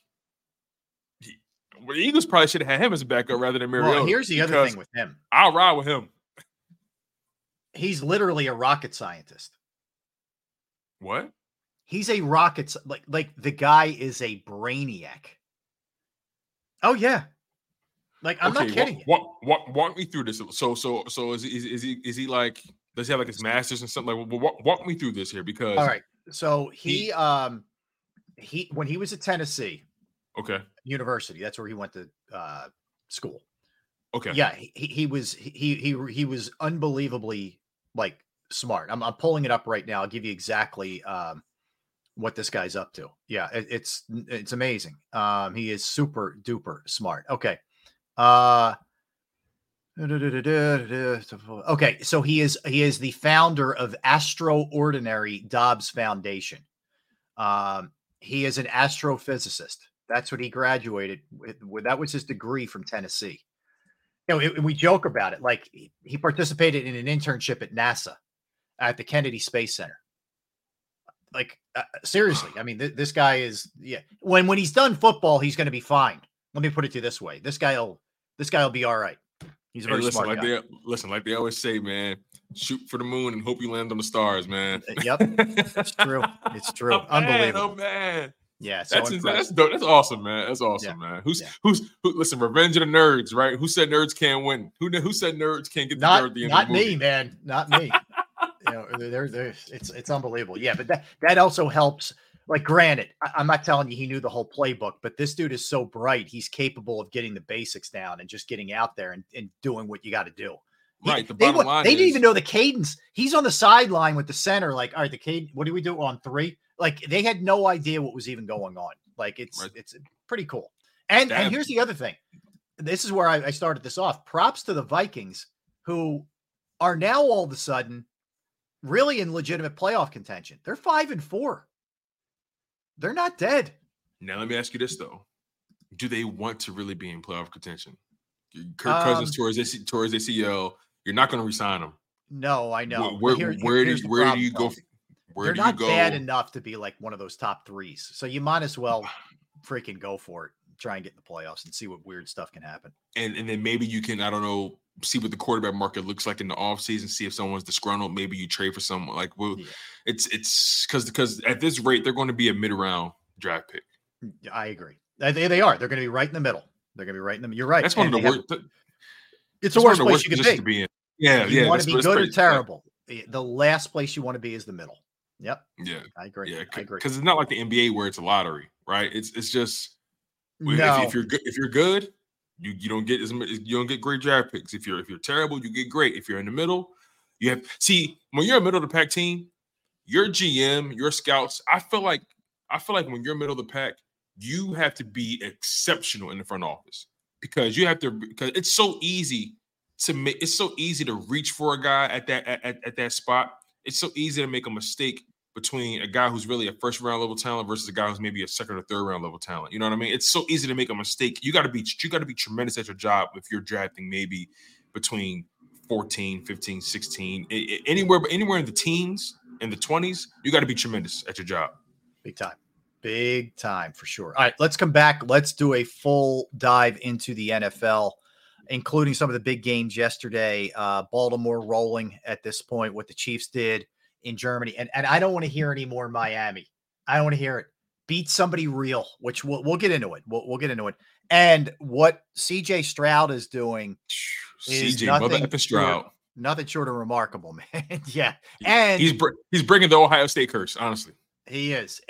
Well, the Eagles probably should have had him as a backup rather than Mariota. Well, here's the other thing with him. I'll ride with him. He's literally a rocket scientist. What? He's a rocket like the guy is a brainiac. Oh yeah. Like I'm not kidding. Walk me through this. So is he like? Does he have like his master's and something? Like, walk me through this here because. All right. So he when he was at Tennessee. Okay. University. That's where he went to school. Okay. Yeah, he was unbelievably like smart. I'm pulling it up right now. I'll give you exactly what this guy's up to. Yeah, it's amazing. He is super duper smart. Okay. Okay, so he is the founder of Astro-Ordinary Dobbs Foundation. He is an astrophysicist. That's what he graduated with. That was his degree from Tennessee. You know, we joke about it. Like, he participated in an internship at NASA at the Kennedy Space Center. Like, seriously, I mean, this guy is, yeah. When he's done football, he's going to be fine. Let me put it to you this way: this guy'll be all right. He's a very smart guy. Like they always say, man, shoot for the moon and hope you land on the stars, man. Yep, it's true. It's true. Unbelievable, man. Yeah, so that's dope. That's awesome, man. That's awesome, yeah. Man. Who? Listen, Revenge of the Nerds, right? Who said nerds can't win? Who said nerds can't get the nerd at the end of the movie? Not me, man. Not me. You know, it's unbelievable. Yeah, but that also helps. Like, granted, I'm not telling you he knew the whole playbook, but this dude is so bright, he's capable of getting the basics down and just getting out there and doing what you got to do. Right. The bottom line is they didn't even know the cadence. He's on the sideline with the center, like, all right, the cadence. What do we do on three? Like, they had no idea what was even going on. Like, it's pretty cool. And here's the other thing. This is where I started this off. Props to the Vikings, who are now all of a sudden really in legitimate playoff contention. They're 5-4. They're not dead. Now, let me ask you this, though. Do they want to really be in playoff contention? Kirk Cousins towards ACL. You're not going to resign him. No, I know. Where do you go? They're not bad enough to be like one of those top threes. So you might as well freaking go for it. Try and get in the playoffs and see what weird stuff can happen. And then maybe you can, I don't know, see what the quarterback market looks like in the offseason, see if someone's disgruntled. Maybe you trade for someone. Like, well, yeah. It's because at this rate, they're going to be a mid-round draft pick. I agree. They are. They're going to be right in the middle. They're going to be right in the middle. You're right. That's one of the worst. It's the worst place you can be in. Yeah, yeah. You want to be good or terrible. Yeah. The last place you want to be is the middle. Yep. Yeah. I agree. Yeah, I agree. Because it's not like the NBA where it's a lottery, right? It's just... No. If you're good, you don't get great draft picks. If you're terrible, you get great. If you're in the middle, you have when you're a middle of the pack team, your GM, your scouts. I feel like when you're middle of the pack, you have to be exceptional in the front office because it's so easy to make. It's so easy to reach for a guy at that spot. It's so easy to make a mistake between a guy who's really a first-round level talent versus a guy who's maybe a second or third-round level talent. You know what I mean? It's so easy to make a mistake. You got to be tremendous at your job if you're drafting maybe between 14, 15, 16, anywhere in the teens, in the 20s, you got to be tremendous at your job. Big time. Big time for sure. All right, let's come back. Let's do a full dive into the NFL, including some of the big games yesterday. Baltimore rolling at this point, what the Chiefs did in Germany. And I don't want to hear any more Miami. I don't want to hear it. Beat somebody real, which we'll get into it. We'll get into it. And what CJ Stroud is doing is nothing short of remarkable, man. Yeah. And he's bringing the Ohio State curse, honestly. He is.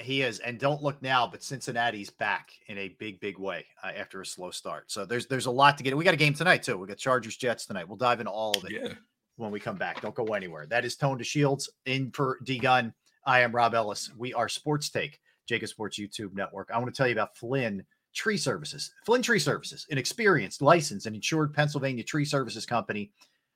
And don't look now, but Cincinnati's back in a big, big way after a slow start. So there's a lot to get. We got a game tonight too. We got Chargers Jets tonight. We'll dive into all of it. Yeah. When we come back, don't go anywhere. That is Tone DeShields in for D Gunn. I am Rob Ellis. We are Sports Take, JAKIB Sports YouTube Network. I want to tell you about Flynn Tree Services. Flynn Tree Services, an experienced, licensed, and insured Pennsylvania tree services company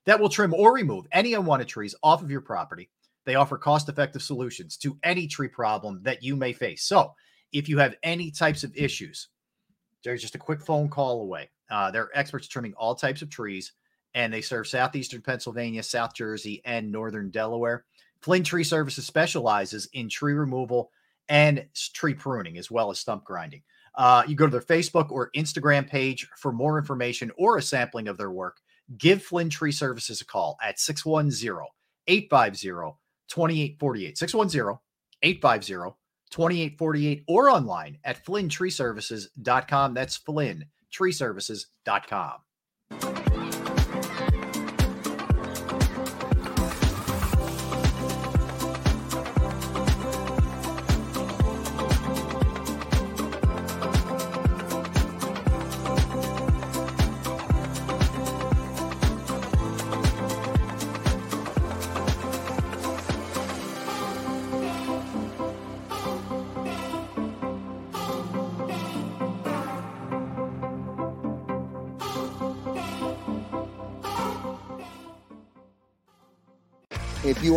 that will trim or remove any unwanted trees off of your property. They offer cost-effective solutions to any tree problem that you may face. So if you have any types of issues, they're just a quick phone call away. They're experts trimming all types of trees, and they serve southeastern Pennsylvania, South Jersey, and northern Delaware. Flynn Tree Services specializes in tree removal and tree pruning, as well as stump grinding. You go to their Facebook or Instagram page for more information or a sampling of their work. Give Flynn Tree Services a call at 610-850-2848, 610-850-2848, or online at flynntreeservices.com. That's flynntreeservices.com. If you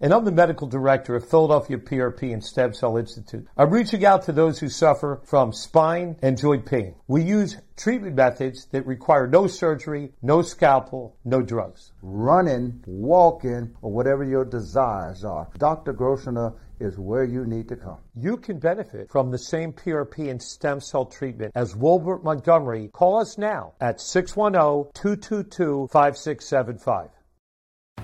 and I'm the medical director of Philadelphia PRP and Stem Cell Institute. I'm reaching out to those who suffer from spine and joint pain. We use treatment methods that require no surgery, no scalpel, no drugs. Running, walking, or whatever your desires are. Dr. Grossinger is where you need to come. You can benefit from the same PRP and stem cell treatment as Wilbert Montgomery. Call us now at 610-222-5675.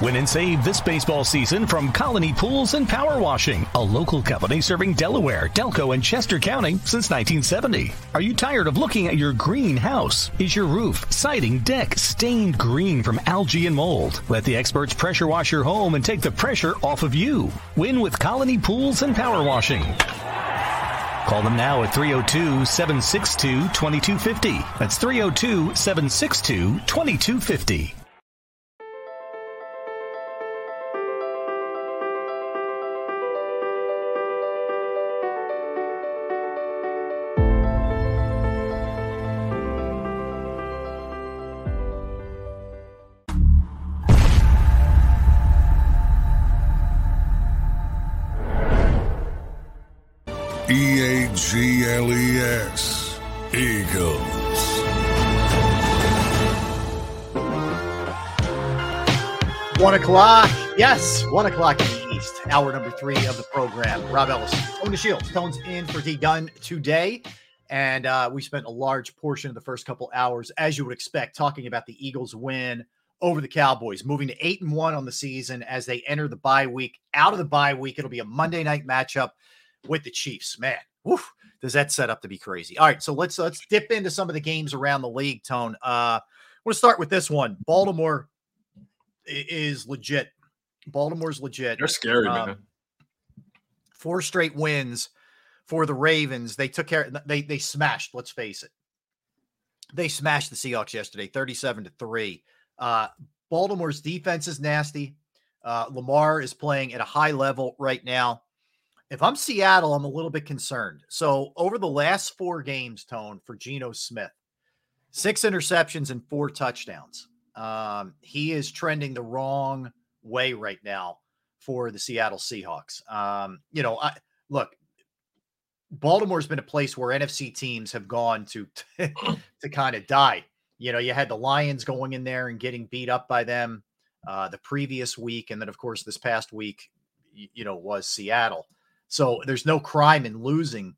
Win and save this baseball season from Colony Pools and Power Washing, a local company serving Delaware, Delco, and Chester County since 1970. Are you tired of looking at your green house? Is your roof, siding, deck stained green from algae and mold? Let the experts pressure wash your home and take the pressure off of you. Win with Colony Pools and Power Washing. Call them now at 302-762-2250. That's 302-762-2250. E-A-G-L-E-S, Eagles. One o'clock in the East, hour number 3 of the program. Rob Ellis, Tone DeShields. Tone's in for D. Gunn today, and we spent a large portion of the first couple hours, as you would expect, talking about the Eagles' win over the Cowboys, moving to 8-1 on the season as they enter the bye week. Out of the bye week, it'll be a Monday night matchup with the Chiefs. Man, woof, does that set up to be crazy? All right, so let's dip into some of the games around the league, Tone. I want to start with this one. Baltimore is legit. Baltimore's legit. They're scary, man. 4 straight wins for the Ravens. They took care. They smashed. Let's face it. They smashed the Seahawks yesterday, 37-3. Baltimore's defense is nasty. Lamar is playing at a high level right now. If I'm Seattle, I'm a little bit concerned. So over the last 4 games, Tone, for Geno Smith, 6 interceptions and 4 touchdowns. He is trending the wrong way right now for the Seattle Seahawks. Look, Baltimore's been a place where NFC teams have gone to kind of die. You know, you had the Lions going in there and getting beat up by them the previous week. And then, of course, this past week, was Seattle. So there's no crime in losing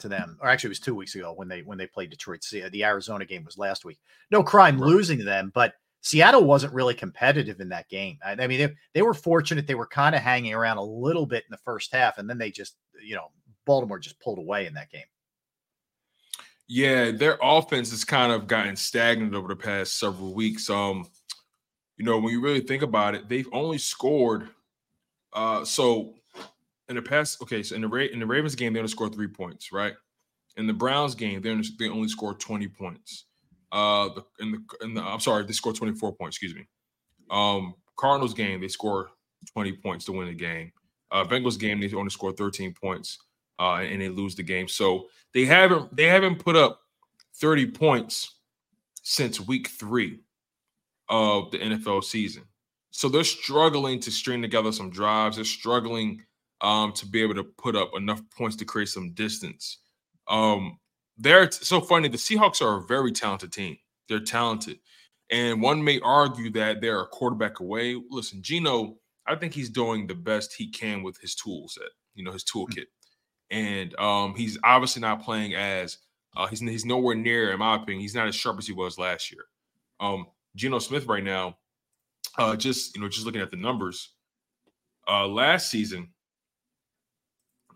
to them. Or actually, it was 2 weeks ago when they played Detroit. The Arizona game was last week. No crime losing to them, but Seattle wasn't really competitive in that game. I mean, they were fortunate. They were kind of hanging around a little bit in the first half, and then they just, Baltimore just pulled away in that game. Yeah, their offense has kind of gotten stagnant over the past several weeks. When you really think about it, they've only scored in the Ravens game, they only scored 3 points, right? In the Browns game, they only scored 20 points. They scored 24 points, excuse me. Cardinals game, they scored 20 points to win the game. Bengals game, they only scored 13 points, and they lose the game. So they haven't put up 30 points since week 3 of the NFL season. So they're struggling to string together some drives. They're struggling to be able to put up enough points to create some distance. It's so funny. The Seahawks are a very talented team. They're talented. And one may argue that they're a quarterback away. Listen, Geno, I think he's doing the best he can with his tool set, you know, his toolkit. And he's obviously not playing as he's nowhere near, in my opinion, he's not as sharp as he was last year. Geno Smith right now, just looking at the numbers, last season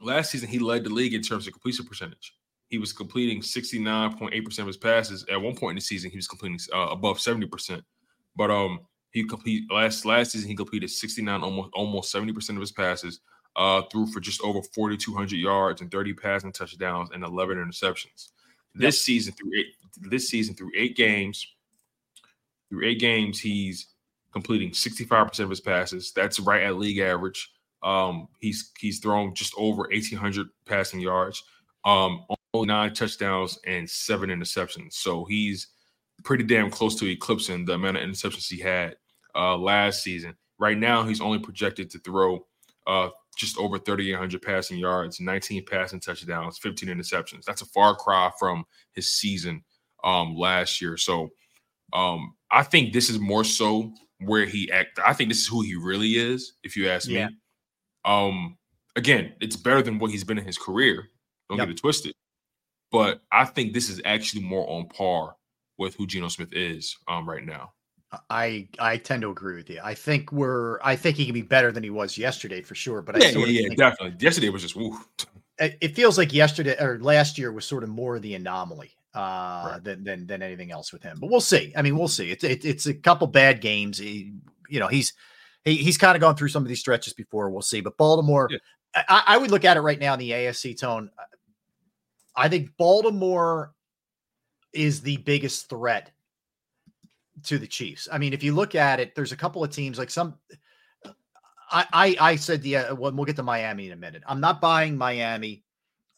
he led the league in terms of completion percentage. He was completing 69.8% of his passes. At one point in the season, he was completing above 70%. But last season he completed 69, almost 70% of his passes. Threw for just over 4,200 yards and 30 passing touchdowns and 11 interceptions. This season, through eight games, he's completing 65% of his passes. That's right at league average. He's thrown just over 1,800 passing yards, only 9 touchdowns and 7 interceptions. So he's pretty damn close to eclipsing the amount of interceptions he had last season. Right now, he's only projected to throw just over 3,800 passing yards, 19 passing touchdowns, 15 interceptions. That's a far cry from his season last year. So I think this is more so where he acted. I think this is who he really is, if you ask me. Again, it's better than what he's been in his career. Don't get it twisted. But I think this is actually more on par with who Geno Smith is right now. I tend to agree with you. I think he can be better than he was yesterday for sure. But I think definitely. Yesterday was just woof. It feels like yesterday or last year was sort of more the anomaly right. than anything else with him. But we'll see. I mean, we'll see. It's a couple bad games. He's kind of gone through some of these stretches before. We'll see. But Baltimore, yeah. I would look at it right now in the AFC, Tone. I think Baltimore is the biggest threat to the Chiefs. I mean, if you look at it, there's a couple of teams like some. I said, we'll get to Miami in a minute. I'm not buying Miami.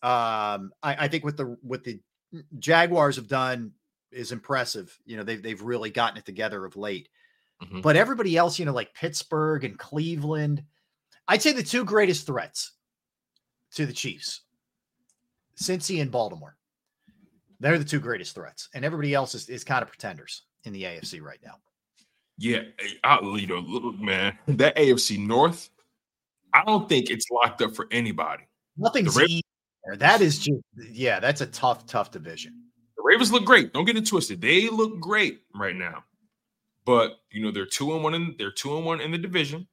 I think what the Jaguars have done is impressive. You know, they've really gotten it together of late. Mm-hmm. But everybody else, you know, like Pittsburgh and Cleveland, I'd say the two greatest threats to the Chiefs, Cincy and Baltimore. They're the two greatest threats, and everybody else is kind of pretenders in the AFC right now. Yeah, man, that AFC North, I don't think it's locked up for anybody. Nothing's easy there. That is just, that's a tough division. The Ravens look great. Don't get it twisted. They look great right now. But, you know, they're 2-1 in the division.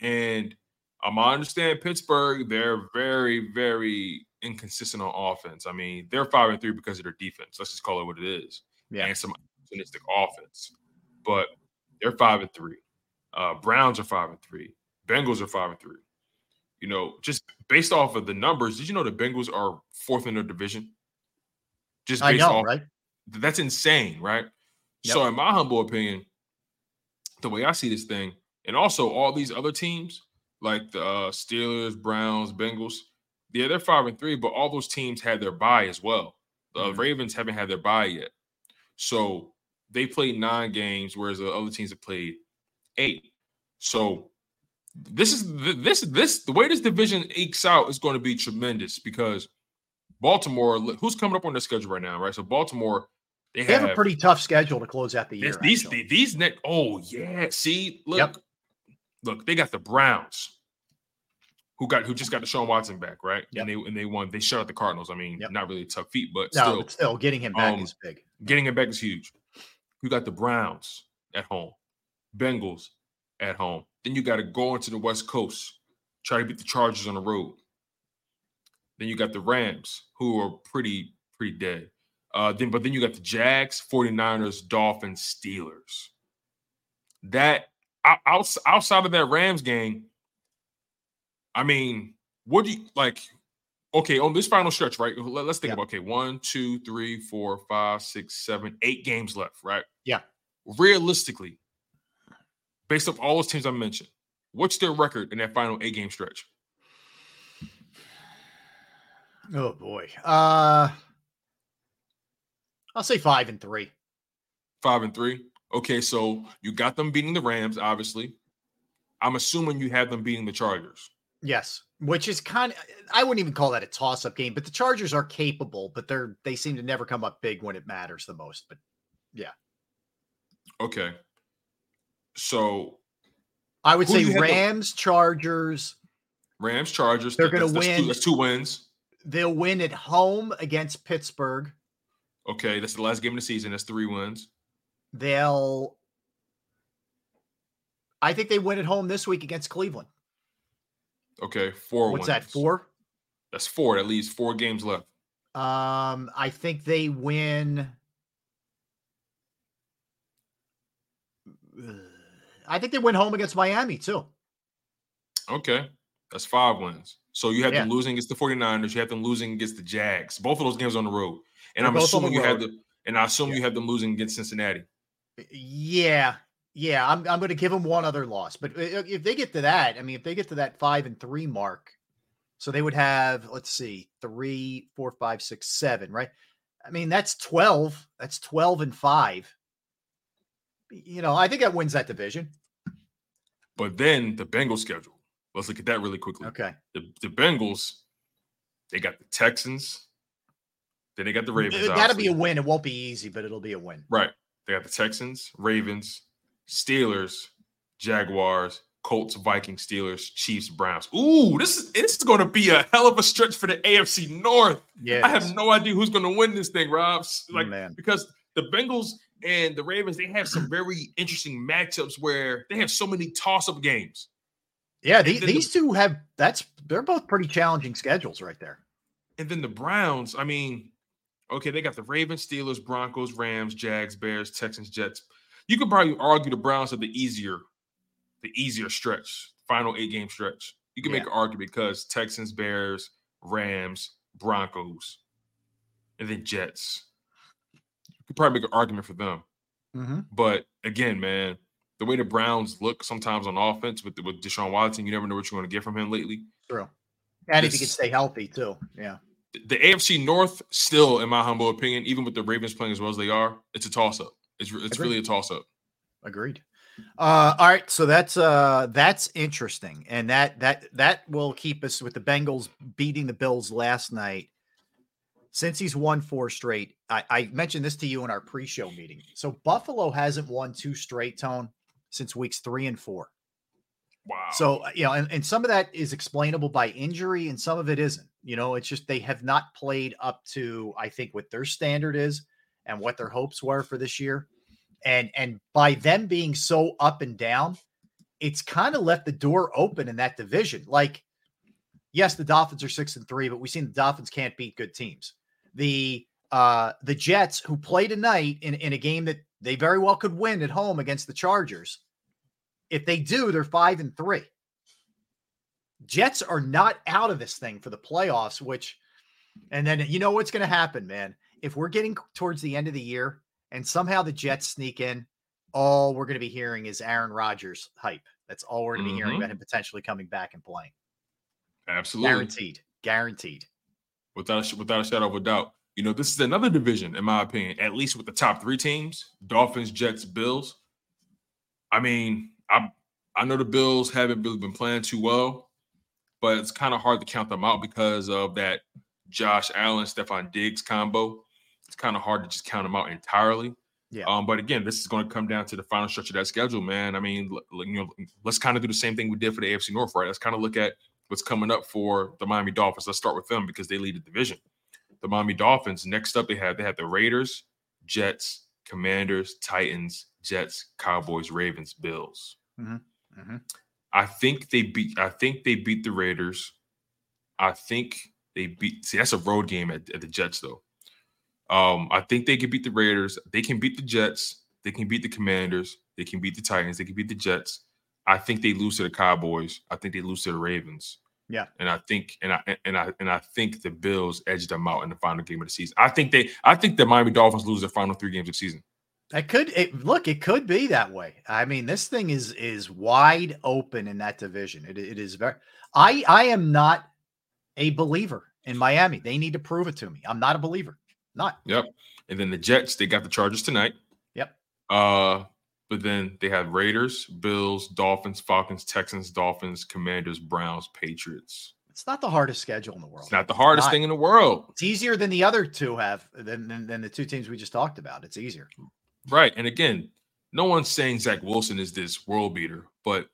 And I understand Pittsburgh, they're very, very inconsistent on offense. I mean, they're 5-3 because of their defense. Let's just call it what it is. Yeah. And some offense, but they're 5-3. Browns are 5-3. Bengals are 5-3. You know, just based off of the numbers, did you know the Bengals are 4th in their division? Just based off, right? That's insane, right? Yep. So, in my humble opinion, the way I see this thing, and also all these other teams like the Steelers, Browns, Bengals, they're 5-3, but all those teams had their bye as well. The Ravens haven't had their bye yet, so. They played 9 games, whereas the other teams have played 8. So this is the way this division ekes out is going to be tremendous because Baltimore, who's coming up on their schedule right now, right? So Baltimore, they have a pretty tough schedule to close out the year. Look, they got the Browns, who just got Deshaun Watson back, right? Yep. And they won. They shut out the Cardinals. I mean, not really a tough feat, but still getting him back is big. Getting him back is huge. You got the Browns at home, Bengals at home. Then you got to go into the West Coast, try to beat the Chargers on the road. Then you got the Rams, who are pretty dead. Then you got the Jags, 49ers, Dolphins, Steelers. That outside of that Rams game, I mean, what do you like? Okay, on this final stretch, right? Let's think about 1, 2, 3, 4, 5, 6, 7, 8 games left, right? Yeah. Realistically, based off all those teams I mentioned, what's their record in that final 8 game stretch? Oh boy. I'll say 5-3. 5-3. Okay, so you got them beating the Rams, obviously. I'm assuming you have them beating the Chargers. Yes, which is I wouldn't even call that a toss-up game, but the Chargers are capable, but they seem to never come up big when it matters the most, but yeah. Okay. So I would say Rams, Chargers. Rams, Chargers. They're going to win. That's two wins. They'll win at home against Pittsburgh. Okay, that's the last game of the season. That's 3 wins. I think they win at home this week against Cleveland. Okay, 4 wins. What's that, 4? That's 4. That leaves 4 games left. I think they win. I think they went home against Miami, too. Okay. That's 5 wins. So you have them losing against the 49ers. You have them losing against the Jags. Both of those games on the road. And I'm assuming you have them, and I assume you have them losing against Cincinnati. Yeah. I'm going to give them one other loss. But if they get to that, I mean, if they get to that 5-3 mark, so they would have, let's see, 3, 4, 5, 6, 7, right? I mean, that's 12. That's 12-5. You know, I think that wins that division. But then the Bengals schedule. Let's look at that really quickly. Okay. The Bengals, they got the Texans. Then they got the Ravens. That'll be a win. It won't be easy, but it'll be a win. Right. They got the Texans, Ravens, Steelers, Jaguars, Colts, Vikings, Steelers, Chiefs, Browns. Ooh, this is going to be a hell of a stretch for the AFC North. Yeah, I have no idea who's going to win this thing, Rob. Like, because the Bengals and the Ravens, they have some very interesting matchups where they have so many toss-up games. Yeah, these two have – they're both pretty challenging schedules right there. And then the Browns, I mean, okay, they got the Ravens, Steelers, Broncos, Rams, Jags, Bears, Texans, Jets. You could probably argue the Browns are the easier stretch, final 8-game stretch. You can make an argument because Texans, Bears, Rams, Broncos, and then Jets. You could probably make an argument for them. Mm-hmm. But, again, man, the way the Browns look sometimes on offense with Deshaun Watson, you never know what you're going to get from him lately. True. And if he can stay healthy, too. Yeah. The AFC North still, in my humble opinion, even with the Ravens playing as well as they are, it's a toss-up. It's really a toss-up. Agreed. All right, so that's interesting, and that will keep us with the Bengals beating the Bills last night. Since he's won 4 straight, I mentioned this to you in our pre-show meeting. So Buffalo hasn't won 2 straight, Tone, since weeks 3 and 4. Wow. So, you know, and some of that is explainable by injury and some of it isn't. You know, it's just they have not played up to, I think, what their standard is and what their hopes were for this year. And by them being so up and down, it's kind of left the door open in that division. Like, yes, the Dolphins are 6-3, but we've seen the Dolphins can't beat good teams. The Jets, who play tonight in a game that they very well could win at home against the Chargers, if they do, they're 5-3. Jets are not out of this thing for the playoffs, and then you know what's going to happen, man. If we're getting towards the end of the year and somehow the Jets sneak in, all we're going to be hearing is Aaron Rodgers hype. That's all we're going to be hearing about him potentially coming back and playing. Absolutely. Guaranteed. Without a shadow of a doubt. You know, this is another division, in my opinion, at least with the top 3 teams, Dolphins, Jets, Bills. I mean, I know the Bills haven't really been playing too well, but it's kind of hard to count them out because of that Josh Allen, Stephon Diggs combo. It's kind of hard to just count them out entirely. Yeah. But again, this is going to come down to the final stretch of that schedule, man. I mean, let's kind of do the same thing we did for the AFC North, right? Let's kind of look at what's coming up for the Miami Dolphins. Let's start with them because they lead the division. The Miami Dolphins, next up they have the Raiders, Jets, Commanders, Titans, Jets, Cowboys, Ravens, Bills. Mm-hmm. Mm-hmm. I think they beat the Raiders. I think they beat – see, that's a road game at the Jets, though. I think they can beat the Raiders. They can beat the Jets. They can beat the Commanders. They can beat the Titans. They can beat the Jets. I think they lose to the Cowboys. I think they lose to the Ravens. Yeah. And I think the Bills edged them out in the final game of the season. I think the Miami Dolphins lose their final 3 games of the season. It could be that way. I mean, this thing is wide open in that division. It is very. I am not a believer in Miami. They need to prove it to me. I'm not a believer. Not. Yep. And then the Jets, they got the Chargers tonight. Yep. But then they have Raiders, Bills, Dolphins, Falcons, Texans, Dolphins, Commanders, Browns, Patriots. It's not the hardest schedule in the world. It's not the hardest thing in the world. It's easier than the other two have than the two teams we just talked about. It's easier. Right. And again, no one's saying Zach Wilson is this world beater, but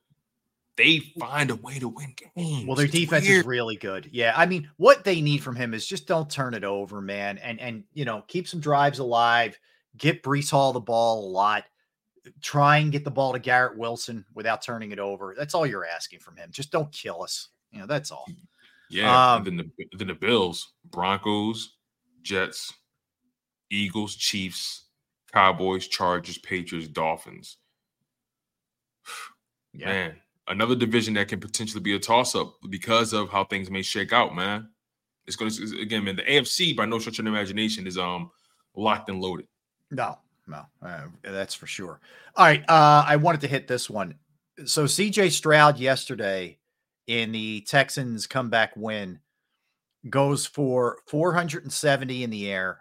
they find a way to win games. Well, their defense is really good. Yeah, I mean, what they need from him is just don't turn it over, man, and you know, keep some drives alive, get Breece Hall the ball a lot, try and get the ball to Garrett Wilson without turning it over. That's all you're asking from him. Just don't kill us. You know, that's all. Yeah, and then the Bills, Broncos, Jets, Eagles, Chiefs, Cowboys, Chargers, Patriots, Dolphins. Yeah. Man, another division that can potentially be a toss-up because of how things may shake out, man. It's going to, again, man, the AFC, by no stretch of the imagination, is locked and loaded. No, that's for sure. All right, I wanted to hit this one. So C.J. Stroud yesterday in the Texans comeback win goes for 470 in the air,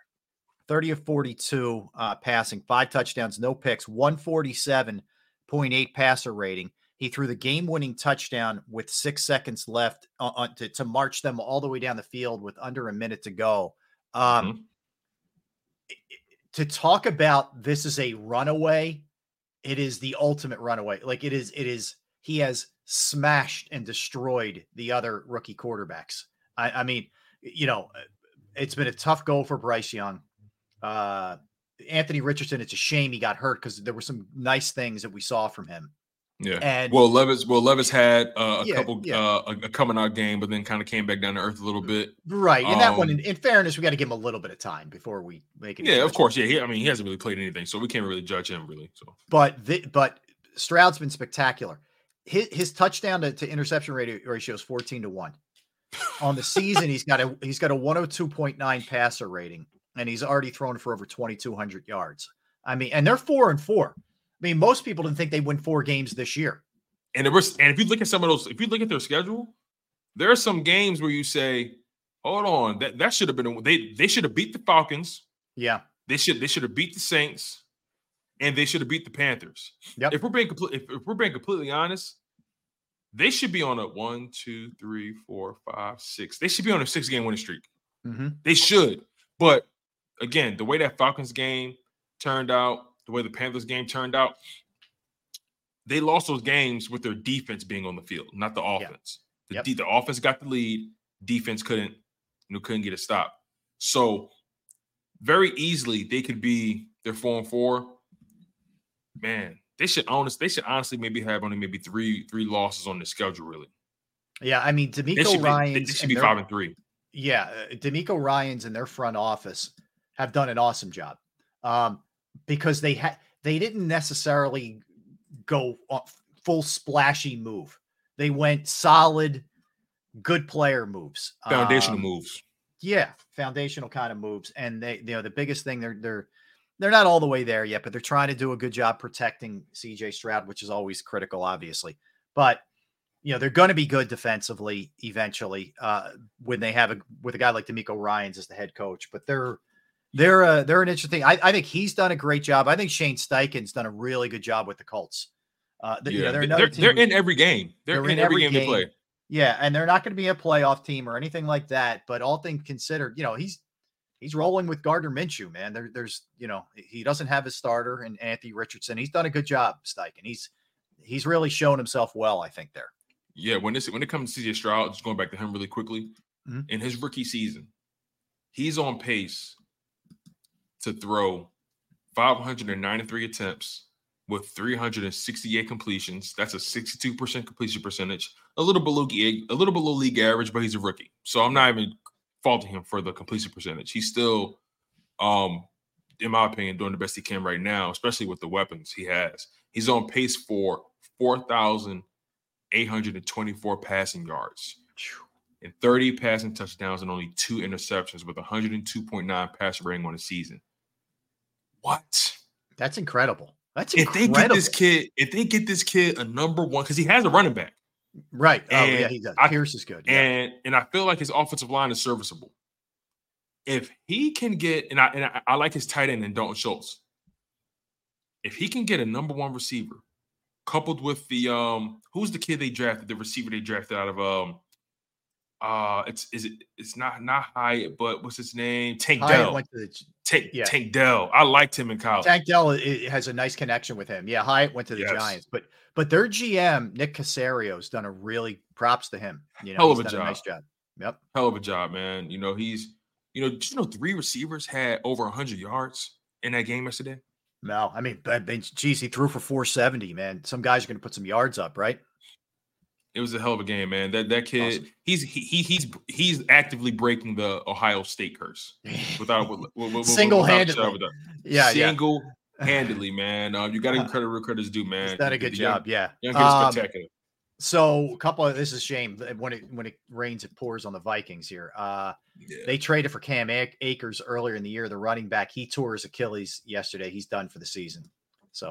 30 of 42 passing, 5 touchdowns, no picks, 147.8 passer rating. He threw the game-winning touchdown with 6 seconds left to march them all the way down the field with under a minute to go. To talk about this is a runaway, it is the ultimate runaway. Like it is, he has smashed and destroyed the other rookie quarterbacks. I mean, you know, it's been a tough go for Bryce Young. Anthony Richardson, it's a shame he got hurt because there were some nice things that we saw from him. Yeah. And Levis had a coming out game, but then kind of came back down to earth a little bit. Right. And that one, in fairness, we got to give him a little bit of time before we make it. Yeah, of course. Yeah. He hasn't really played anything, so we can't really judge him really. So, but Stroud's been spectacular. His touchdown to interception ratio is 14-1 on the season. He's got a 102.9 passer rating. And he's already thrown for over 2,200 yards. I mean, and they're 4-4. I mean, most people didn't think they'd win 4 games this year. And if you look at some of those, if you look at their schedule, there are some games where you say, "Hold on, that should have been they should have beat the Falcons." Yeah, they should have beat the Saints, and they should have beat the Panthers. Yep. If we're being completely honest, they should be on a 1, 2, 3, 4, 5, 6. They should be on a 6-game winning streak. Mm-hmm. They should, but again, the way that Falcons game turned out, the way the Panthers game turned out, they lost those games with their defense being on the field, not the offense. Yeah. The offense got the lead, defense couldn't get a stop. So very easily they could be their 4-4. Man, they should honestly maybe have only three losses on the schedule, really. Yeah, I mean, DeMeco Ryans. They should be 5-3. Yeah, DeMeco Ryans and their front office have done an awesome job because they didn't necessarily go full splashy move. They went solid, good player moves, foundational moves. Yeah, foundational kind of moves. And they, you know, the biggest thing they're not all the way there yet, but they're trying to do a good job protecting C.J. Stroud, which is always critical, obviously. But you know, they're going to be good defensively eventually when they have with a guy like DeMeco Ryans as the head coach. But they're an interesting. I think he's done a great job. I think Shane Steichen's done a really good job with the Colts. You know, they're in every game. They're in every game they play. Yeah, and they're not going to be a playoff team or anything like that. But all things considered, you know, he's rolling with Gardner Minshew, man. There's you know, he doesn't have his starter and Anthony Richardson. He's done a good job, Steichen. He's really shown himself well, I think there. Yeah, when it comes to C.J. Stroud, just going back to him really quickly, mm-hmm. in his rookie season, he's on pace to throw 593 attempts with 368 completions. That's a 62% completion percentage, a little below league average, but he's a rookie. So I'm not even faulting him for the completion percentage. He's still, in my opinion, doing the best he can right now, especially with the weapons he has. He's on pace for 4,824 passing yards and 30 passing touchdowns and only 2 interceptions with 102.9 passer rating on the season. What? That's incredible. If they get this kid a number one, because he has a running back. Right. And oh, yeah, he does. Pierce is good. Yeah. And I feel like his offensive line is serviceable. If he can get, and I like his tight end and Dalton Schultz. If he can get a number one receiver, coupled with the who's the receiver they drafted out of It's not Hyatt, but what's his name? Tank Dell. Tank Dell. I liked him in college. Tank Dell has a nice connection with him. Yeah, Hyatt went to the Giants, but their GM Nick Casario's done a really props to him. You know, he's done a nice job. Yep, hell of a job, man. You know, three receivers had over 100 yards in that game yesterday. No, I mean, geez, he threw for 470, man. Some guys are going to put some yards up, right? It was a hell of a game, man. That kid, awesome. he's actively breaking the Ohio State curse without single-handedly. Single-handedly, man. You got to give credit where credit's due, man. He's done a good job, Young kid is spectacular. So this is a shame. When it rains, it pours on the Vikings here. They traded for Cam Akers earlier in the year, the running back. He tore his Achilles yesterday. He's done for the season. So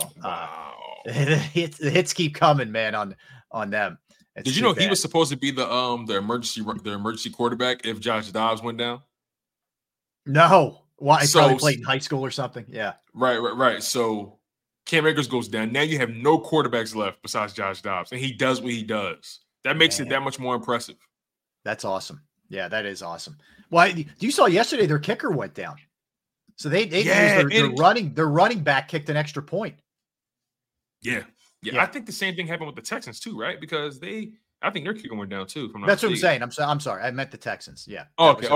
the hits keep coming, man, on them. It's Did you know bad. He was supposed to be the emergency quarterback if Josh Dobbs went down? No. Why? He probably played in high school or something. Yeah. Right. So Cam Akers goes down. Now you have no quarterbacks left besides Josh Dobbs, and he does what he does. That makes it that much more impressive. That's awesome. Yeah, that is awesome. Well, you saw yesterday their kicker went down, so their running back kicked an extra point. Yeah. I think the same thing happened with the Texans too, right? Because I think their kicker went down too. That's what I'm saying. I'm sorry, I meant the Texans. Yeah. Okay.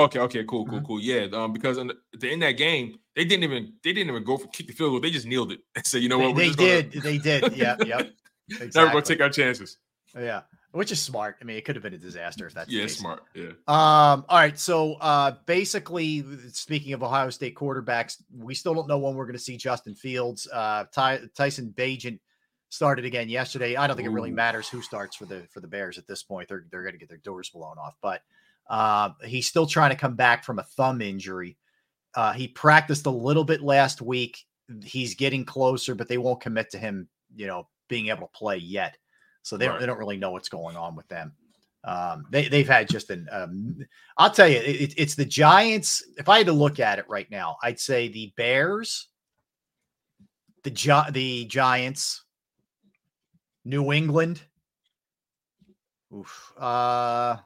Cool. Yeah. Because in that game, they didn't even go for kick the field goal. They just kneeled it and said, you know what? They did. Yeah. Yep. Exactly. Now we're gonna take our chances. Yeah. Which is smart. I mean, it could have been a disaster if that's the case. Smart. Yeah. All right. So basically, speaking of Ohio State quarterbacks, we still don't know when we're going to see Justin Fields. Tyson Bagent started again yesterday. I don't think it really matters who starts for the Bears at this point. They're going to get their doors blown off. But he's still trying to come back from a thumb injury. He practiced a little bit last week. He's getting closer, but they won't commit to him, you know, being able to play yet. So they don't really know what's going on with them. They've had just I'll tell you, it's the Giants. If I had to look at it right now, I'd say the Bears, the Giants, New England. Oof. I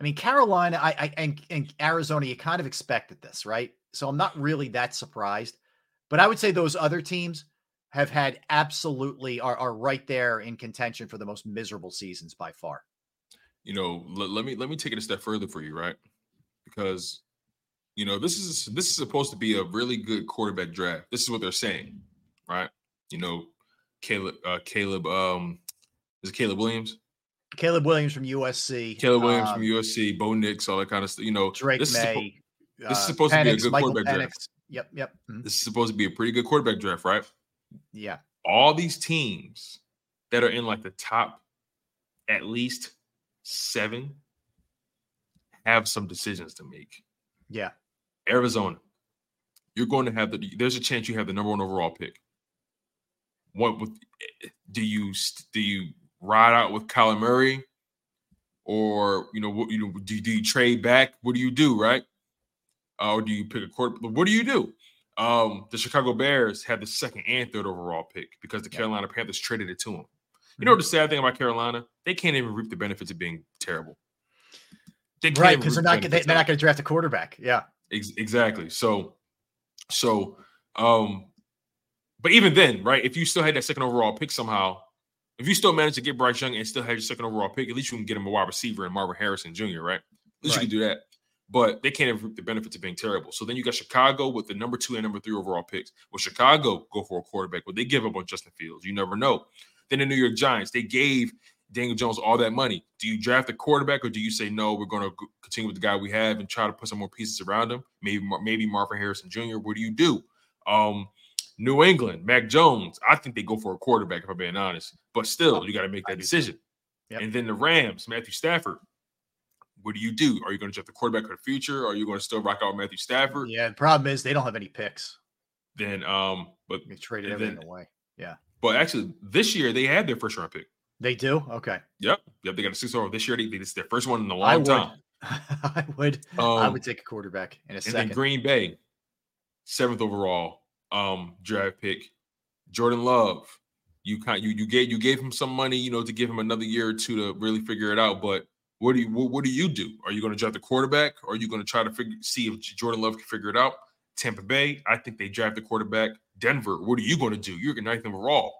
mean, Carolina and Arizona, you kind of expected this, right? So I'm not really that surprised. But I would say those other teams have had are right there in contention for the most miserable seasons by far. You know, let me take it a step further for you, right? Because, you know, this is supposed to be a really good quarterback draft. This is what they're saying, right? You know, is it Caleb Williams? Caleb Williams from USC. Bo Nix, all that kind of stuff. You know, Drake May. This is supposed to be a good quarterback draft. Yep. Mm-hmm. This is supposed to be a pretty good quarterback draft, right? Yeah. All these teams that are in like the top at least 7 have some decisions to make. Yeah. Arizona, you're going to have there's a chance you have the number 1 overall pick. What do you ride out with Kyler Murray, or do you trade back? What do you do, right? Or do you pick a quarterback? What do you do? The Chicago Bears had the 2nd and 3rd overall pick because the Carolina Panthers traded it to them. You know the sad thing about Carolina? They can't even reap the benefits of being terrible. Right, because they're not going to draft a quarterback. Yeah, exactly. So. But even then, right, if you still had that 2nd overall pick somehow, if you still managed to get Bryce Young and still had your 2nd overall pick, at least you can get him a wide receiver and Marvin Harrison Jr., right? At least you can do that. But they can't have the benefits of being terrible. So then you got Chicago with the number 2 and number 3 overall picks. Will Chicago go for a quarterback? Will they give up on Justin Fields? You never know. Then the New York Giants, they gave Daniel Jones all that money. Do you draft a quarterback, or do you say, no, we're going to continue with the guy we have and try to put some more pieces around him? Maybe Marvin Harrison Jr. What do you do? New England, Mac Jones. I think they go for a quarterback, if I'm being honest. But still, you got to make that decision. Yep. And then the Rams, Matthew Stafford. What do you do? Are you going to draft the quarterback for the future? Or are you going to still rock out Matthew Stafford? Yeah, the problem is they don't have any picks. Then, but they traded everything away. Yeah. But actually, this year they had their 1st round pipick. They do? Okay. Yep. They got a 6th overall this year. It's their 1st one in a long time. I would take a quarterback in a 2nd. And then Green Bay, 7th overall. Draft pick, Jordan Love. You gave him some money, you know, to give him another year or two to really figure it out. But What do you do? Are you going to draft a quarterback? Or are you going to try to see if Jordan Love can figure it out? Tampa Bay, I think they draft the quarterback. Denver, what are you going to do? You're ninth overall.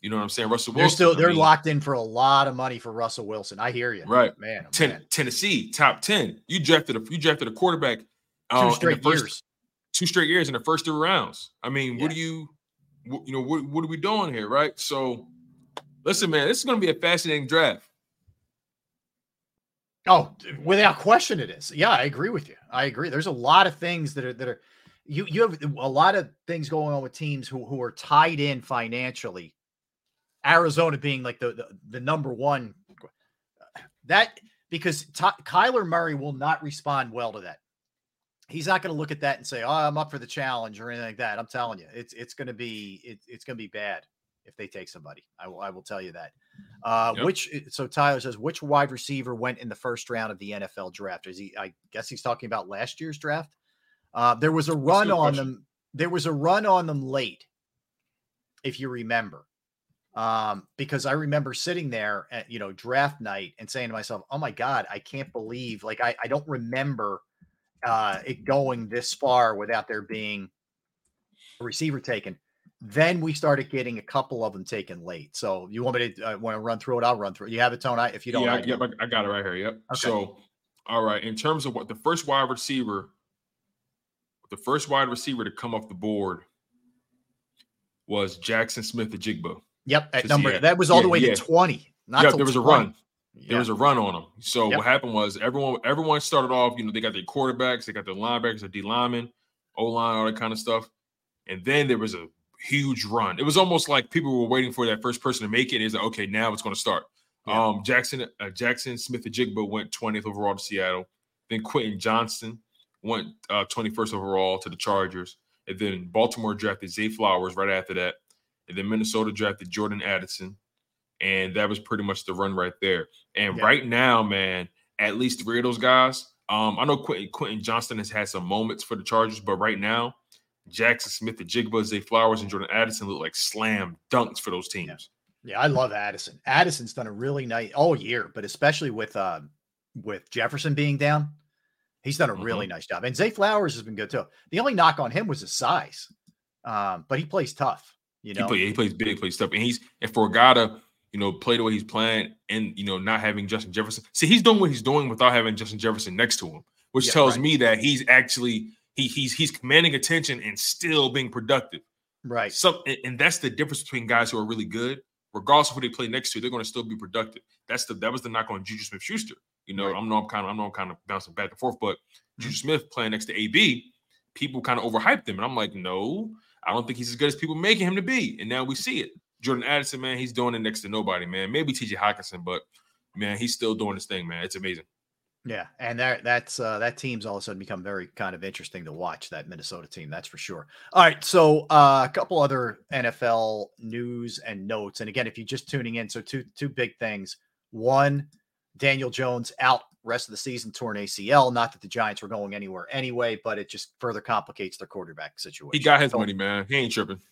You know what I'm saying? Russell Wilson. They're locked in for a lot of money for Russell Wilson. I hear you. Right. Man. Tennessee, top 10. You drafted a quarterback two straight years in the first three rounds. I mean, what are we doing here, right? So, listen, man, this is going to be a fascinating draft. Oh, without question it is. Yeah, I agree with you. I agree. There's a lot of things that are you have a lot of things going on with teams who are tied in financially. Arizona being like the number one. That because Kyler Murray will not respond well to that. He's not going to look at that and say, "Oh, I'm up for the challenge" or anything like that. I'm telling you, it's going to be bad if they take somebody. I will tell you that. Yep. So Tyler says, which wide receiver went in the first round of the NFL draft? I guess he's talking about last year's draft. There was a run on them. There was a run on them late, if you remember. Because I remember sitting there at, draft night and saying to myself, oh my God, I can't believe, I don't remember it going this far without there being a receiver taken. Then we started getting a couple of them taken late. So you want me to want to run through it? I'll run through it. You have it, Tone? If you don't. Yeah, I got it right here. Yep. Okay. So, all right. In terms of the first wide receiver to come off the board was Jackson Smith-Njigba. Yep, at number that was all the way to 20. There was a run. Yep. There was a run on them. So what happened was everyone started off. They got their quarterbacks, they got their linebackers, their D linemen, O line, all that kind of stuff. And then there was a huge run. It was almost like people were waiting for that first person to make it. It's like, okay, now it's going to start. Yep. Jackson Smith-Njigba went 20th overall to Seattle. Then Quentin Johnson went 21st overall to the Chargers. And then Baltimore drafted Zay Flowers right after that. And then Minnesota drafted Jordan Addison. And that was pretty much the run right there. And right now, man, at least three of those guys. I know Quentin Johnston has had some moments for the Chargers, but right now, Jackson Smith-Njigba, Zay Flowers, and Jordan Addison look like slam dunks for those teams. Yeah, I love Addison. Addison's done a really nice all year, but especially with Jefferson being down, he's done a really nice job. And Zay Flowers has been good too. The only knock on him was his size, but he plays tough. He plays big, plays tough, and for a guy to play the way he's playing, and not having Justin Jefferson. See, he's doing what he's doing without having Justin Jefferson next to him, which tells me that he's actually he's commanding attention and still being productive. Right. So, and that's the difference between guys who are really good, regardless of who they play next to, they're going to still be productive. That was the knock on Juju Smith-Schuster. I'm kind of bouncing back and forth, but Juju Smith playing next to AB, people kind of overhyped him, and I'm like, no. I don't think he's as good as people making him to be. And now we see it. Jordan Addison, man, he's doing it next to nobody, man. Maybe T.J. Hockenson, but, man, he's still doing his thing, man. It's amazing. Yeah, and that's that team's all of a sudden become very kind of interesting to watch, that Minnesota team, that's for sure. All right, so a couple other NFL news and notes. And, again, if you're just tuning in, so two big things. One, Daniel Jones out rest of the season, torn ACL. Not that the Giants were going anywhere anyway, but it just further complicates their quarterback situation. He got his money, man. He ain't tripping.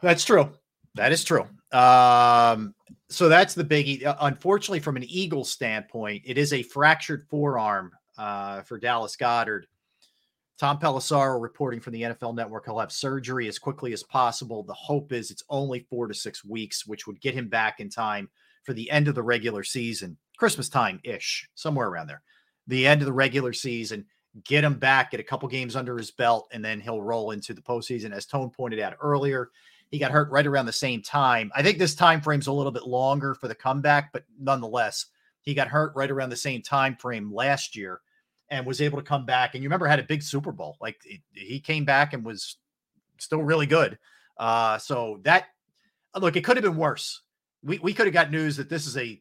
That's true. That is true. So that's the biggie. Unfortunately, from an Eagles standpoint, it is a fractured forearm for Dallas Goedert. Tom Pelissaro reporting from the NFL Network, he'll have surgery as quickly as possible. The hope is it's only 4 to 6 weeks, which would get him back in time for the end of the regular season. Christmas time-ish, somewhere around there. The end of the regular season, get him back, get a couple games under his belt, and then he'll roll into the postseason. As Tone pointed out earlier, he got hurt right around the same time. I think this time frame's a little bit longer for the comeback, but nonetheless, he got hurt right around the same time frame last year and was able to come back. And you remember, had a big Super Bowl. He came back and was still really good. So it could have been worse. We could have got news that this is a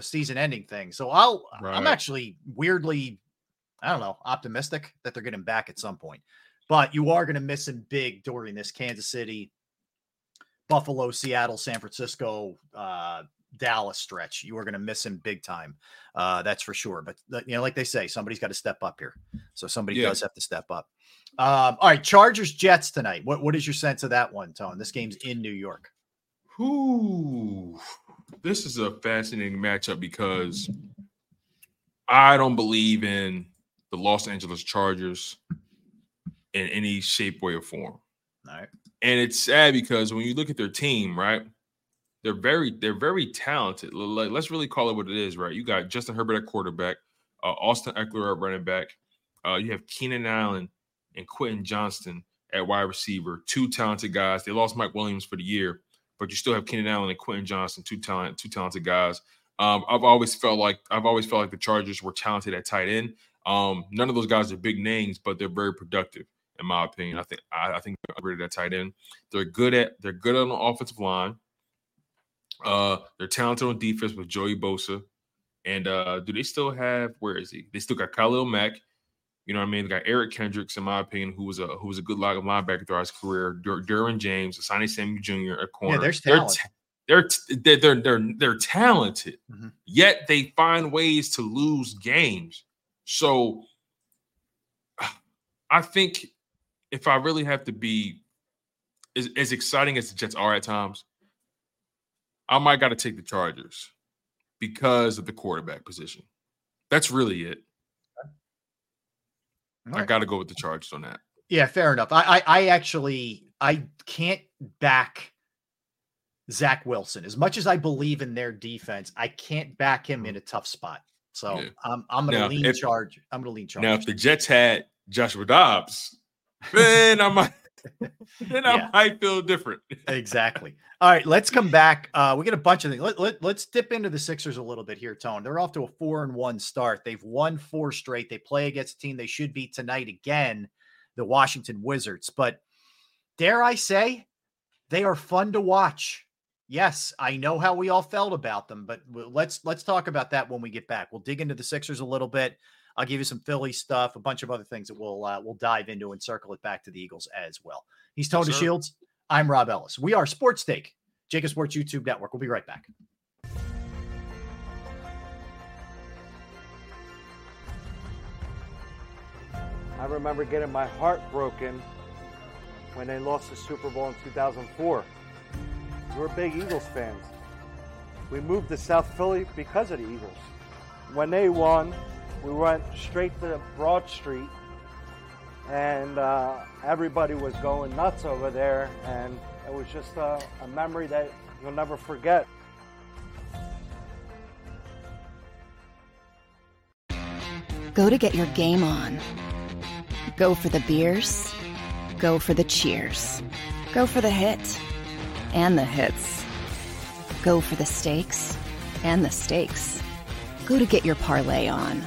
season-ending thing. So I'm actually weirdly, I don't know, optimistic that they're getting back at some point. But you are going to miss him big during this Kansas City, Buffalo, Seattle, San Francisco, Dallas stretch. You are going to miss him big time. That's for sure. But, like they say, somebody's got to step up here. So somebody does have to step up. All right, Chargers, Jets tonight. What is your sense of that one, Tone? This game's in New York. Ooh, this is a fascinating matchup because I don't believe in the Los Angeles Chargers in any shape, way, or form. All right. And it's sad because when you look at their team, right, they're very talented. Like, let's really call it what it is, right? You got Justin Herbert at quarterback, Austin Eckler at running back. You have Keenan Allen and Quentin Johnston at wide receiver, two talented guys. They lost Mike Williams for the year, but you still have Keenan Allen and Quentin Johnston, two talented guys. I've always felt like the Chargers were talented at tight end. None of those guys are big names, but they're very productive, in my opinion. I think they're upgraded at tight end. They're good on the offensive line. They're talented on defense with Joey Bosa. And do they still have – where is he? They still got Khalil Mack. You know what I mean? They got Eric Kendricks, in my opinion, who was a good linebacker throughout his career. Derwin James, Asante Samuel Jr. at corner. Yeah, they're talented. Mm-hmm. Yet they find ways to lose games. So I think if I really have to be as exciting as the Jets are at times, I might got to take the Chargers because of the quarterback position. That's really it. Right. I got to go with the Chargers on that. Yeah, fair enough. I can't back Zach Wilson. As much as I believe in their defense, I can't back him in a tough spot. So yeah. I'm going to lean Chargers. Now, if the Jets had Joshua Dobbs, then I might. I might feel different. Exactly. All right, let's come back. We get a bunch of things. Let's dip into the Sixers a little bit here, Tone. They're off to a 4-1 start. They've won 4 straight. They play against a team they should beat tonight again, the Washington Wizards. But dare I say, they are fun to watch. Yes, I know how we all felt about them, but let's talk about that when we get back. We'll dig into the Sixers a little bit. I'll give you some Philly stuff, a bunch of other things that we'll dive into and circle it back to the Eagles as well. He's Tony Shields. I'm Rob Ellis. We are Sports Take, JAKIB Sports YouTube Network. We'll be right back. I remember getting my heart broken when they lost the Super Bowl in 2004. We're big Eagles fans. We moved to South Philly because of the Eagles. When they won, we went straight to Broad Street, and everybody was going nuts over there, and it was just a memory that you'll never forget. Go to get your game on. Go for the beers. Go for the cheers. Go for the hit and the hits. Go for the stakes and the stakes. Go to get your parlay on.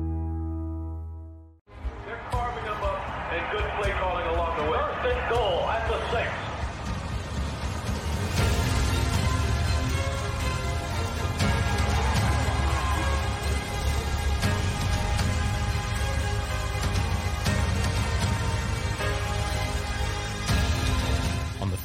They're carving them up and good play calling along the way. First and goal at the 6.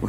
We're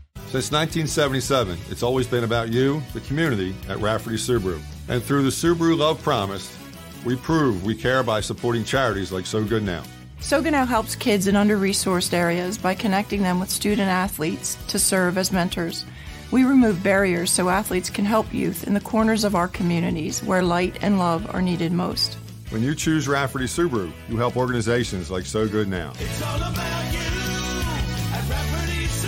Since 1977, it's always been about you, the community, at Rafferty Subaru. And through the Subaru Love Promise, we prove we care by supporting charities like So Good Now. Sogano helps kids in under-resourced areas by connecting them with student-athletes to serve as mentors. We remove barriers so athletes can help youth in the corners of our communities where light and love are needed most. When you choose Rafferty Subaru, you help organizations like So Good Now. It's all about you at Rafferty Subaru.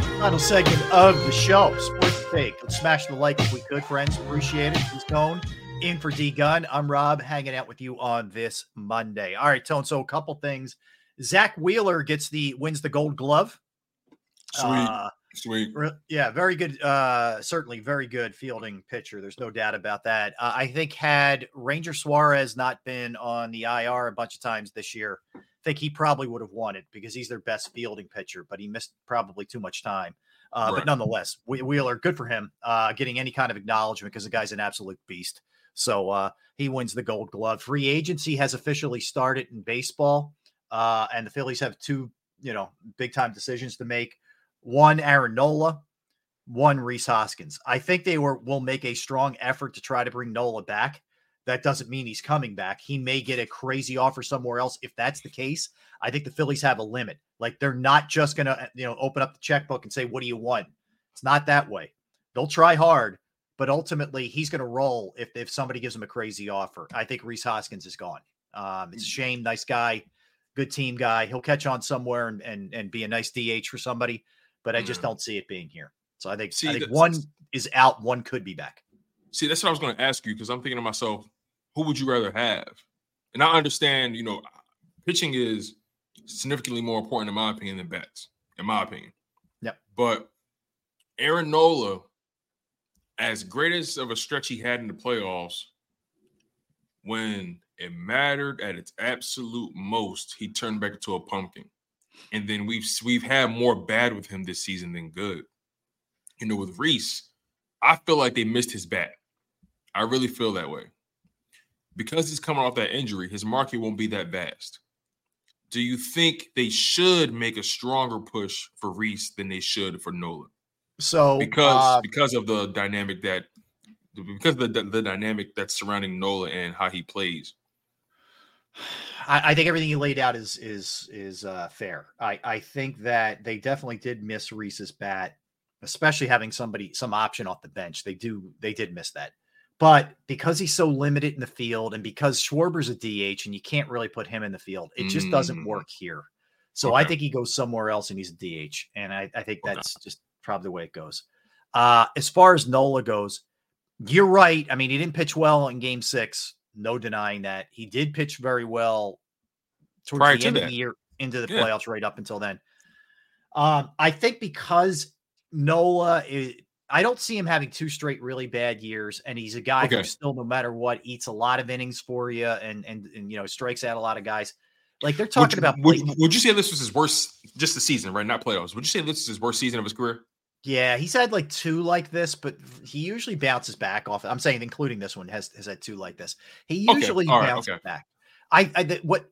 final segment of the show, Sports Take. Let's smash the like if we could, friends. Appreciate it. It's Tone in for D Gunn. I'm Rob, hanging out with you on this Monday. All right, Tone. So a couple things. Zach Wheeler wins the Gold Glove. Sweet, sweet. Yeah, very good. Certainly, very good fielding pitcher. There's no doubt about that. I think had Ranger Suarez not been on the IR a bunch of times this year, think he probably would have won it because he's their best fielding pitcher, but he missed probably too much time. Right. But nonetheless, Wheeler, good for him getting any kind of acknowledgement because the guy's an absolute beast. So he wins the Gold Glove. Free agency has officially started in baseball, and the Phillies have two, big-time decisions to make. One, Aaron Nola. One, Rhys Hoskins. I think they will make a strong effort to try to bring Nola back. That doesn't mean he's coming back. He may get a crazy offer somewhere else. If that's the case, I think the Phillies have a limit. Like they're not just going to, open up the checkbook and say, what do you want? It's not that way. They'll try hard, but ultimately he's going to roll if somebody gives him a crazy offer. I think Rhys Hoskins is gone. It's a shame. Nice guy, good team guy. He'll catch on somewhere and be a nice DH for somebody, but I just don't see it being here. So I think one is out. One could be back. See, that's what I was going to ask you because I'm thinking to myself, who would you rather have? And I understand, pitching is significantly more important, in my opinion, than bats, in my opinion. Yep. But Aaron Nola, as great as of a stretch he had in the playoffs, when it mattered at its absolute most, he turned back into a pumpkin. And then we've had more bad with him this season than good. With Rhys, I feel like they missed his bat. I really feel that way. Because he's coming off that injury, his market won't be that vast. Do you think they should make a stronger push for Rhys than they should for Nola? So because of the dynamic that's surrounding Nola and how he plays. I think everything you laid out is fair. I think that they definitely did miss Rhys's bat, especially having some option off the bench. They did miss that. But because he's so limited in the field and because Schwarber's a DH and you can't really put him in the field, it just doesn't work here. So okay. I think he goes somewhere else and he's a DH. And I think that's just probably the way it goes. As far as Nola goes, you're right. I mean, he didn't pitch well in Game 6. No denying that. He did pitch very well towards the end of the year into the playoffs right up until then. I think because Nola is – I don't see him having two straight really bad years, and he's a guy who still, no matter what, eats a lot of innings for you and strikes out a lot of guys. Like they're talking about. Would you say this was his worst, just the season, right? Not playoffs. Would you say this is his worst season of his career? Yeah, he's had like two like this, but he usually bounces back off. I'm saying, including this one, has had two like this. He usually bounces back. The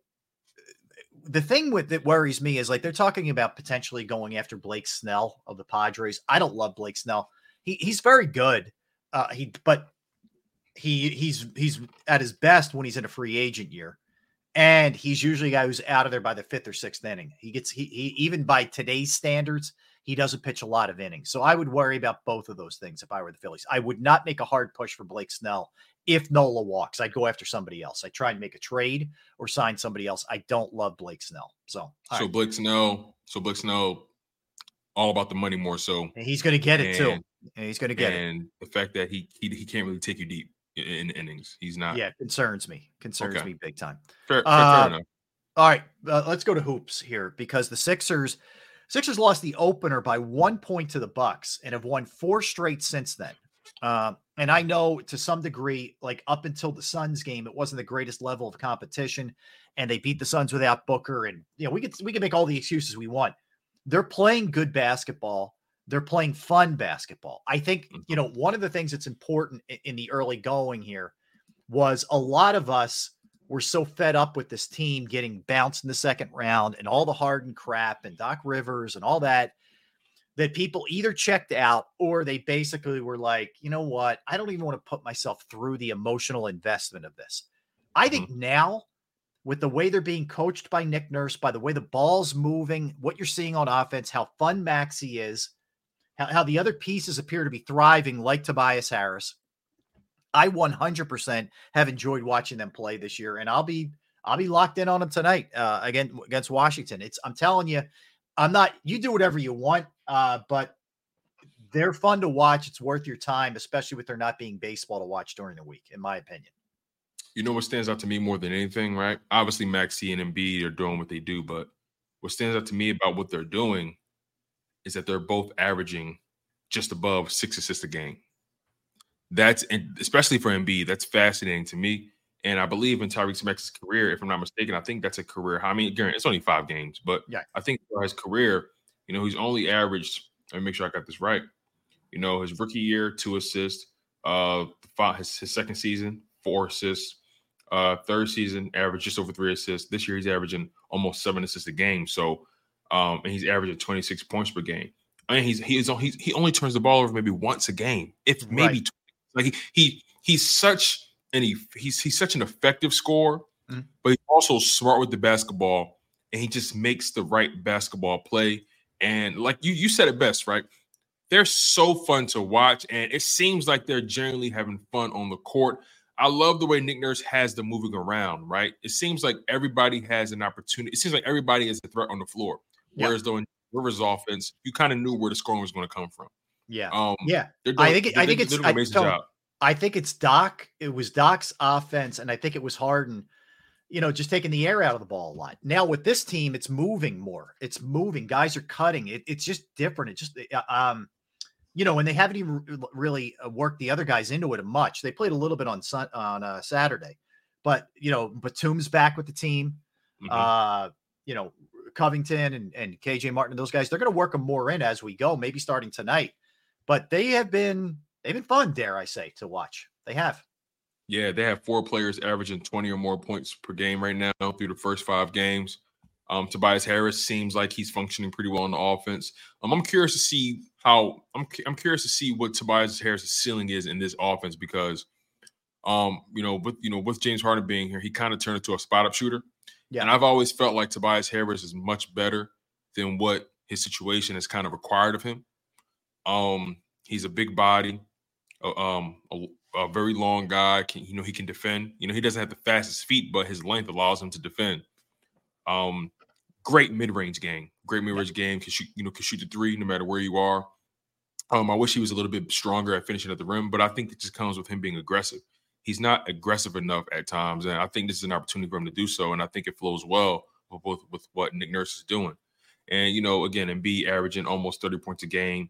thing that worries me is like they're talking about potentially going after Blake Snell of the Padres. I don't love Blake Snell. He's very good. He's at his best when he's in a free agent year, and he's usually a guy who's out of there by the 5th or 6th inning. He even by today's standards, he doesn't pitch a lot of innings. So I would worry about both of those things if I were the Phillies. I would not make a hard push for Blake Snell. If Nola walks, I'd go after somebody else. I try and make a trade or sign somebody else. I don't love Blake Snell. Blake Snell, all about the money more so. And he's going to get it too. And he's going to get it. And the fact that he can't really take you deep in innings. He's not. Yeah, concerns me. Concerns me big time. Fair enough. All right, let's go to hoops here because the Sixers lost the opener by 1 point to the Bucks and have won 4 straight since then. And I know to some degree, like up until the Suns game, it wasn't the greatest level of competition and they beat the Suns without Booker. And, we could make all the excuses we want. They're playing good basketball. They're playing fun basketball. I think, you know, one of the things that's important in the early going here was a lot of us were so fed up with this team getting bounced in the second round and all the Harden crap and Doc Rivers and all that, that people either checked out or they basically were like, you know what? I don't even want to put myself through the emotional investment of this. I think now with the way they're being coached by Nick Nurse, by the way the ball's moving, what you're seeing on offense, how fun Maxey is, how the other pieces appear to be thriving like Tobias Harris, I 100% have enjoyed watching them play this year. And I'll be locked in on them tonight against Washington. I'm telling you, you do whatever you want. But they're fun to watch. It's worth your time, especially with there not being baseball to watch during the week, in my opinion. You know what stands out to me more than anything, right? Obviously, Maxey and Embiid are doing what they do, but what stands out to me about what they're doing is that they're both averaging just above 6 assists a game. That's, and especially for Embiid, that's fascinating to me. And I believe in Tyrese Maxey's career, if I'm not mistaken, I think that's a career high. I mean, it's only 5 games, but yeah. I think for his career, you know, he's only averaged, let me make sure I got this right, you know, his rookie year, 2 assists, his second season, 4 assists, third season, averaged just over 3 assists. This year, he's averaging almost 7 assists a game. So, and he's averaging 26 points per game. I mean, he only turns the ball over maybe once a game, if maybe right. Like he's such an effective scorer, but he's also smart with the basketball, and he just makes the right basketball play. And like you said it best, right? They're so fun to watch, and it seems like they're generally having fun on the court. I love the way Nick Nurse has them moving around, right? It seems like everybody has an opportunity. It seems like everybody is a threat on the floor. Yeah. Whereas though in Rivers' offense, you kind of knew where the scoring was going to come from. Yeah, I think it's Doc. It was Doc's offense, and I think it was Harden. You know, just taking the air out of the ball a lot. Now with this team, it's moving more. It's moving. Guys are cutting. It's just different. It's just, you know, and they haven't even really worked the other guys into it much. They played a little bit on Saturday, but you know, Batum's back with the team. You know, Covington and KJ Martin and those guys. They're going to work them more in as we go. Maybe starting tonight, but they've been fun. Dare I say to watch? They have. Yeah, they have 4 players averaging 20 or more points per game right now through the first 5 games. Tobias Harris seems like he's functioning pretty well on the offense. I'm curious to see what Tobias Harris' ceiling is in this offense because, with James Harden being here, he kind of turned into a spot-up shooter. Yeah. And I've always felt like Tobias Harris is much better than what his situation has kind of required of him. He's a big body, a very long guy. He can defend. You know, he doesn't have the fastest feet, but his length allows him to defend. Great mid-range game. Can shoot the three no matter where you are. I wish he was a little bit stronger at finishing at the rim, but I think it just comes with him being aggressive. He's not aggressive enough at times, and I think this is an opportunity for him to do so, and I think it flows well with what Nick Nurse is doing. And, you know, again, Embiid averaging almost 30 points a game.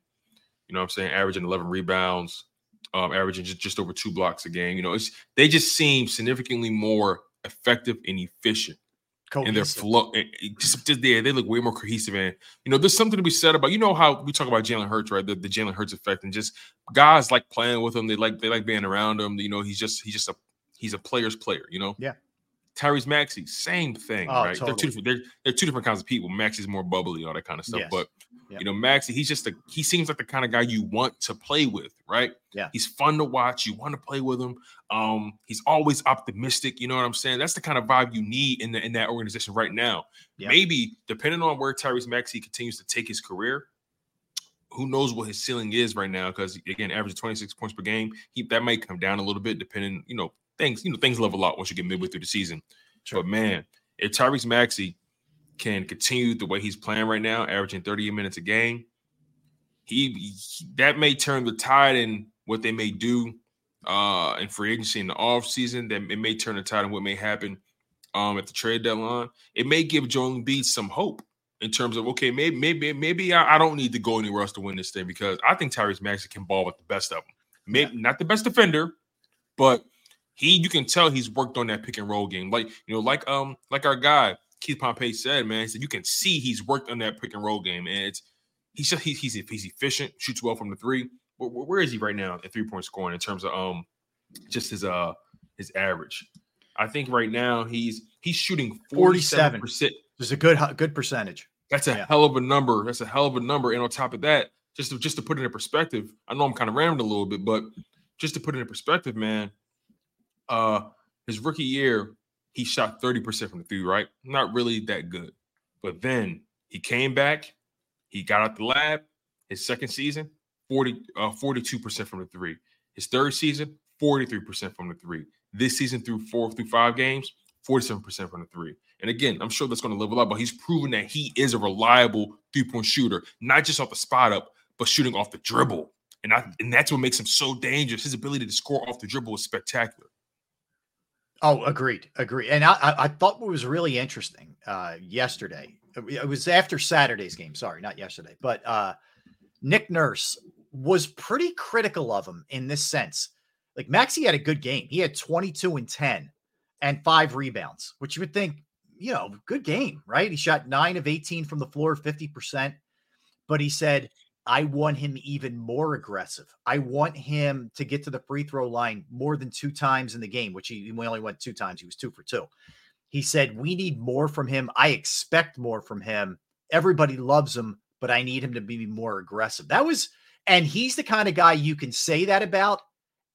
You know what I'm saying? Averaging 11 rebounds. Averaging just over 2 blocks a game. You know, they just seem significantly more effective and efficient. Cohesive. And their flow. They look way more cohesive. And, you know, there's something to be said about, you know, how we talk about Jalen Hurts, right? The Jalen Hurts effect, and just guys like playing with him. They like being around him. You know, he's a player's player, you know? Yeah. Tyrese Maxey, same thing, right? Totally. They're two different kinds of people. Maxey's more bubbly, all that kind of stuff. Yes. But, you know, Maxey, he seems like the kind of guy you want to play with, right? Yeah. He's fun to watch. You want to play with him. He's always optimistic. You know what I'm saying? That's the kind of vibe you need in that organization right now. Yeah. Maybe, depending on where Tyrese Maxey continues to take his career, who knows what his ceiling is right now? Because, again, averaging 26 points per game, that might come down a little bit depending, you know, Things level out once you get midway through the season. Sure. But, man, if Tyrese Maxey can continue the way he's playing right now, averaging 38 minutes a game, that may turn the tide in what they may do in free agency in the offseason. That it may turn the tide in what may happen at the trade deadline. It may give Joel Embiid some hope in terms of, okay, maybe I don't need to go anywhere else to win this thing, because I think Tyrese Maxey can ball with the best of them. Maybe not the best defender, but – you can tell he's worked on that pick and roll game. Like, you know, like our guy Keith Pompey said, man, he said you can see he's worked on that pick and roll game, and it's He's efficient, shoots well from the three. Where is he right now at 3-point scoring in terms of just his average? I think right now he's shooting 47%. It's a good percentage. That's a hell of a number. And on top of that, just to put it in perspective, I know I'm kind of rambling a little bit, but just to put it in perspective, man, his rookie year, he shot 30% from the three, right? Not really that good. But then he came back. He got out the lab. His second season, 42% from the three. His third season, 43% from the three. This season through 5 games, 47% from the three. And again, I'm sure that's going to level up, but he's proven that he is a reliable three-point shooter, not just off the spot up, but shooting off the dribble. And that's what makes him so dangerous. His ability to score off the dribble is spectacular. Oh, agreed. And I thought what was really interesting yesterday, it was after Saturday's game. Sorry, not yesterday. But Nick Nurse was pretty critical of him in this sense. Like, Maxey had a good game. He had 22 and 10 and 5 rebounds, which you would think, you know, good game, right? He shot 9 of 18 from the floor, 50%. But he said, I want him even more aggressive. I want him to get to the free throw line more than 2 times in the game, which he only went 2 times. He was 2 for 2. He said, we need more from him. I expect more from him. Everybody loves him, but I need him to be more aggressive. And he's the kind of guy you can say that about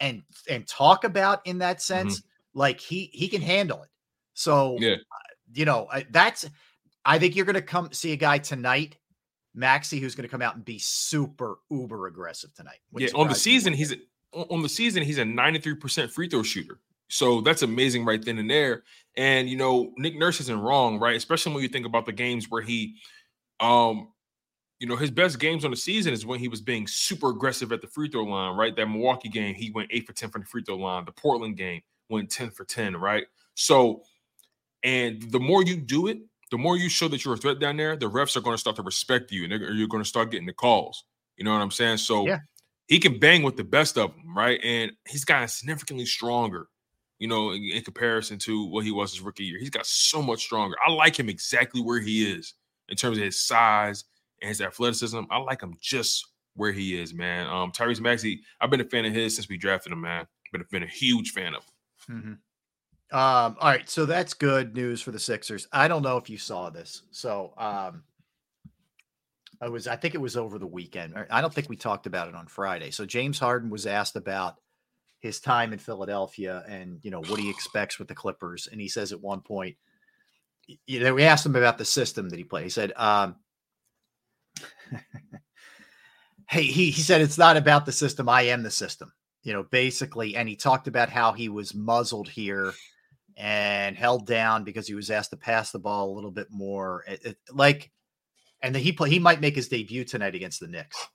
and talk about in that sense. Mm-hmm. Like he can handle it. So, you know, I think you're going to come see a guy tonight, Maxey, who's going to come out and be super uber aggressive tonight. Yeah, on the season he's a 93% free throw shooter. So that's amazing right then and there. And you know, Nick Nurse isn't wrong, right? Especially when you think about the games where he, you know, his best games on the season is when he was being super aggressive at the free throw line, right? That Milwaukee game, he went 8 for 10 from the free throw line. The Portland game went 10 for 10, right? So, and the more you do it, the more you show that you're a threat down there, the refs are going to start to respect you, and you're going to start getting the calls. You know what I'm saying? So he can bang with the best of them, right? And he's gotten significantly stronger, you know, in comparison to what he was his rookie year. He's got so much stronger. I like him exactly where he is in terms of his size and his athleticism. I like him just where he is, man. Tyrese Maxey, I've been a fan of his since we drafted him, man. I've been a huge fan of him. Mm-hmm. All right, so that's good news for the Sixers. I don't know if you saw this. So I think it was over the weekend. I don't think we talked about it on Friday. So James Harden was asked about his time in Philadelphia and, you know, what he expects with the Clippers. And he says at one point, you know, we asked him about the system that he played. He said, he said, it's not about the system. I am the system, you know, basically. And he talked about how he was muzzled here and held down because he was asked to pass the ball a little bit more. And then he might make his debut tonight against the Knicks.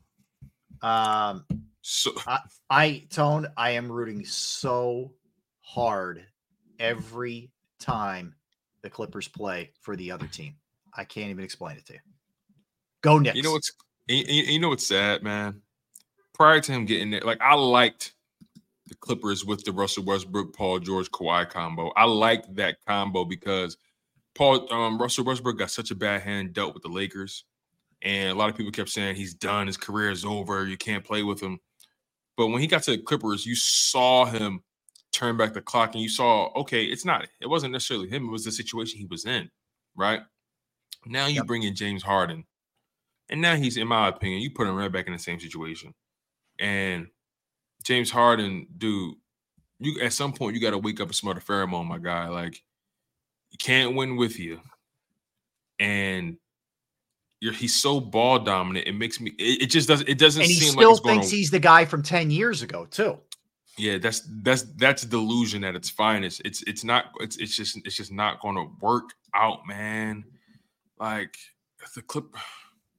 So I am rooting so hard every time the Clippers play for the other team. I can't even explain it to you. Go Knicks. You know what's sad, man. Prior to him getting there, like, I liked the Clippers with the Russell Westbrook, Paul George, Kawhi combo. I liked that combo because Russell Westbrook got such a bad hand dealt with the Lakers. And a lot of people kept saying he's done, his career is over, you can't play with him. But when he got to the Clippers, you saw him turn back the clock and you saw, okay, it wasn't necessarily him, it was the situation he was in, right? Now you bring in James Harden. And now he's, in my opinion, you put him right back in the same situation. And James Harden, dude, you at some point you got to wake up and smell the pheromone, my guy. Like, you can't win with you, and he's so ball dominant. It makes me. It just doesn't. And he seem still like thinks going he's the guy from 10 years ago too. Yeah, that's delusion at its finest. It's just not going to work out, man. Like the clip.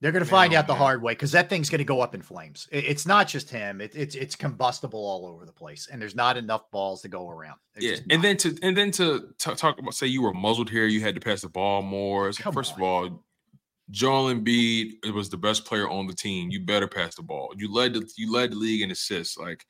They're going to find out the hard way because that thing's going to go up in flames. It's not just him; it's combustible all over the place, and there's not enough balls to go around. And then to talk about, say you were muzzled here, you had to pass the ball more. So first of all, Joel Embiid was the best player on the team. You better pass the ball. You led the league in assists. Like,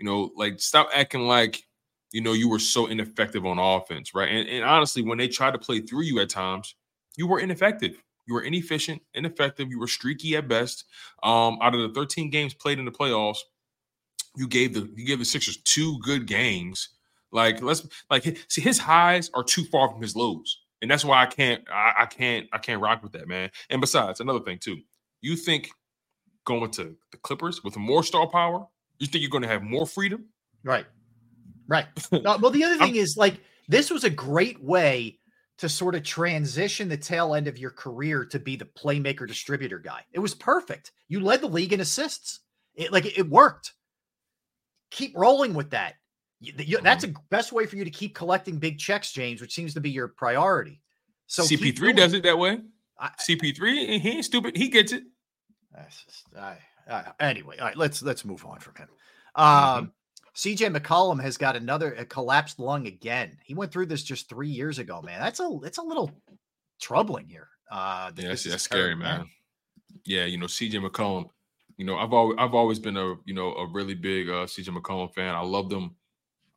you know, like, stop acting like, you know, you were so ineffective on offense, right? And honestly, when they tried to play through you at times, you were ineffective. You were inefficient, ineffective. You were streaky at best. Out of the 13 games played in the playoffs, you gave the Sixers two good games. See, his highs are too far from his lows, and that's why I can't rock with that, man. And besides, another thing too, you think going to the Clippers with more star power, you think you're going to have more freedom, right? Right. Well, the other thing is, like, this was a great way to sort of transition the tail end of your career to be the playmaker distributor guy. It was perfect. You led the league in assists. It worked. Keep rolling with that. That's the best way for you to keep collecting big checks, James, which seems to be your priority. So CP3 does it that way. CP3, he ain't stupid. He gets it. Anyway, all right, let's move on from him. CJ McCollum has got a collapsed lung again. He went through this just 3 years ago, man. It's a little troubling here. That's scary, man. Yeah, CJ McCollum. I've always been a really big CJ McCollum fan. I love them.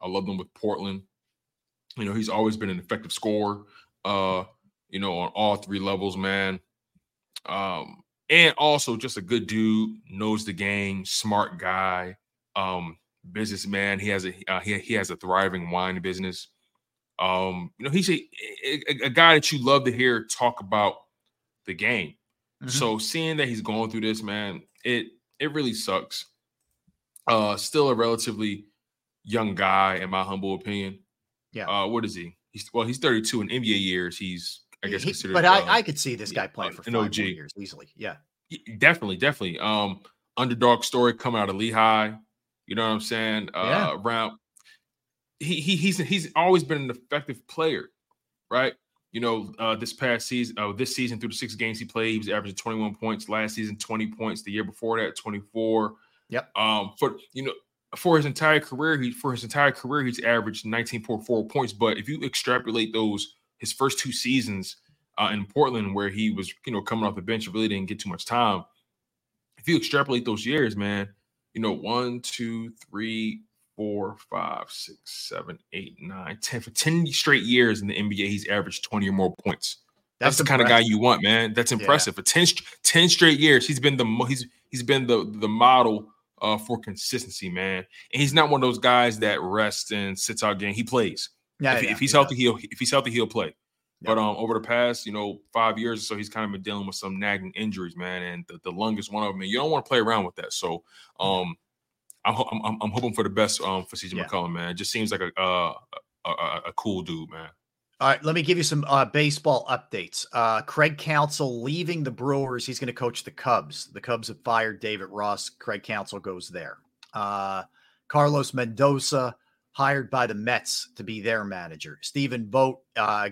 I love them with Portland. He's always been an effective scorer. On all three levels, man. And also just a good dude. Knows the game. Smart guy. Businessman. He has a thriving wine business. He's a guy that you love to hear talk about the game. Mm-hmm. So seeing that he's going through this, man, it really sucks. Still a relatively young guy, in my humble opinion. Yeah. What is he? He's 32 in NBA years. He's considered. But I could see this guy playing for 5 years easily. Yeah. Definitely. Underdog story coming out of Lehigh. You know what I'm saying? Yeah. He's always been an effective player, right? This season through the 6 games he played, he was averaging 21 points. Last season, 20 points. The year before that, 24. Yep. For his entire career, he's averaged 19.4 points. But if you extrapolate his first 2 seasons in Portland, where he was, coming off the bench, really didn't get too much time. If you extrapolate those years, man. 1, 2, 3, 4, 5, 6, 7, 8, 9, 10. For 10 straight years in the NBA, he's averaged 20 or more points. That's the kind of guy you want, man. That's impressive. Yeah. For 10 straight years, he's been the model for consistency, man. And he's not one of those guys that rests and sits out game. He plays. If he's healthy, he'll play. Yeah. But over the past, 5 years or so, he's kind of been dealing with some nagging injuries, man, and the lung is one of them. And you don't want to play around with that. So, I'm hoping for the best for CJ McCollum, man. It just seems like a cool dude, man. All right, let me give you some baseball updates. Craig Counsell leaving the Brewers. He's going to coach the Cubs. The Cubs have fired David Ross. Craig Counsell goes there. Carlos Mendoza, hired by the Mets to be their manager. Stephen Vogt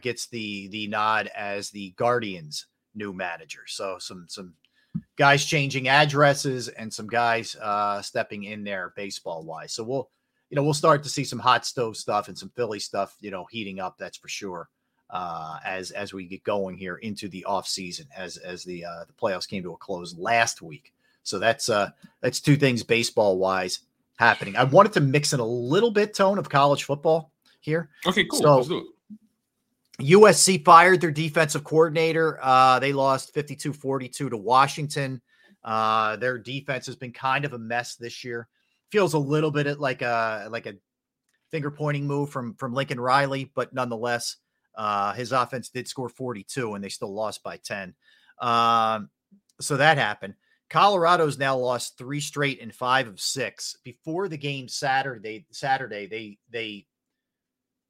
gets the nod as the Guardians' new manager. So some guys changing addresses and some guys stepping in there baseball wise. So we'll start to see some hot stove stuff and some Philly stuff, heating up. That's for sure. As we get going here into the off season, as the playoffs came to a close last week. So that's two things baseball wise happening. I wanted to mix in a little bit, Tone, of college football here. Okay, cool. So, let's do it. USC fired their defensive coordinator. They lost 52-42 to Washington. Their defense has been kind of a mess this year. Feels a little bit like a finger-pointing move from Lincoln Riley, but nonetheless, his offense did score 42, and they still lost by 10. So that happened. Colorado's now lost 3 straight and 5 of 6. Before the game Saturday, they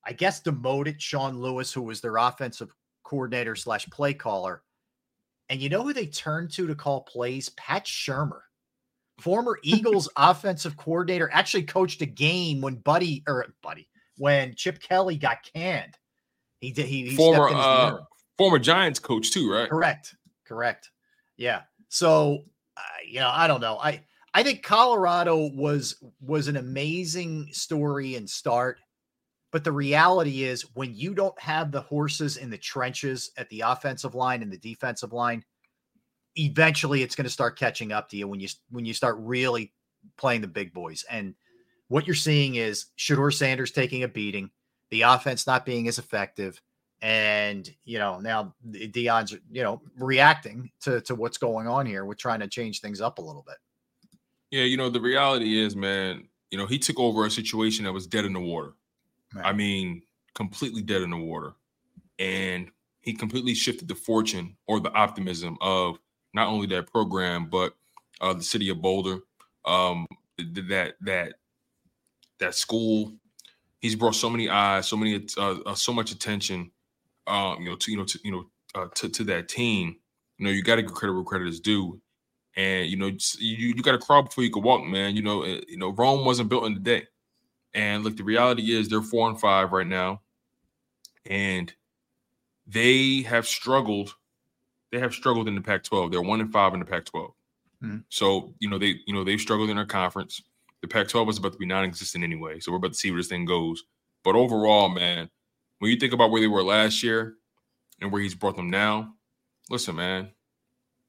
I guess demoted Sean Lewis, who was their offensive coordinator / play caller. And you know who they turned to call plays? Pat Shermer, former Eagles offensive coordinator, actually coached a game when Chip Kelly got canned. He did. He former Giants coach too, right? Correct. Yeah. So. I don't know. I think Colorado was an amazing story and start, but the reality is when you don't have the horses in the trenches at the offensive line and the defensive line, eventually it's going to start catching up to you when you start really playing the big boys. And what you're seeing is Shedeur Sanders taking a beating, the offense not being as effective, And, you know, now Dion's, you know, reacting to what's going on here. We're trying to change things up a little bit. Yeah, you know, the reality is, man, you know, he took over a situation that was dead in the water. Right. I mean, completely dead in the water. And he completely shifted the fortune or the optimism of not only that program, but the city of Boulder, that school. He's brought so many eyes, so much attention. To that team. You know, you got to give credit where credit is due, and you know, you got to crawl before you can walk, man. You know, Rome wasn't built in a day. And look, the reality is they're 4-5 right now, and they have struggled. They have struggled in the Pac-12. They're 1-5 in the Pac-12. Mm-hmm. So they've struggled in their conference. The Pac-12 is about to be non-existent anyway, so we're about to see where this thing goes. But overall, man, when you think about where they were last year and where he's brought them now, listen, man,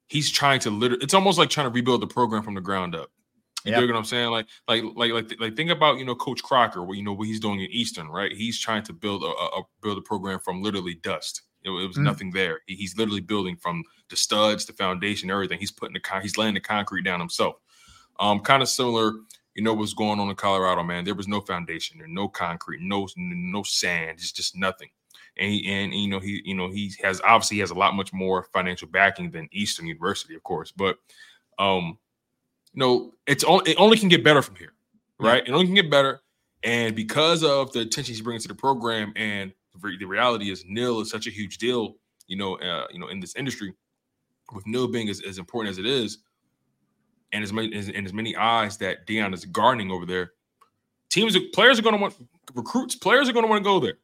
he's trying to literally – it's almost like trying to rebuild the program from the ground up. You know what I'm saying? Like think about, you know, Coach Crocker, what he's doing in Eastern, right? He's trying to build a program from literally dust. It was nothing there. He's literally building from the studs, the foundation, everything. He's putting he's laying the concrete down himself. Kind of similar – you know what's going on in Colorado, man. There was no foundation there, no concrete, no sand. It's just nothing. And he has a lot much more financial backing than Eastern University, of course. But it only can get better from here, right? Yeah. It only can get better, and because of the attention he's bringing to the program, and the reality is NIL is such a huge deal, in this industry, with NIL being as important as it is. And as many eyes that Deion is garnering over there, players are going to want to go there.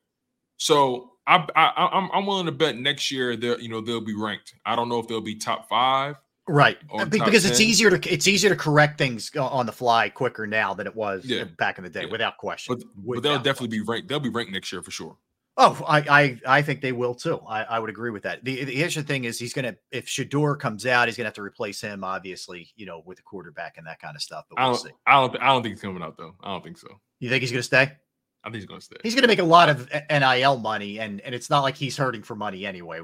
So I'm willing to bet next year they'll be ranked. I don't know if they'll be top 5, right? Because top 10. it's easier to correct things on the fly quicker now than it was back in the day, without question. But they'll definitely be ranked. They'll be ranked next year for sure. Oh, I think they will too. I would agree with that. The interesting thing is if Shedeur comes out, he's gonna have to replace him, obviously, with a quarterback and that kind of stuff. But we'll see. I don't think he's coming out though. I don't think so. You think he's gonna stay? I think he's gonna stay. He's gonna make a lot of NIL money, and it's not like he's hurting for money anyway,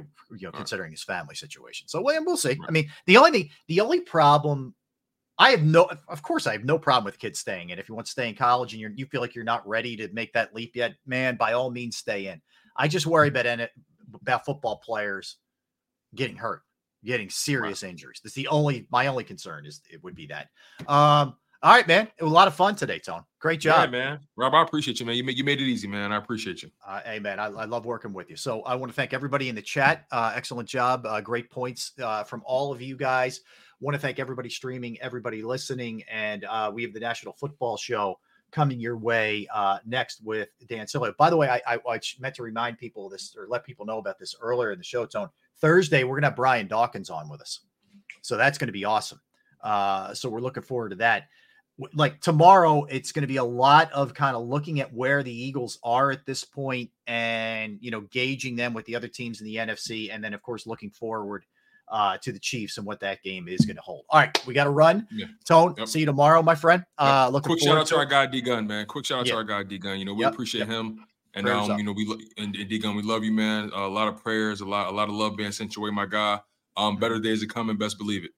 considering his family situation. So we'll see. Right. I mean, the only problem I have no problem with kids staying in. If you want to stay in college and you feel like you're not ready to make that leap yet, man, by all means, stay in. I just worry about football players getting hurt, getting serious injuries. That's my only concern is it would be that. All right, man. It was a lot of fun today, Tone. Great job. Yeah, man. Rob, I appreciate you, man. You made it easy, man. I appreciate you. Hey, man. I love working with you. So I want to thank everybody in the chat. Excellent job. Great points from all of you guys. Want to thank everybody streaming, everybody listening, and we have the National Football Show coming your way next with Dan Silva. By the way, I meant to remind people this, or let people know about this earlier in the show, Tone. Thursday, we're going to have Brian Dawkins on with us. So that's going to be awesome. So we're looking forward to that. Like tomorrow, it's going to be a lot of kind of looking at where the Eagles are at this point and, gauging them with the other teams in the NFC. And then, of course, looking forward to the Chiefs and what that game is going to hold. All right, we got to run. Yeah. Tone, see you tomorrow, my friend. Quick shout out to our guy D Gun, man. We appreciate him, and prayers D Gun, we love you, man. A lot of prayers, a lot of love being sent your way, my guy. Better days are coming. Best believe it.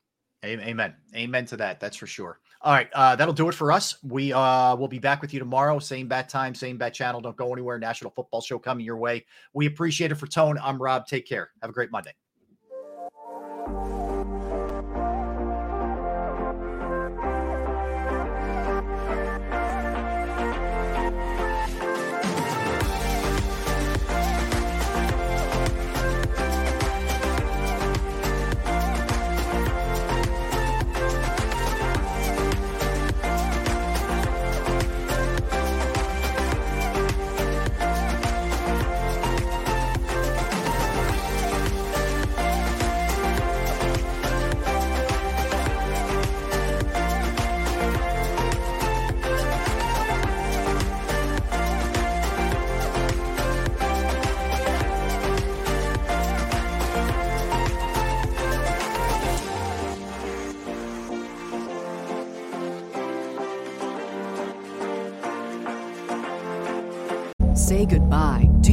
Amen to that. That's for sure. All right, that'll do it for us. We will be back with you tomorrow. Same bat time, same bat channel. Don't go anywhere. National Football Show coming your way. We appreciate it. For Tone, I'm Rob. Take care. Have a great Monday. say goodbye to